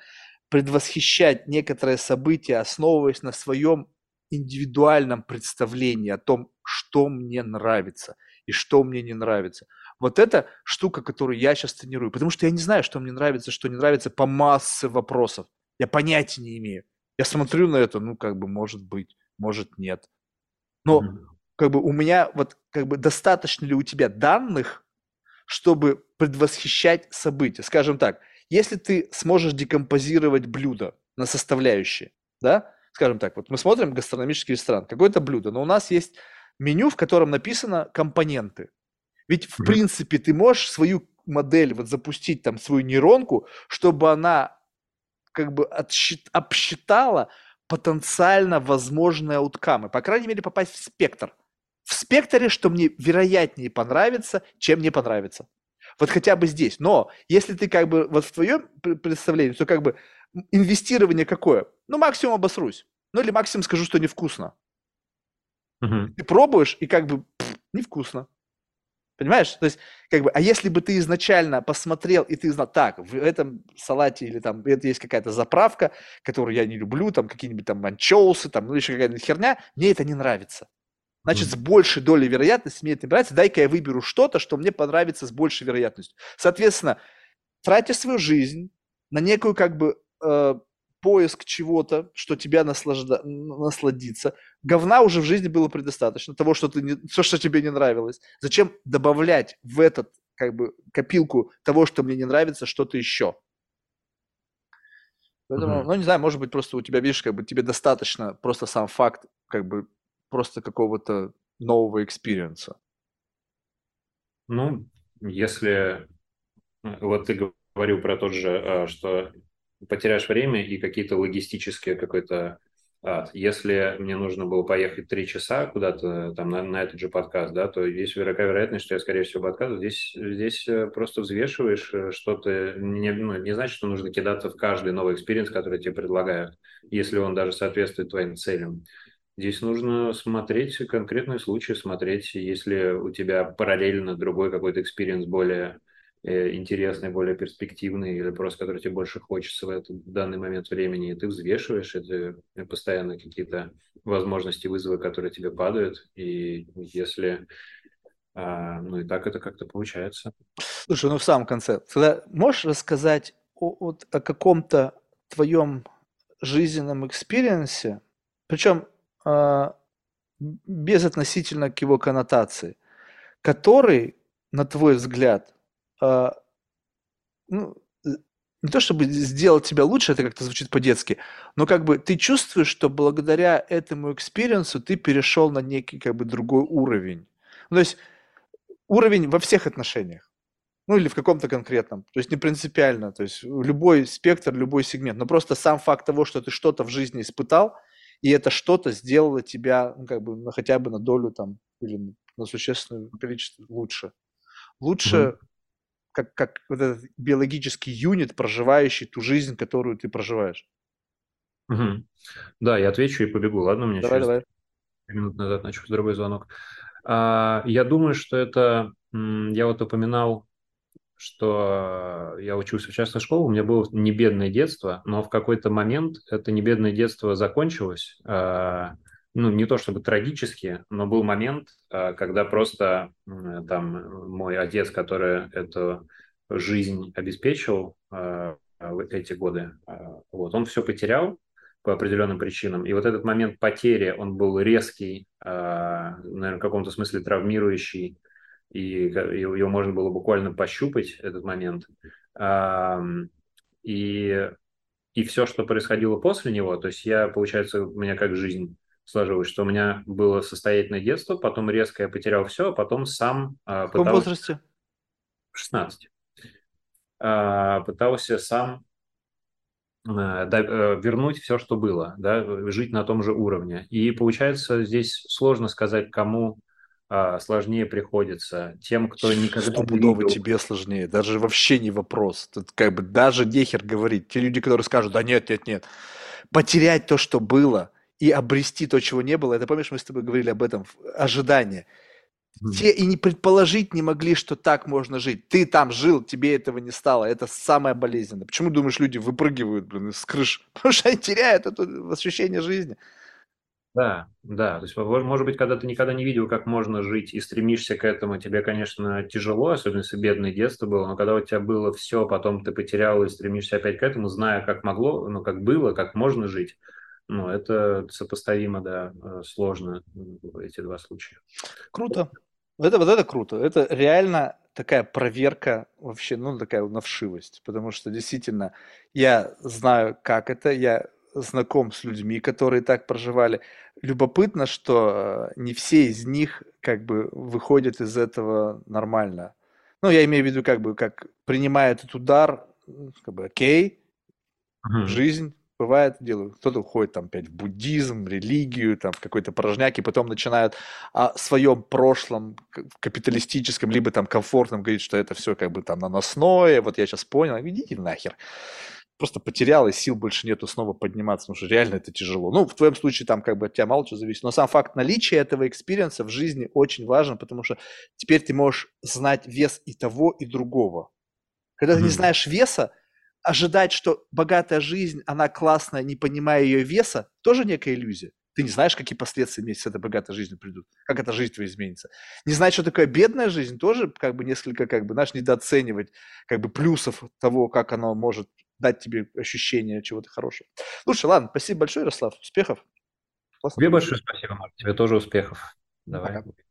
предвосхищать некоторые события, основываясь на своем индивидуальном представлении о том, что мне нравится и что мне не нравится. Вот эта штука, которую я сейчас тренирую, потому что я не знаю, что мне нравится, что не нравится по массе вопросов. Я понятия не имею. Я смотрю на это, ну, как бы, может быть, может нет. Но, как бы, у меня, вот, как бы, достаточно ли у тебя данных, чтобы предвосхищать события? Скажем так, если ты сможешь декомпозировать блюдо на составляющие, да, скажем так, вот мы смотрим гастрономический ресторан, какое-то блюдо, но у нас есть меню, в котором написано компоненты. Ведь, в принципе, ты можешь свою модель, вот, запустить там свою нейронку, чтобы она как бы обсчитала потенциально возможные ауткамы. По крайней мере, попасть в спектр. В спектре, что мне вероятнее понравится, чем не понравится. Вот хотя бы здесь. Но если ты как бы вот в твоем представлении, то как бы инвестирование какое? Ну, максимум обосрусь. Ну, или максимум скажу, что невкусно. Ты пробуешь, и как бы невкусно. Понимаешь? То есть, как бы, а если бы ты изначально посмотрел, и ты знал, так, в этом салате или там это есть какая-то заправка, которую я не люблю, там какие-нибудь там анчоусы, там, ну, еще какая-то херня, мне это не нравится. Значит, с большей долей вероятности мне это не нравится, дай-ка я выберу что-то, что мне понравится с большей вероятностью. Соответственно, тратя свою жизнь на некую, как бы, поиск чего-то, что тебя насладится. Говна уже в жизни было предостаточно, того, что все, что тебе не нравилось. Зачем добавлять в этот, как бы, копилку того, что мне не нравится, что-то еще? Поэтому, ну, не знаю, может быть, просто у тебя, видишь, как бы тебе достаточно просто сам факт, как бы, просто какого-то нового экспириенса. Ну, если... Вот ты говорил про тот же, что... потеряешь время и какие-то логистические какой-то ад. Если мне нужно было поехать 3 часа куда-то там на этот же подкаст, да, то есть велика вероятность, что я, скорее всего, подкаст. Здесь просто взвешиваешь что-то. Не значит, что нужно кидаться в каждый новый экспириенс, который тебе предлагают, если он даже соответствует твоим целям. Здесь нужно смотреть конкретные случаи, смотреть, если у тебя параллельно другой какой-то экспириенс более... интересный, более перспективный или просто который тебе больше хочется в этот данный момент времени, и ты взвешиваешь это постоянно какие-то возможности, вызовы, которые тебе падают, и если... ну и так это как-то получается. Слушай, ну в самом конце, тогда можешь рассказать о каком-то твоем жизненном экспириенсе, причем безотносительно к его коннотации, который, на твой взгляд, ну, не то чтобы сделать тебя лучше, это как-то звучит по-детски, но как бы ты чувствуешь, что благодаря этому экспириенсу ты перешел на некий как бы другой уровень. Ну, то есть уровень во всех отношениях, ну или в каком-то конкретном, то есть не принципиально, то есть любой спектр, любой сегмент, но просто сам факт того, что ты что-то в жизни испытал, и это что-то сделало тебя, ну, как бы, хотя бы на долю там или на существенное количество лучше. Как вот этот биологический юнит, проживающий ту жизнь, которую ты проживаешь. Да, я отвечу и побегу. Ладно, у меня давай. 5 минут назад начался другой звонок. Я думаю, что это... Я вот упоминал, что я учился в частной школе, у меня было небедное детство, но в какой-то момент это небедное детство закончилось. Ну, не то чтобы трагически, но был момент, когда просто там мой отец, который эту жизнь обеспечил в эти годы, вот, он все потерял, по определенным причинам. И вот этот момент потери, он был резкий, наверное, в каком-то смысле травмирующий, и его можно было буквально пощупать, этот момент. И все, что происходило после него, то есть я, получается, у меня как жизнь сложилась, что у меня было состоятельное детство, потом резко я потерял все, а потом сам пытался... В каком возрасте? В 16. Пытался сам вернуть все, что было, да, жить на том же уровне. И получается, здесь сложно сказать, кому... сложнее приходится тем, кто никогда... Стопудово тебе сложнее, даже вообще не вопрос. Тут как бы даже нехер говорить. Те люди, которые скажут, да нет, нет, нет. Потерять то, что было, и обрести то, чего не было, это, помнишь, мы с тобой говорили об этом, ожидание. Те и не предположить не могли, что так можно жить. Ты там жил, тебе этого не стало. Это самое болезненное. Почему, думаешь, люди выпрыгивают, блин, с крыш? Потому что они теряют это ощущение жизни. Да, да. То есть, может быть, когда ты никогда не видел, как можно жить, и стремишься к этому, тебе, конечно, тяжело, особенно если бедное детство было, но когда у тебя было все, потом ты потерял и стремишься опять к этому, зная, как могло, ну, как было, как можно жить, ну, это сопоставимо, да, сложно, эти два случая. Круто. Вот это круто. Это реально такая проверка вообще, ну, такая на вшивость, потому что действительно я знаю, как это, я знаком с людьми, которые так проживали. Любопытно, что не все из них как бы выходят из этого нормально. Ну, я имею в виду, как бы, как принимая этот удар, как бы, окей, жизнь, бывает, делаю. Кто-то уходит там опять в буддизм, религию, там в какой-то порожняк, и потом начинают о своем прошлом капиталистическом, либо там комфортном говорить, что это все как бы там наносное, вот я сейчас понял, идите нахер. Просто потерял, и сил больше нету снова подниматься, потому что реально это тяжело. Ну, в твоем случае там как бы от тебя мало чего зависит. Но сам факт наличия этого экспириенса в жизни очень важен, потому что теперь ты можешь знать вес и того, и другого. Когда ты не знаешь веса, ожидать, что богатая жизнь, она классная, не понимая ее веса, тоже некая иллюзия. Ты не знаешь, какие последствия вместе с этой богатой жизнью придут, как эта жизнь твоя изменится. Не знать, что такое бедная жизнь, тоже как бы несколько, как бы, знаешь, недооценивать как бы плюсов того, как она может дать тебе ощущение чего-то хорошего. Лучше, ладно, спасибо большое, Ярослав. Успехов. Классно. Тебе большое спасибо, Марк. Тебе тоже успехов. Давай. Пока.